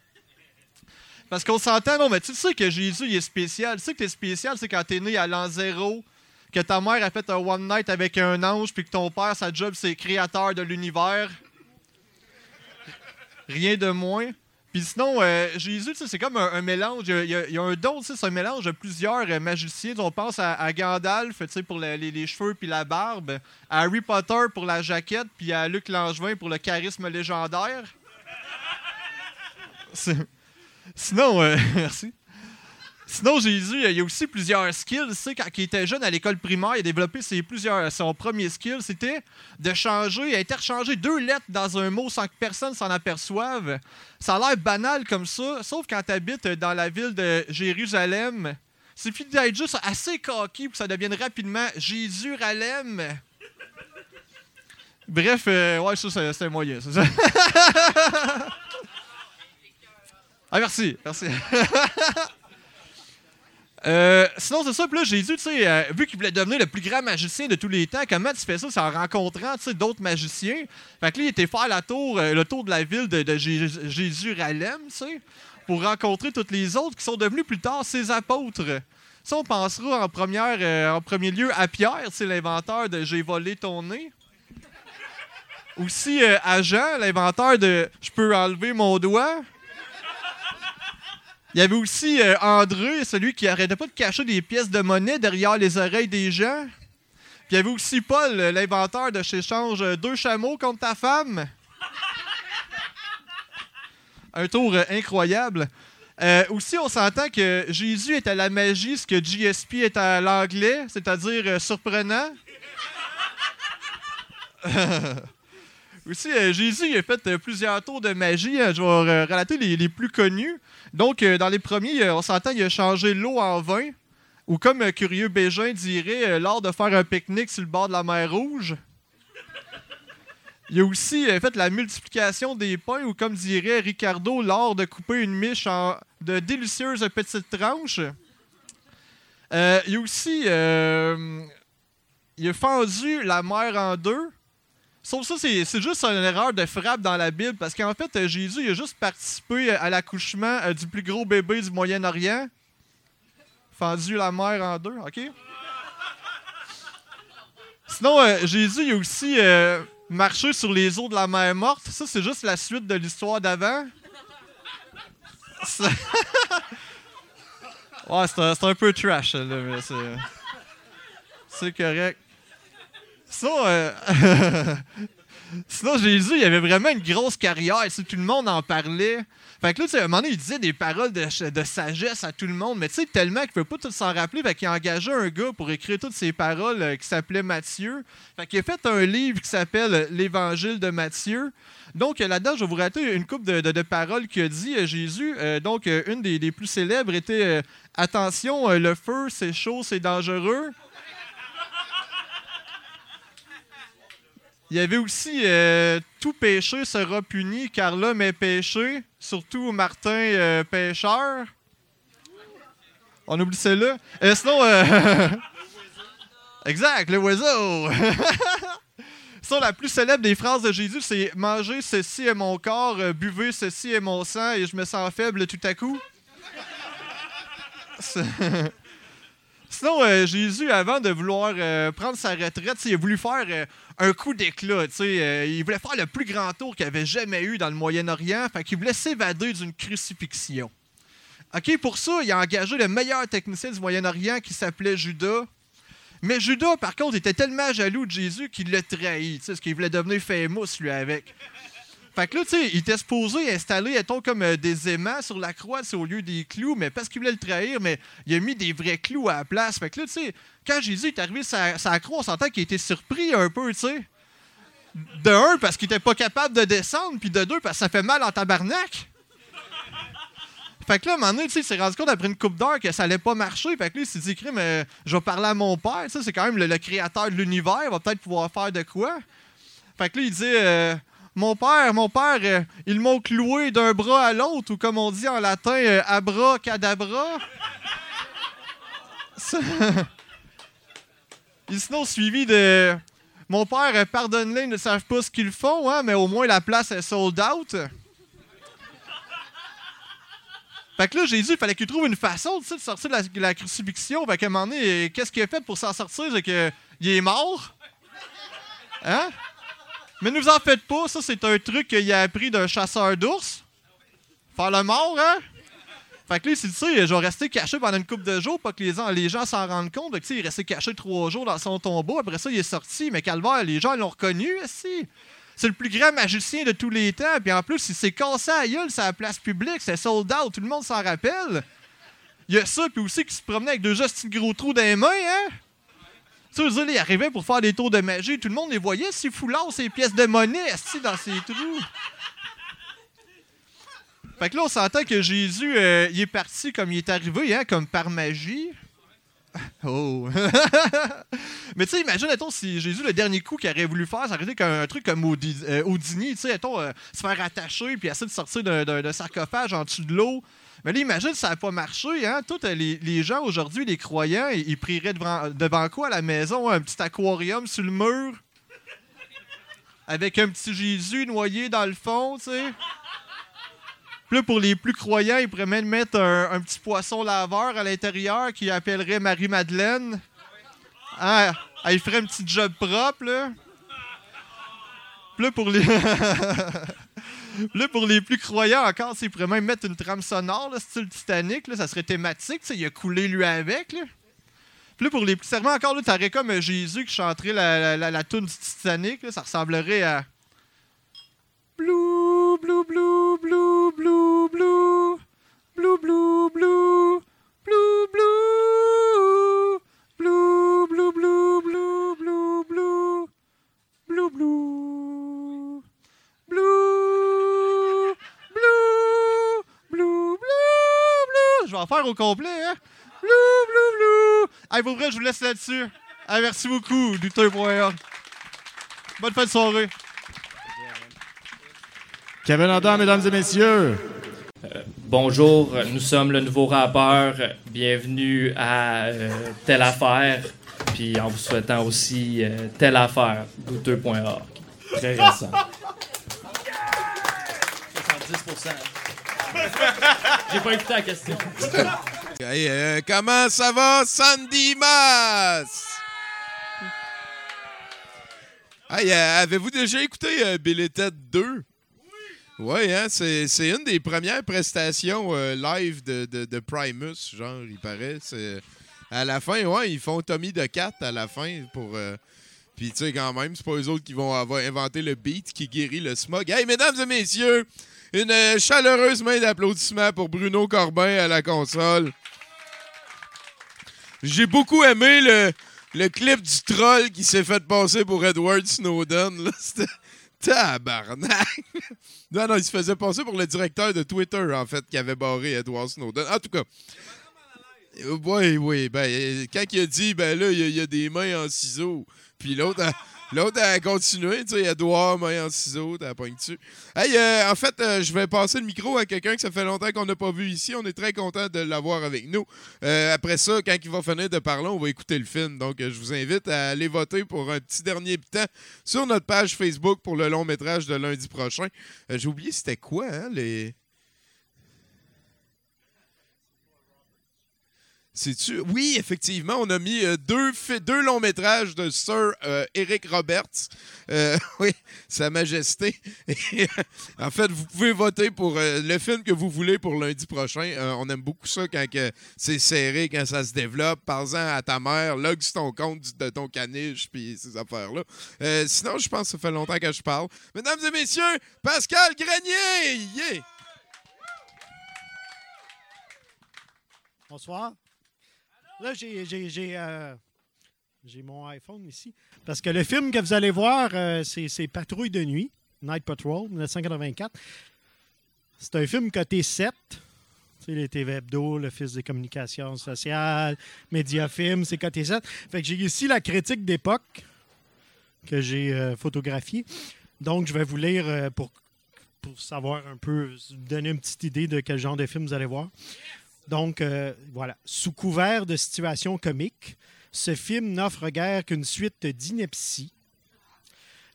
Parce qu'on s'entend, non, mais tu sais que Jésus, il est spécial. Tu sais que t'es spécial, c'est quand t'es né à l'an zéro, que ta mère a fait un one night avec un ange, puis que ton père, sa job, c'est créateur de l'univers. Rien de moins. Puis sinon, euh, Jésus, tu sais, c'est comme un, un mélange. Il y, a, il y a un don, tu sais, c'est un mélange de plusieurs euh, magiciens. On pense à, à Gandalf, tu sais, pour le, les, les cheveux puis la barbe, à Harry Potter pour la jaquette, puis à Luc Langevin pour le charisme légendaire. C'est... Sinon, euh, merci. Sinon, Jésus, il y a aussi plusieurs skills. Tu sais, quand il était jeune à l'école primaire, il a développé ses plusieurs, son premier skill, c'était de changer, interchanger deux lettres dans un mot sans que personne s'en aperçoive. Ça a l'air banal comme ça, sauf quand tu habites dans la ville de Jérusalem. Il suffit d'être juste assez coquille pour que ça devienne rapidement Jésus-Ralem. Bref, euh, ouais, ça, c'est, c'est moyen, c'est ça. Ah, merci, merci. euh, sinon, c'est ça, puis là, Jésus, tu sais, euh, vu qu'il voulait devenir le plus grand magicien de tous les temps, comment tu fais ça? C'est en rencontrant, tu sais, d'autres magiciens. Fait que là, il était faire la tour, euh, le tour de la ville de, de Jérusalem, tu sais, pour rencontrer toutes les autres qui sont devenus plus tard ses apôtres. Ça, on pensera en, première, euh, en premier lieu à Pierre, tu sais, l'inventeur de « J'ai volé ton nez ». Aussi euh, à Jean, l'inventeur de « Je peux enlever mon doigt ». Il y avait aussi euh, André, celui qui arrêtait pas de cacher des pièces de monnaie derrière les oreilles des gens. Puis il y avait aussi Paul, l'inventeur de chez Change euh, deux chameaux contre ta femme. Un tour euh, incroyable. Euh, aussi, on s'entend que Jésus est à la magie ce que G S P est à l'anglais, c'est-à-dire euh, surprenant. Aussi, euh, Jésus il a fait euh, plusieurs tours de magie. Hein, je vais euh, relater les, les plus connus. Donc, euh, dans les premiers, euh, on s'entend qu'il a changé l'eau en vin. Ou comme euh, Curieux Bégin dirait, euh, lors de faire un pique-nique sur le bord de la mer Rouge. Il a aussi euh, fait la multiplication des pains, ou comme dirait Ricardo, l'art de couper une miche en de délicieuses petites tranches. Euh, il a aussi... Euh, il a fendu la mer en deux. Sauf ça, c'est, c'est juste une erreur de frappe dans la Bible, parce qu'en fait, Jésus il a juste participé à l'accouchement du plus gros bébé du Moyen-Orient. Fendu la mer en deux, OK? Sinon, euh, Jésus il a aussi euh, marché sur les eaux de la mer morte. Ça, c'est juste la suite de l'histoire d'avant. C'est, ouais, c'est, un, c'est un peu trash, là, mais c'est, c'est correct. Sinon, euh, sinon, Jésus, il avait vraiment une grosse carrière. Si tout le monde en parlait. Fait que là, tu sais, à un moment donné, il disait des paroles de, de sagesse à tout le monde, mais tu sais, tellement qu'il ne peut pas tout s'en rappeler. Fait qu'il a engagé un gars pour écrire toutes ses paroles euh, qui s'appelait Matthieu. Fait qu'il a fait un livre qui s'appelle L'Évangile de Matthieu. Donc là-dedans, je vais vous rater une couple de, de, de paroles qu'a dit euh, Jésus. Euh, donc, euh, une des, des plus célèbres était euh, « Attention, euh, le feu, c'est chaud, c'est dangereux ». Il y avait aussi euh, « Tout péché sera puni, car l'homme est péché, surtout Martin euh, pécheur. » On oublie celle-là. Euh, sinon... Euh, exact, le oiseau. Sinon, la plus célèbre des phrases de Jésus, c'est « Mangez ceci est mon corps, euh, buvez ceci est mon sang, et je me sens faible tout à coup. » Sinon, euh, Jésus, avant de vouloir euh, prendre sa retraite, il a voulu faire euh, un coup d'éclat. Euh, il voulait faire le plus grand tour qu'il avait jamais eu dans le Moyen-Orient. Fait qu'il voulait s'évader d'une crucifixion. Ok, pour ça, il a engagé le meilleur technicien du Moyen-Orient qui s'appelait Judas. Mais Judas, par contre, était tellement jaloux de Jésus qu'il le trahit. Parce qu'il voulait devenir famous, lui, avec. Fait que là, tu sais, il était supposé installer, mettons, comme euh, des aimants sur la croix, au lieu des clous, mais parce qu'il voulait le trahir, mais il a mis des vrais clous à la place. Fait que là, tu sais, quand Jésus est arrivé sur la croix, on s'entend qu'il était surpris un peu, tu sais. De un, parce qu'il était pas capable de descendre, puis de deux, parce que ça fait mal en tabarnak. Fait que là, à un moment donné, tu sais, il s'est rendu compte après une coupe d'heure que ça allait pas marcher. Fait que là, il s'est dit, crime, mais je vais parler à mon père, tu sais, c'est quand même le, le créateur de l'univers, il va peut-être pouvoir faire de quoi. Fait que là, il dit... Euh, Mon père, mon père, euh, ils m'ont cloué d'un bras à l'autre, ou comme on dit en latin, euh, abra cadabra. Ils sont suivis de mon père, euh, pardonne-les, ils ne savent pas ce qu'ils font, hein, mais au moins la place est sold out. Fait que là, Jésus, il fallait qu'il trouve une façon de sortir de la, de la crucifixion. Fait qu'à un moment donné, qu'est-ce qu'il a fait pour s'en sortir? C'est qu'il est mort. Hein? Mais ne vous en faites pas, ça c'est un truc qu'il a appris d'un chasseur d'ours. Faire le mort, hein? Fait que là, il s'est dit, tu sais, je vais rester caché pendant une couple de jours, pas que les gens, les gens s'en rendent compte. Donc, tu sais, il est resté caché trois jours dans son tombeau. Après ça, il est sorti. Mais calvaire, les gens l'ont reconnu, si. C'est le plus grand magicien de tous les temps. Puis en plus, il s'est cassé à la gueule sur la place publique. C'est sold out, tout le monde s'en rappelle. Il y a ça, puis aussi qu'il se promenait avec deux petits gros trous dans les mains, hein? Tu sais, ils arrivaient pour faire des tours de magie. Tout le monde les voyait, ces foulards, ces pièces de monnaie, dans ces trous. Fait que là, on s'entend que Jésus, euh, il est parti comme il est arrivé, hein, comme par magie. Oh! Mais tu sais, imagine, attends, si Jésus, le dernier coup qu'il aurait voulu faire, ça aurait été un truc comme Audi- euh, Houdini, tu sais, attends, euh, se faire attacher puis essayer de sortir d'un, d'un, d'un sarcophage en dessous de l'eau. Mais là, imagine, ça n'a pas marché, hein? Tous les, les gens aujourd'hui, les croyants, ils, ils prieraient devant, devant quoi à la maison? Un petit aquarium sur le mur? Avec un petit Jésus noyé dans le fond, tu sais? Puis là, pour les plus croyants, ils pourraient même mettre un, un petit poisson laveur à l'intérieur qui appellerait Marie-Madeleine. Hein? Elle ferait un petit job propre, là. Puis là, pour les... Là, pour les plus croyants encore, ils pourraient même mettre une trame sonore, là, style Titanic, là, ça serait thématique, il a coulé lui avec. Là. Puis là, pour les plus serments encore, tu aurais comme Jésus qui chanterait la, la, la, la toune du Titanic, là, ça ressemblerait à... Blou, blou, blou, blou, blou, blou, blou, blou, blou, blou, blou, blou, blou, blou, blou, blou, blou, blou, blou, blou. Je vais en faire au complet, hein? Blou, blou, blou! Allez, pour vrai, je vous laisse là-dessus. Allez, merci beaucoup, douteur point org. Bonne fin de soirée. Kevin Andor, mesdames et messieurs. Euh, bonjour, nous sommes le nouveau rappeur. Bienvenue à euh, Telle Affaire. Puis en vous souhaitant aussi euh, Telle Affaire, douteux point org. Très récent. soixante-dix pour cent. J'ai pas écouté la question. Hey, euh, comment ça va, Sandy Mas? Hey, euh, avez-vous déjà écouté euh, Bill et Ted deux? Oui! Ouais, hein, c'est, c'est une des premières prestations euh, live de, de, de Primus, genre, il paraît. C'est, à la fin, ouais, ils font Tommy de Cat à la fin pour... Euh, Puis, tu sais, quand même, c'est pas eux autres qui vont avoir inventé le beat qui guérit le smog. Hey, mesdames et messieurs, une chaleureuse main d'applaudissements pour Bruno Corbin à la console. J'ai beaucoup aimé le, le clip du troll qui s'est fait passer pour Edward Snowden. Là. C'était tabarnak! Non, non, il se faisait passer pour le directeur de Twitter, en fait, qui avait barré Edward Snowden. En tout cas... Oui, oui, ben, quand il a dit, ben là, il y, y a des mains en ciseaux. Puis l'autre a, l'autre a continué, tu sais, Edouard, main en ciseaux, t'as pogné dessus. Hey, euh, en fait, euh, je vais passer le micro à quelqu'un que ça fait longtemps qu'on n'a pas vu ici. On est très content de l'avoir avec nous. Euh, après ça, quand il va finir de parler, on va écouter le film. Donc, je vous invite à aller voter pour un petit dernier temps sur notre page Facebook pour le long métrage de lundi prochain. Euh, j'ai oublié c'était quoi, hein, les... Sais-tu? Oui, effectivement, on a mis euh, deux, fi- deux longs métrages de Sir euh, Eric Roberts, euh, oui, Sa Majesté. Et, en fait, vous pouvez voter pour euh, le film que vous voulez pour lundi prochain. Euh, on aime beaucoup ça quand que c'est serré, quand ça se développe. Parle-en à ta mère, log ton compte de ton caniche, puis ces affaires-là. Euh, sinon, je pense que ça fait longtemps que je parle. Mesdames et messieurs, Pascal Grenier! Yeah! Bonsoir. Là, j'ai, j'ai, j'ai, euh, j'ai mon iPhone ici. Parce que le film que vous allez voir, euh, c'est, c'est Patrouille de nuit, Night Patrol, dix-neuf cent quatre-vingt-quatre. C'est un film côté sept. Tu sais, les T V Hebdo, l'Office des communications sociales, Médiafilm, c'est côté sept. Fait que j'ai ici la critique d'époque que j'ai euh, photographiée. Donc, je vais vous lire euh, pour, pour savoir un peu, donner une petite idée de quel genre de film vous allez voir. Donc, euh, voilà. Sous couvert de situations comiques, ce film n'offre guère qu'une suite d'inepties.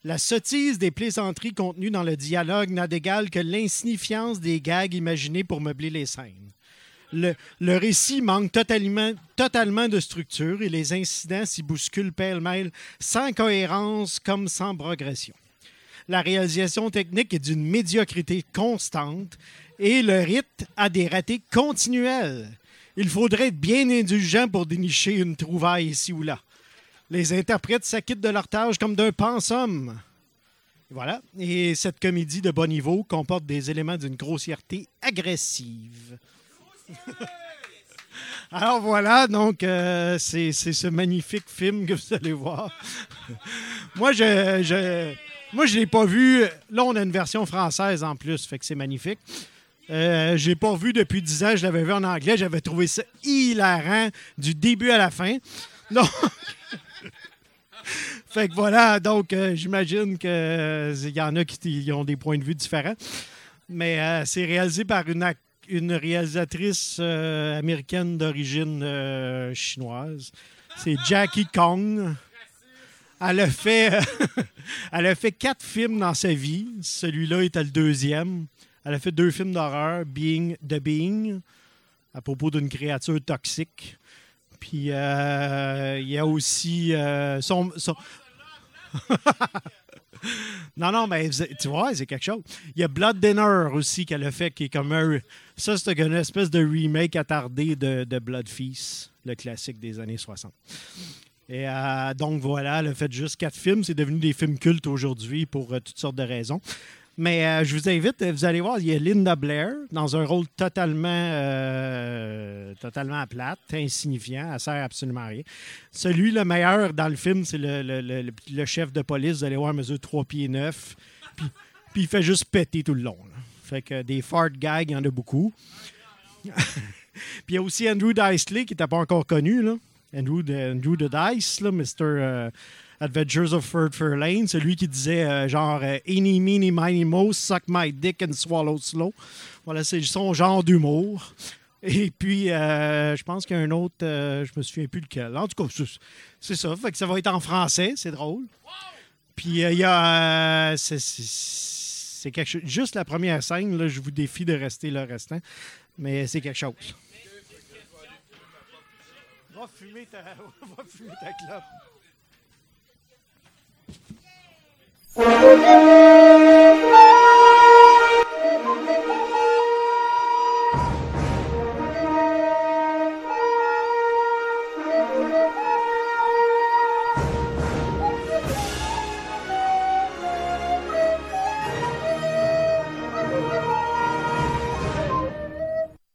La sottise des plaisanteries contenues dans le dialogue n'a d'égal que l'insignifiance des gags imaginés pour meubler les scènes. Le, le récit manque totalement, totalement de structure et les incidents s'y bousculent pêle-mêle, sans cohérence comme sans progression. La réalisation technique est d'une médiocrité constante et le rythme a des ratés continuels. Il faudrait être bien indulgent pour dénicher une trouvaille ici ou là. Les interprètes s'acquittent de leur tâche comme d'un pensum. Voilà. Et cette comédie de bon niveau comporte des éléments d'une grossièreté agressive. Alors voilà, donc euh, c'est, c'est ce magnifique film que vous allez voir. Moi, je... je Moi, je l'ai pas vu. Là, on a une version française en plus, fait que c'est magnifique. Euh, je l'ai pas vu depuis dix ans. Je l'avais vu en anglais. J'avais trouvé ça hilarant du début à la fin. Donc... fait que voilà. Donc, euh, j'imagine qu'il euh, y en a qui t- ont des points de vue différents. Mais euh, c'est réalisé par une, ac- une réalisatrice euh, américaine d'origine euh, chinoise. C'est Jackie Kong. Elle a fait, euh, elle a fait quatre films dans sa vie. Celui-là était le deuxième. Elle a fait deux films d'horreur, Being The Being, à propos d'une créature toxique. Puis euh, il y a aussi euh, son... son... non, non, mais tu vois, c'est quelque chose. Il y a Blood Dinner aussi qu'elle a fait, qui est comme un... Ça, c'est une espèce de remake attardé de, de Blood Feast, le classique des années soixante. Et euh, donc voilà, elle a fait juste quatre films. C'est devenu des films cultes aujourd'hui pour euh, toutes sortes de raisons. Mais euh, je vous invite, vous allez voir, il y a Linda Blair dans un rôle totalement, euh, totalement plate, insignifiant. Elle ne sert absolument à rien. Celui le meilleur dans le film, c'est le, le, le, le chef de police. Vous allez voir, mesure trois pieds neuf. Puis, puis il fait juste péter tout le long. Là. Fait que des fart gags, il y en a beaucoup. Puis il y a aussi Andrew Diceley qui n'était pas encore connu, là. Andrew de, Andrew de Dice, là, Mister Euh, Adventures of Fur Lane, celui qui disait euh, genre euh, « Eeny, meeny, miny, moe, suck my dick and swallow slow ». Voilà, c'est son genre d'humour. Et puis, euh, je pense qu'il y a un autre, euh, je me souviens plus lequel. En tout cas, c'est ça. Fait que ça va être en français, c'est drôle. Puis, il euh, y a... Euh, c'est, c'est, c'est quelque chose. Juste la première scène, là, je vous défie de rester le restant. Mais c'est quelque chose. Va fumer ta, va fumer ta clope.